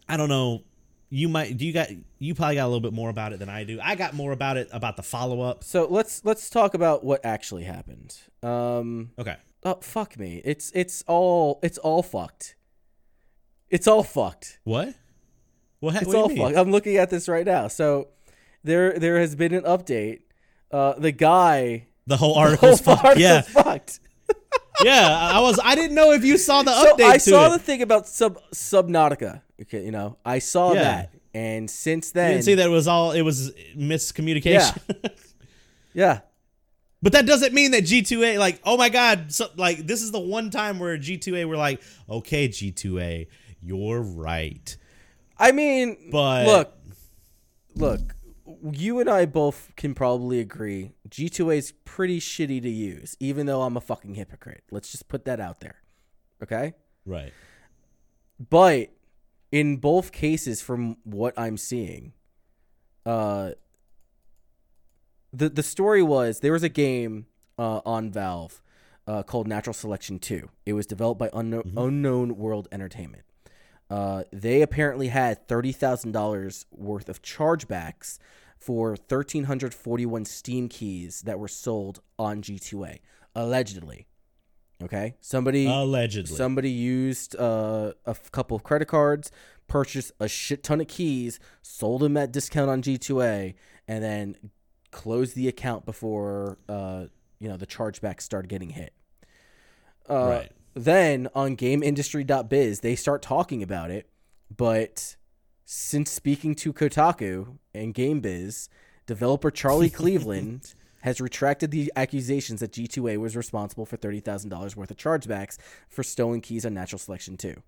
I don't know. You might do you got you probably got a little bit more about it than I do. I got more about it about the follow up. So let's let's talk about what actually happened. Um, OK. Oh, fuck me. It's it's all it's all fucked. It's all fucked. What? What? It's what all fucked. I'm looking at this right now. So there there has been an update. Uh, the guy. The whole article's the whole fucked. Article's yeah. fucked. yeah. I was I didn't know if you saw the update. So I to saw it. the thing about sub Subnautica. Okay, you know, I saw yeah. that. And since then you didn't see that it was all it was miscommunication. Yeah. yeah. But that doesn't mean that G two A, like, oh my God, so, like this is the one time where G two A were like, okay, G two A. You're right. I mean, but look, look, you and I both can probably agree G two A is pretty shitty to use, even though I'm a fucking hypocrite. Let's just put that out there. Okay? Right. But in both cases, from what I'm seeing, uh, the, the story was there was a game uh, on Valve uh, called Natural Selection two. It was developed by Unknown, mm-hmm. Unknown World Entertainment. Uh, they apparently had thirty thousand dollars worth of chargebacks for one thousand three hundred forty-one Steam keys that were sold on G two A, allegedly. Okay, somebody allegedly somebody used uh, a couple of credit cards, purchased a shit ton of keys, sold them at discount on G two A, and then closed the account before uh, you know the chargebacks started getting hit. Uh, right. Then on game industry dot biz, they start talking about it, but since speaking to Kotaku and GameBiz, developer Charlie Cleveland has retracted the accusations that G two A was responsible for thirty thousand dollars worth of chargebacks for stolen keys on Natural Selection two.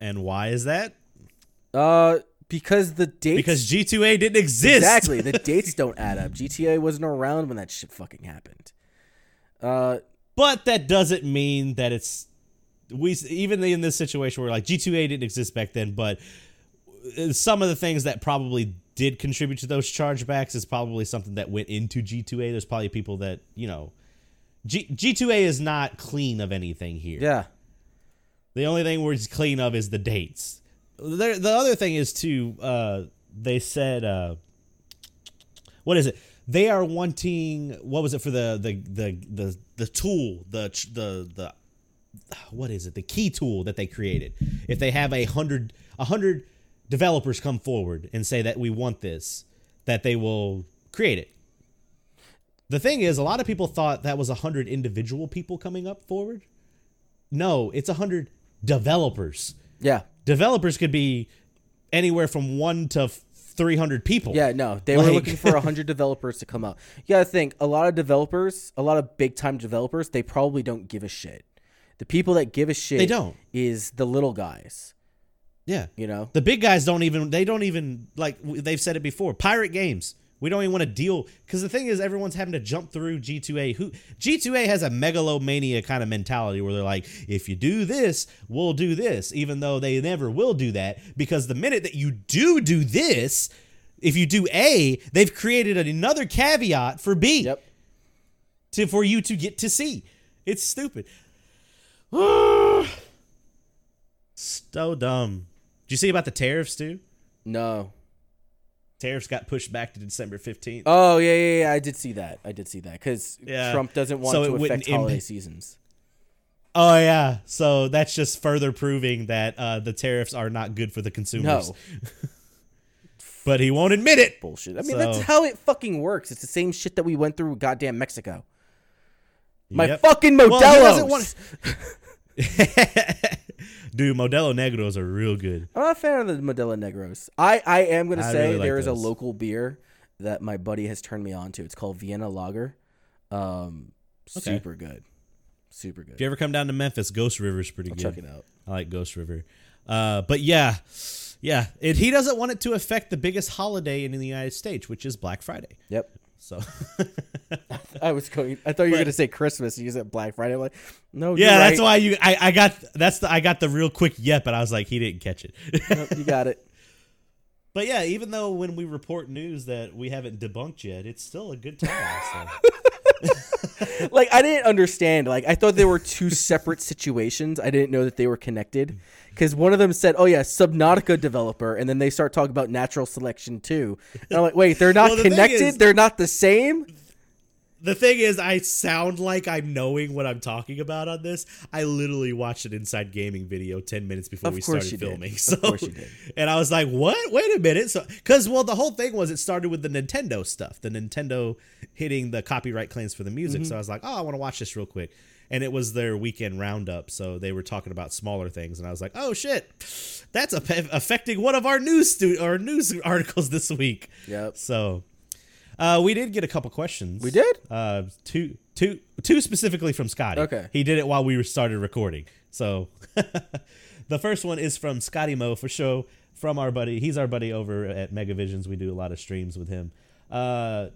And why is that? Uh, because the dates... Because G two A didn't exist! Exactly, the dates don't add up. G T A wasn't around when that shit fucking happened. Uh, but that doesn't mean that it's... we even in this situation where like G two A didn't exist back then, but some of the things that probably did contribute to those chargebacks is probably something that went into G two A. There's probably people that, you know, G- G2A is not clean of anything here. Yeah. The only thing we're clean of is the dates. The, the other thing is, too, uh, they said, uh, what is it? They are wanting, what was it for the, the, the, the, the tool, the, the, the, what is it? The key tool that they created. If they have a hundred, a hundred, developers come forward and say that we want this, that they will create it. The thing is, a lot of people thought that was one hundred individual people coming up forward. No, it's one hundred developers. Yeah. Developers could be anywhere from one to three hundred people. Yeah, no. They like, were looking for one hundred developers to come up. You got to think, a lot of developers, a lot of big-time developers, they probably don't give a shit. The people that give a shit they don't. Is the little guys. Yeah, you know, the big guys don't even they don't even like they've said it before. Pirate games. We don't even want to deal because the thing is, everyone's having to jump through G two A. Who G two A has a megalomania kind of mentality where they're like, if you do this, we'll do this, even though they never will do that, because the minute that you do do this, if you do A, they've created another caveat for B yep. to for you to get to C. It's stupid. So dumb. Did you see about the tariffs, too? No. Tariffs got pushed back to December fifteenth. Oh, yeah, yeah, yeah. I did see that. I did see that because yeah. Trump doesn't want so to affect holiday imp- seasons. Oh, yeah. So that's just further proving that uh, the tariffs are not good for the consumers. No. But he won't admit it. Bullshit. I mean, so. That's how it fucking works. It's the same shit that we went through with goddamn Mexico. My yep. fucking Modelo's. Well, he doesn't want to- Dude, Modelo Negros are real good. I'm not a fan of the Modelo Negros. I, I am going to say really like there those. Is a local beer that my buddy has turned me on to. It's called Vienna Lager. Um, okay. Super good. Super good. If you ever come down to Memphis, Ghost River's pretty I'll good. Check it out. I like Ghost River. Uh, but yeah, yeah. It, he doesn't want it to affect the biggest holiday in the United States, which is Black Friday. Yep. So I was going. I thought you were going to say Christmas. You said Black Friday. I'm like, no. Yeah, you're right. That's why you. I, I got that's the I got the real quick yep, but I was like, he didn't catch it. Nope, you got it. But yeah, even though when we report news that we haven't debunked yet, it's still a good time. So. Like I didn't understand. Like I thought there were two separate situations. I didn't know that they were connected because one of them said, "Oh yeah, Subnautica developer," and then they start talking about Natural Selection too. And I'm like, wait, they're not well, the connected. Is, they're not the same. The thing is, I sound like I'm knowing what I'm talking about on this. I literally watched an Inside Gaming video ten minutes before of we started filming. Did. So, of course you did. And I was like, "What? Wait a minute!" So, because well, the whole thing was it started with the Nintendo stuff, the Nintendo hitting the copyright claims for the music. Mm-hmm. So I was like, "Oh, I want to watch this real quick." And it was their weekend roundup, so they were talking about smaller things, and I was like, "Oh shit, that's a- affecting one of our news stu- our news articles this week." Yep. So, uh, we did get a couple questions. We did. Uh, two, two, two specifically from Scotty. Okay. He did it while we started recording. So, the first one is from Scotty Mo for show from our buddy. He's our buddy over at Megavisions. We do a lot of streams with him. Uh.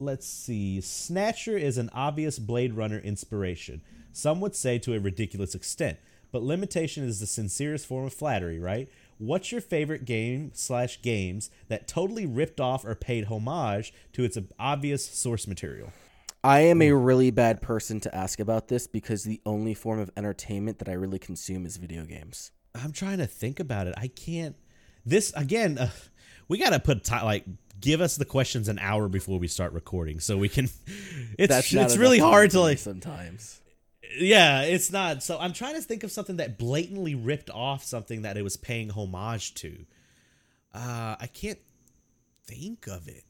Let's see. Snatcher is an obvious Blade Runner inspiration. Some would say to a ridiculous extent, but limitation is the sincerest form of flattery, right? What's your favorite game slash games that totally ripped off or paid homage to its obvious source material? I am a really bad person to ask about this because the only form of entertainment that I really consume is video games. I'm trying to think about it. I can't. This, again... Uh, we got to put time, like, give us the questions an hour before we start recording so we can. It's That's it's really hard to like sometimes. Yeah, it's not. So I'm trying to think of something that blatantly ripped off something that it was paying homage to. Uh, I can't think of it.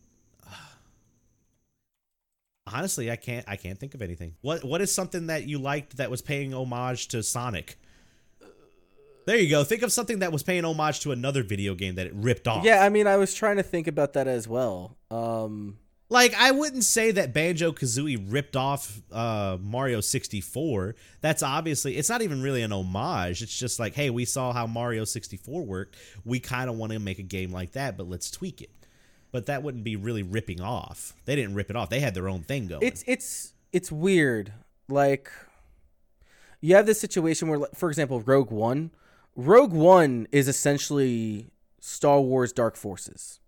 Honestly, I can't. I can't think of anything. What What is something that you liked that was paying homage to Sonic? There you go. Think of something that was paying homage to another video game that it ripped off. Yeah, I mean, I was trying to think about that as well. Um, like, I wouldn't say that Banjo-Kazooie ripped off uh, Mario sixty-four. That's obviously... It's not even really an homage. It's just like, hey, we saw how Mario sixty-four worked. We kind of want to make a game like that, but let's tweak it. But that wouldn't be really ripping off. They didn't rip it off. They had their own thing going. It's, it's, it's weird. Like, you have this situation where, for example, Rogue One... Rogue One is essentially Star Wars Dark Forces.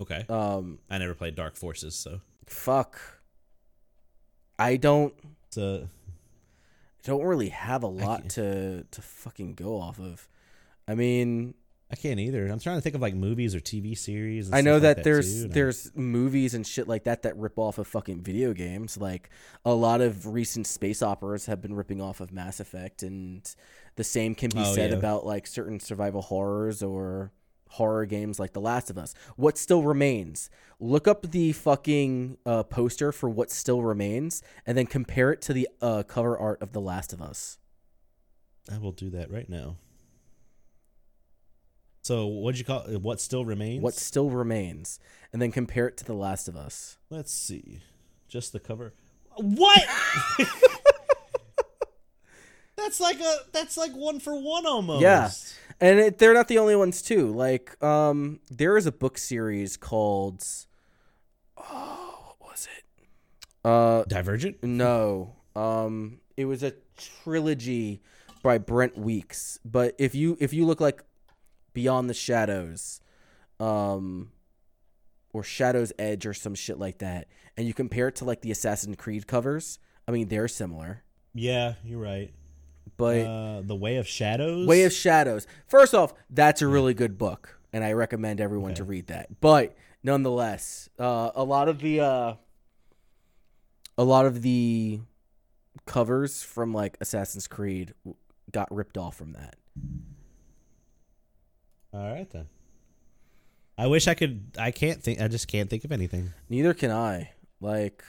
Okay. Um, I never played Dark Forces, so. Fuck. I don't. It's a, I don't really have a lot to to fucking go off of. I mean, I can't either. I'm trying to think of like movies or T V series. And I know that, like that there's too, there's I'm... movies and shit like that that rip off of fucking video games. Like a lot of recent space operas have been ripping off of Mass Effect, and the same can be oh, said yeah. about like certain survival horrors or horror games like The Last of Us. What Still Remains? Look up the fucking uh, poster for What Still Remains, and then compare it to the uh, cover art of The Last of Us. I will do that right now. So what'd you call it? What Still Remains? What Still Remains. And then compare it to The Last of Us. Let's see. Just the cover. What? That's like a that's like one for one almost. Yeah. And it, they're not the only ones too. Like um there is a book series called Oh, what was it? Uh Divergent? No. Um it was a trilogy by Brent Weeks. But if you if you look like Beyond the Shadows, um, or Shadow's Edge or some shit like that, and you compare it to like the Assassin's Creed covers, I mean, they're similar. Yeah, you're right. But uh, the Way of Shadows? Way of Shadows. First off, that's a really good book, and I recommend everyone okay. to read that. But nonetheless, uh, a lot of the uh, a lot of the covers from like Assassin's Creed got ripped off from that. All right, then. I wish I could. I can't think. I just can't think of anything. Neither can I. Like,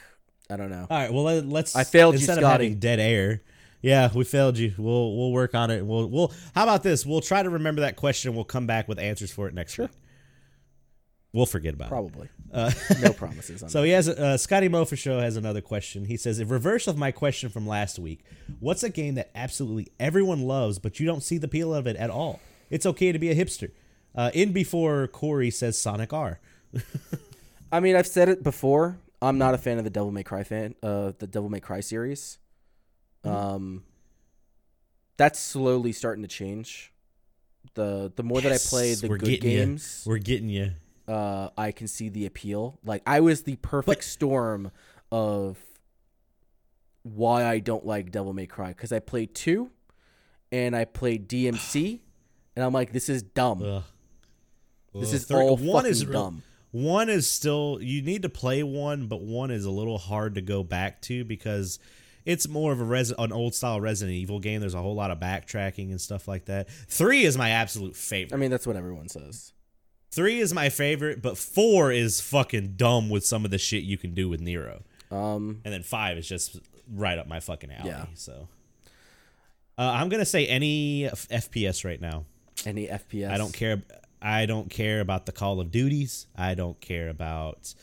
I don't know. All right. Well, let's. I failed you, Scotty. Instead of having dead air. Yeah, we failed you. We'll we'll work on it. We'll we'll. How about this? We'll try to remember that question. We'll come back with answers for it next sure. week. We'll forget about Probably. it. Probably. Uh, no promises. On so that. He has uh, Scotty Mo for show has another question. He says, in reverse of my question from last week, what's a game that absolutely everyone loves, but you don't see the appeal of it at all? It's okay to be a hipster. Uh, in before Corey says Sonic R. I mean, I've said it before. I'm not a fan of the Devil May Cry fan, uh, the Devil May Cry series. Mm-hmm. Um, that's slowly starting to change. The the more yes, that I play the good games, you. we're getting you. Uh, I can see the appeal. Like I was the perfect but- storm of why I don't like Devil May Cry because I played two, and I played D M C. And I'm like, this is dumb. Ugh. This Ugh. is Three, all one fucking is, dumb. One is still, you need to play one, but one is a little hard to go back to because it's more of a res, an old-style Resident Evil game. There's a whole lot of backtracking and stuff like that. Three is my absolute favorite. I mean, that's what everyone says. Three is my favorite, but four is fucking dumb with some of the shit you can do with Nero. Um, and then five is just right up my fucking alley. Yeah. So uh, I'm going to say any f- FPS right now. Any F P S? I don't care. I don't care about the Call of Duties. I don't care about.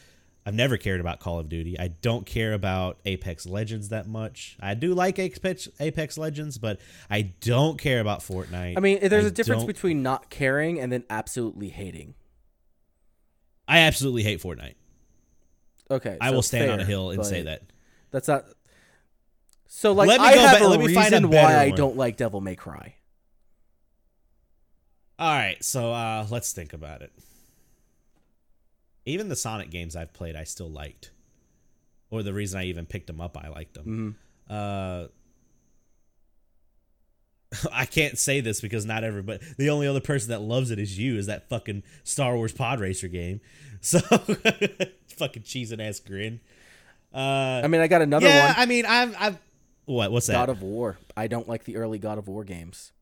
I've never cared about Call of Duty. I don't care about Apex Legends that much. I do like Apex Apex Legends, but I don't care about Fortnite. I mean, there's I a difference between not caring and then absolutely hating. I absolutely hate Fortnite. Okay, I so will stand fair, on a hill and say that. That's not. So like, let me I go have ba- a let me reason find a why I one. don't like Devil May Cry. All right, so uh, let's think about it. Even the Sonic games I've played, I still liked. Or the reason I even picked them up, I liked them. Mm-hmm. Uh, I can't say this because not everybody, the only other person that loves it is you, is that fucking Star Wars pod racer game. So fucking cheesing ass grin. Uh, I mean, I got another yeah, one. Yeah, I mean, I've, I've, what, what's that? God of War. I don't like the early God of War games.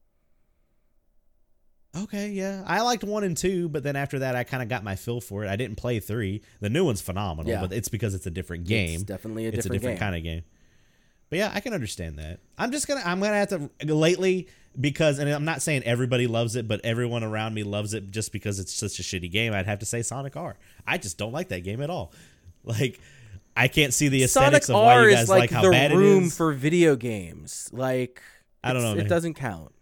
Okay, yeah. I liked one and two, but then after that, I kind of got my fill for it. I didn't play three. The new one's phenomenal, yeah. but it's because it's a different game. It's definitely a different game. It's a different game. kind of game. But yeah, I can understand that. I'm just going to, I'm going to have to, lately, because, and I'm not saying everybody loves it, but everyone around me loves it just because it's such a shitty game. I'd have to say Sonic R. I just don't like that game at all. Like, I can't see the aesthetics Sonic of why R you guys like, like how the bad room it is. For video games. Like, I don't know. Man. It doesn't count.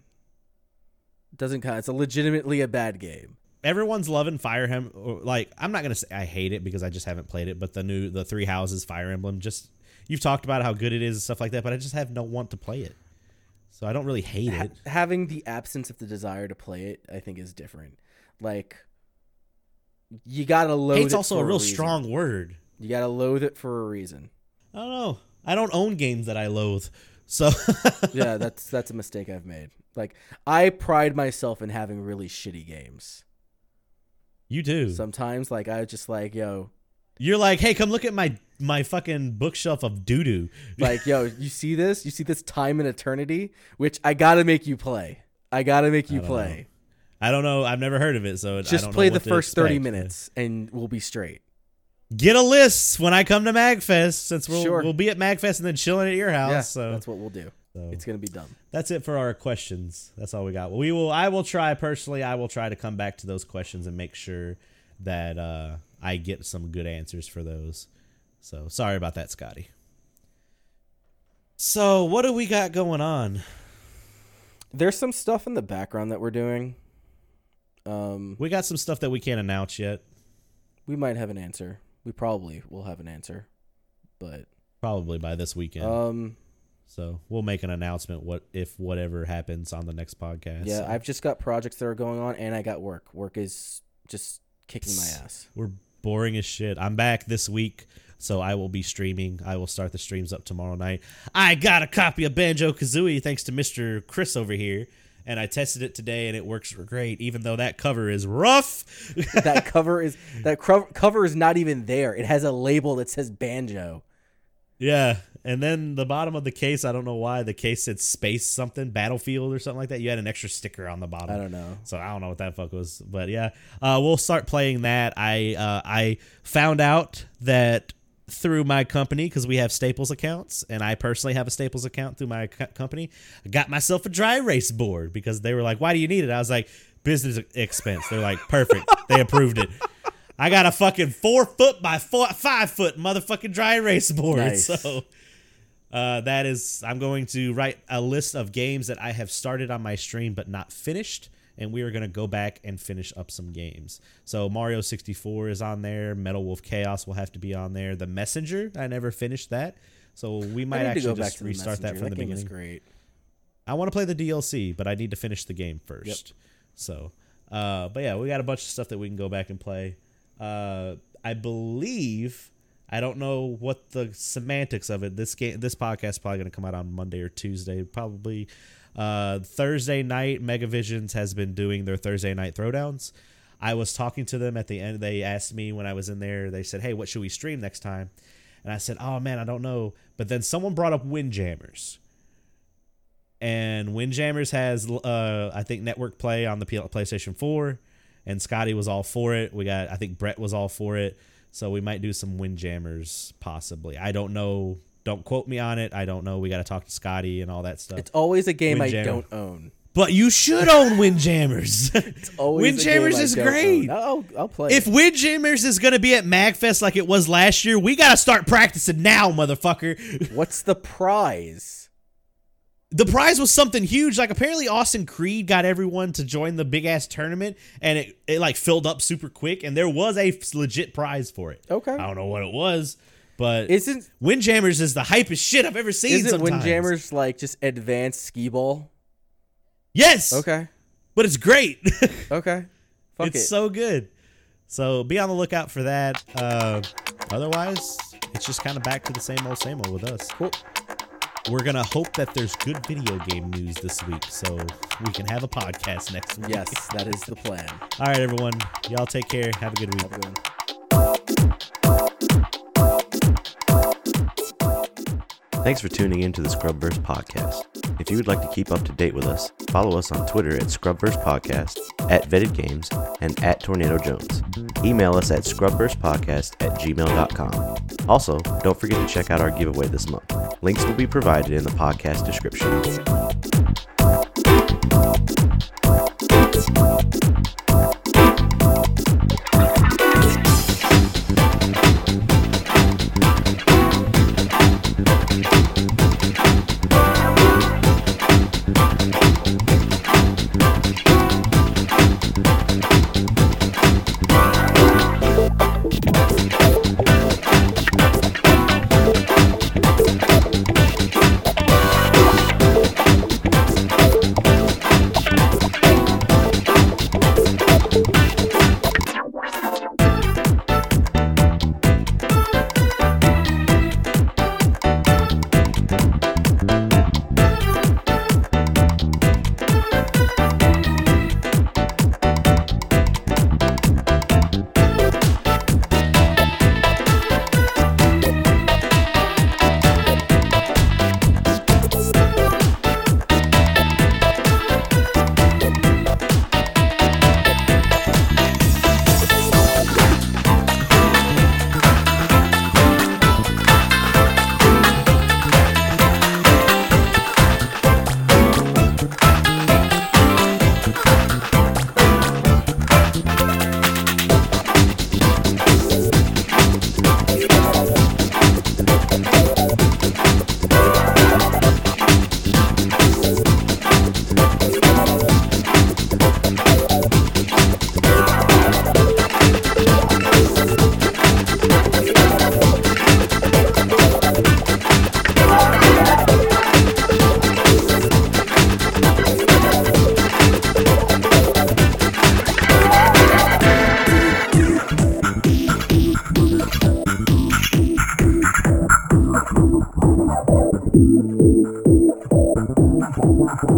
It doesn't count. It's a legitimately a bad game. Everyone's loving Fire Emblem. Like, I'm not going to say I hate it because I just haven't played it, but the new, the Three Houses Fire Emblem just, you've talked about how good it is and stuff like that, but I just have no want to play it. So I don't really hate ha- it. Having the absence of the desire to play it, I think, is different. Like, you got to loathe it. Hate's also a real strong word. You got to loathe it for a reason. I don't know. I don't own games that I loathe. So yeah, that's that's a mistake I've made. Like, I pride myself in having really shitty games. You do. Sometimes, like, I just like, yo. You're like, hey, come look at my my fucking bookshelf of doo-doo. Like, yo, you see this? You see this Time and Eternity? Which I got to make you play. I got to make you I play. Know. I don't know. I've never heard of it, so just I don't know Just play the first expect. thirty minutes, and we'll be straight. Get a list when I come to MagFest, since we'll, sure. we'll be at MagFest and then chilling at your house. Yeah, so that's what we'll do. So it's going to be dumb. That's it for our questions. That's all we got. We will. I will try, personally, I will try to come back to those questions and make sure that uh, I get some good answers for those. So sorry about that, Scotty. So what do we got going on? There's some stuff in the background that we're doing. Um, we got some stuff that we can't announce yet. We might have an answer. We probably will have an answer, but probably by this weekend. Um, so we'll make an announcement. What if whatever happens on the next podcast? Yeah, so. I've just got projects that are going on, and I got work. Work is just kicking my ass. We're boring as shit. I'm back this week, so I will be streaming. I will start the streams up tomorrow night. I got a copy of Banjo-Kazooie thanks to Mister Chris over here. And I tested it today, and it works great, even though that cover is rough. that cover is that cro- cover is not even there. It has a label that says Banjo. Yeah, and then the bottom of the case, I don't know why, the case said space something, Battlefield or something like that. You had an extra sticker on the bottom. I don't know. So I don't know what that fuck was. But, yeah, uh, we'll start playing that. I uh, I found out that through my company, because we have Staples accounts, and I personally have a Staples account through my co- company. I got myself a dry erase board because they were like, why do you need it? I was like, business expense. They're like, perfect. They approved it. I got a fucking four foot by four, five foot motherfucking dry erase board. Nice. So uh, that is, I'm going to write a list of games that I have started on my stream but not finished. And we are going to go back and finish up some games. So Mario sixty-four is on there. Metal Wolf Chaos will have to be on there. The Messenger, I never finished that. So we might actually just restart that from the beginning. That game is great. I want to play the D L C, but I need to finish the game first. Yep. So, uh, but yeah, we got a bunch of stuff that we can go back and play. Uh, I believe, I don't know what the semantics of it. This game, this podcast is probably going to come out on Monday or Tuesday, probably. Uh, Thursday night, Megavisions has been doing their Thursday night throwdowns. I was talking to them at the end. They asked me when I was in there, they said, hey, what should we stream next time? And I said, oh man, I don't know. But then someone brought up Windjammers. And Windjammers has, uh, I think, network play on the PlayStation four. And Scotty was all for it. We got, I think Brett was all for it. So we might do some Windjammers possibly. I don't know. Don't quote me on it. I don't know. We got to talk to Scotty and all that stuff. It's always a game Windjammer. I don't own. But you should own Windjammers. It's always Windjammers a game is I don't great. I'll, I'll play If it. Windjammers is going to be at MagFest like it was last year, we got to start practicing now, motherfucker. What's the prize? The prize was something huge. Like, apparently Austin Creed got everyone to join the big-ass tournament, and it, it, like, filled up super quick, and there was a legit prize for it. Okay. I don't know what it was. But isn't Windjammers is the hypest shit I've ever seen. Isn't sometimes. Windjammers like just advanced skee ball? Yes. Okay. But it's great. Okay. Fuck it's it. It's so good. So be on the lookout for that. Uh, otherwise, it's just kind of back to the same old, same old with us. Cool. We're going to hope that there's good video game news this week so we can have a podcast next week. Yes, that is the plan. All right, everyone. Y'all take care. Have a good week. Have a good one. Thanks for tuning in to the Scrubverse Podcast. If you would like to keep up to date with us, follow us on Twitter at Scrubverse Podcast, at Vetted Games, and at Tornado Jones. Email us at scrubverse podcast at gmail dot com. Also, don't forget to check out our giveaway this month. Links will be provided in the podcast description.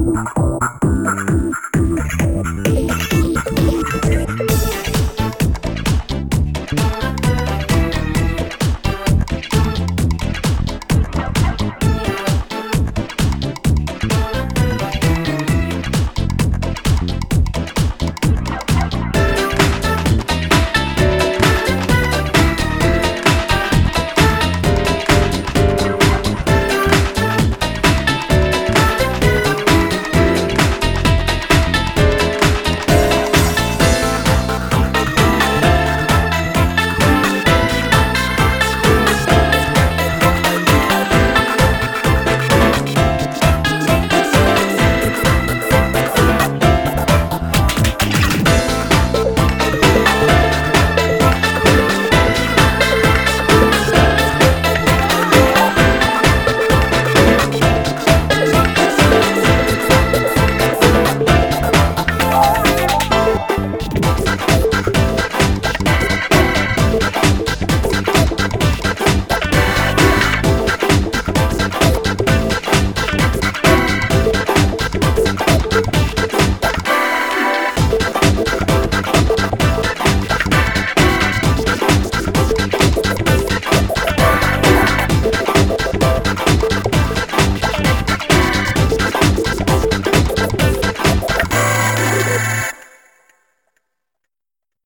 Thank you.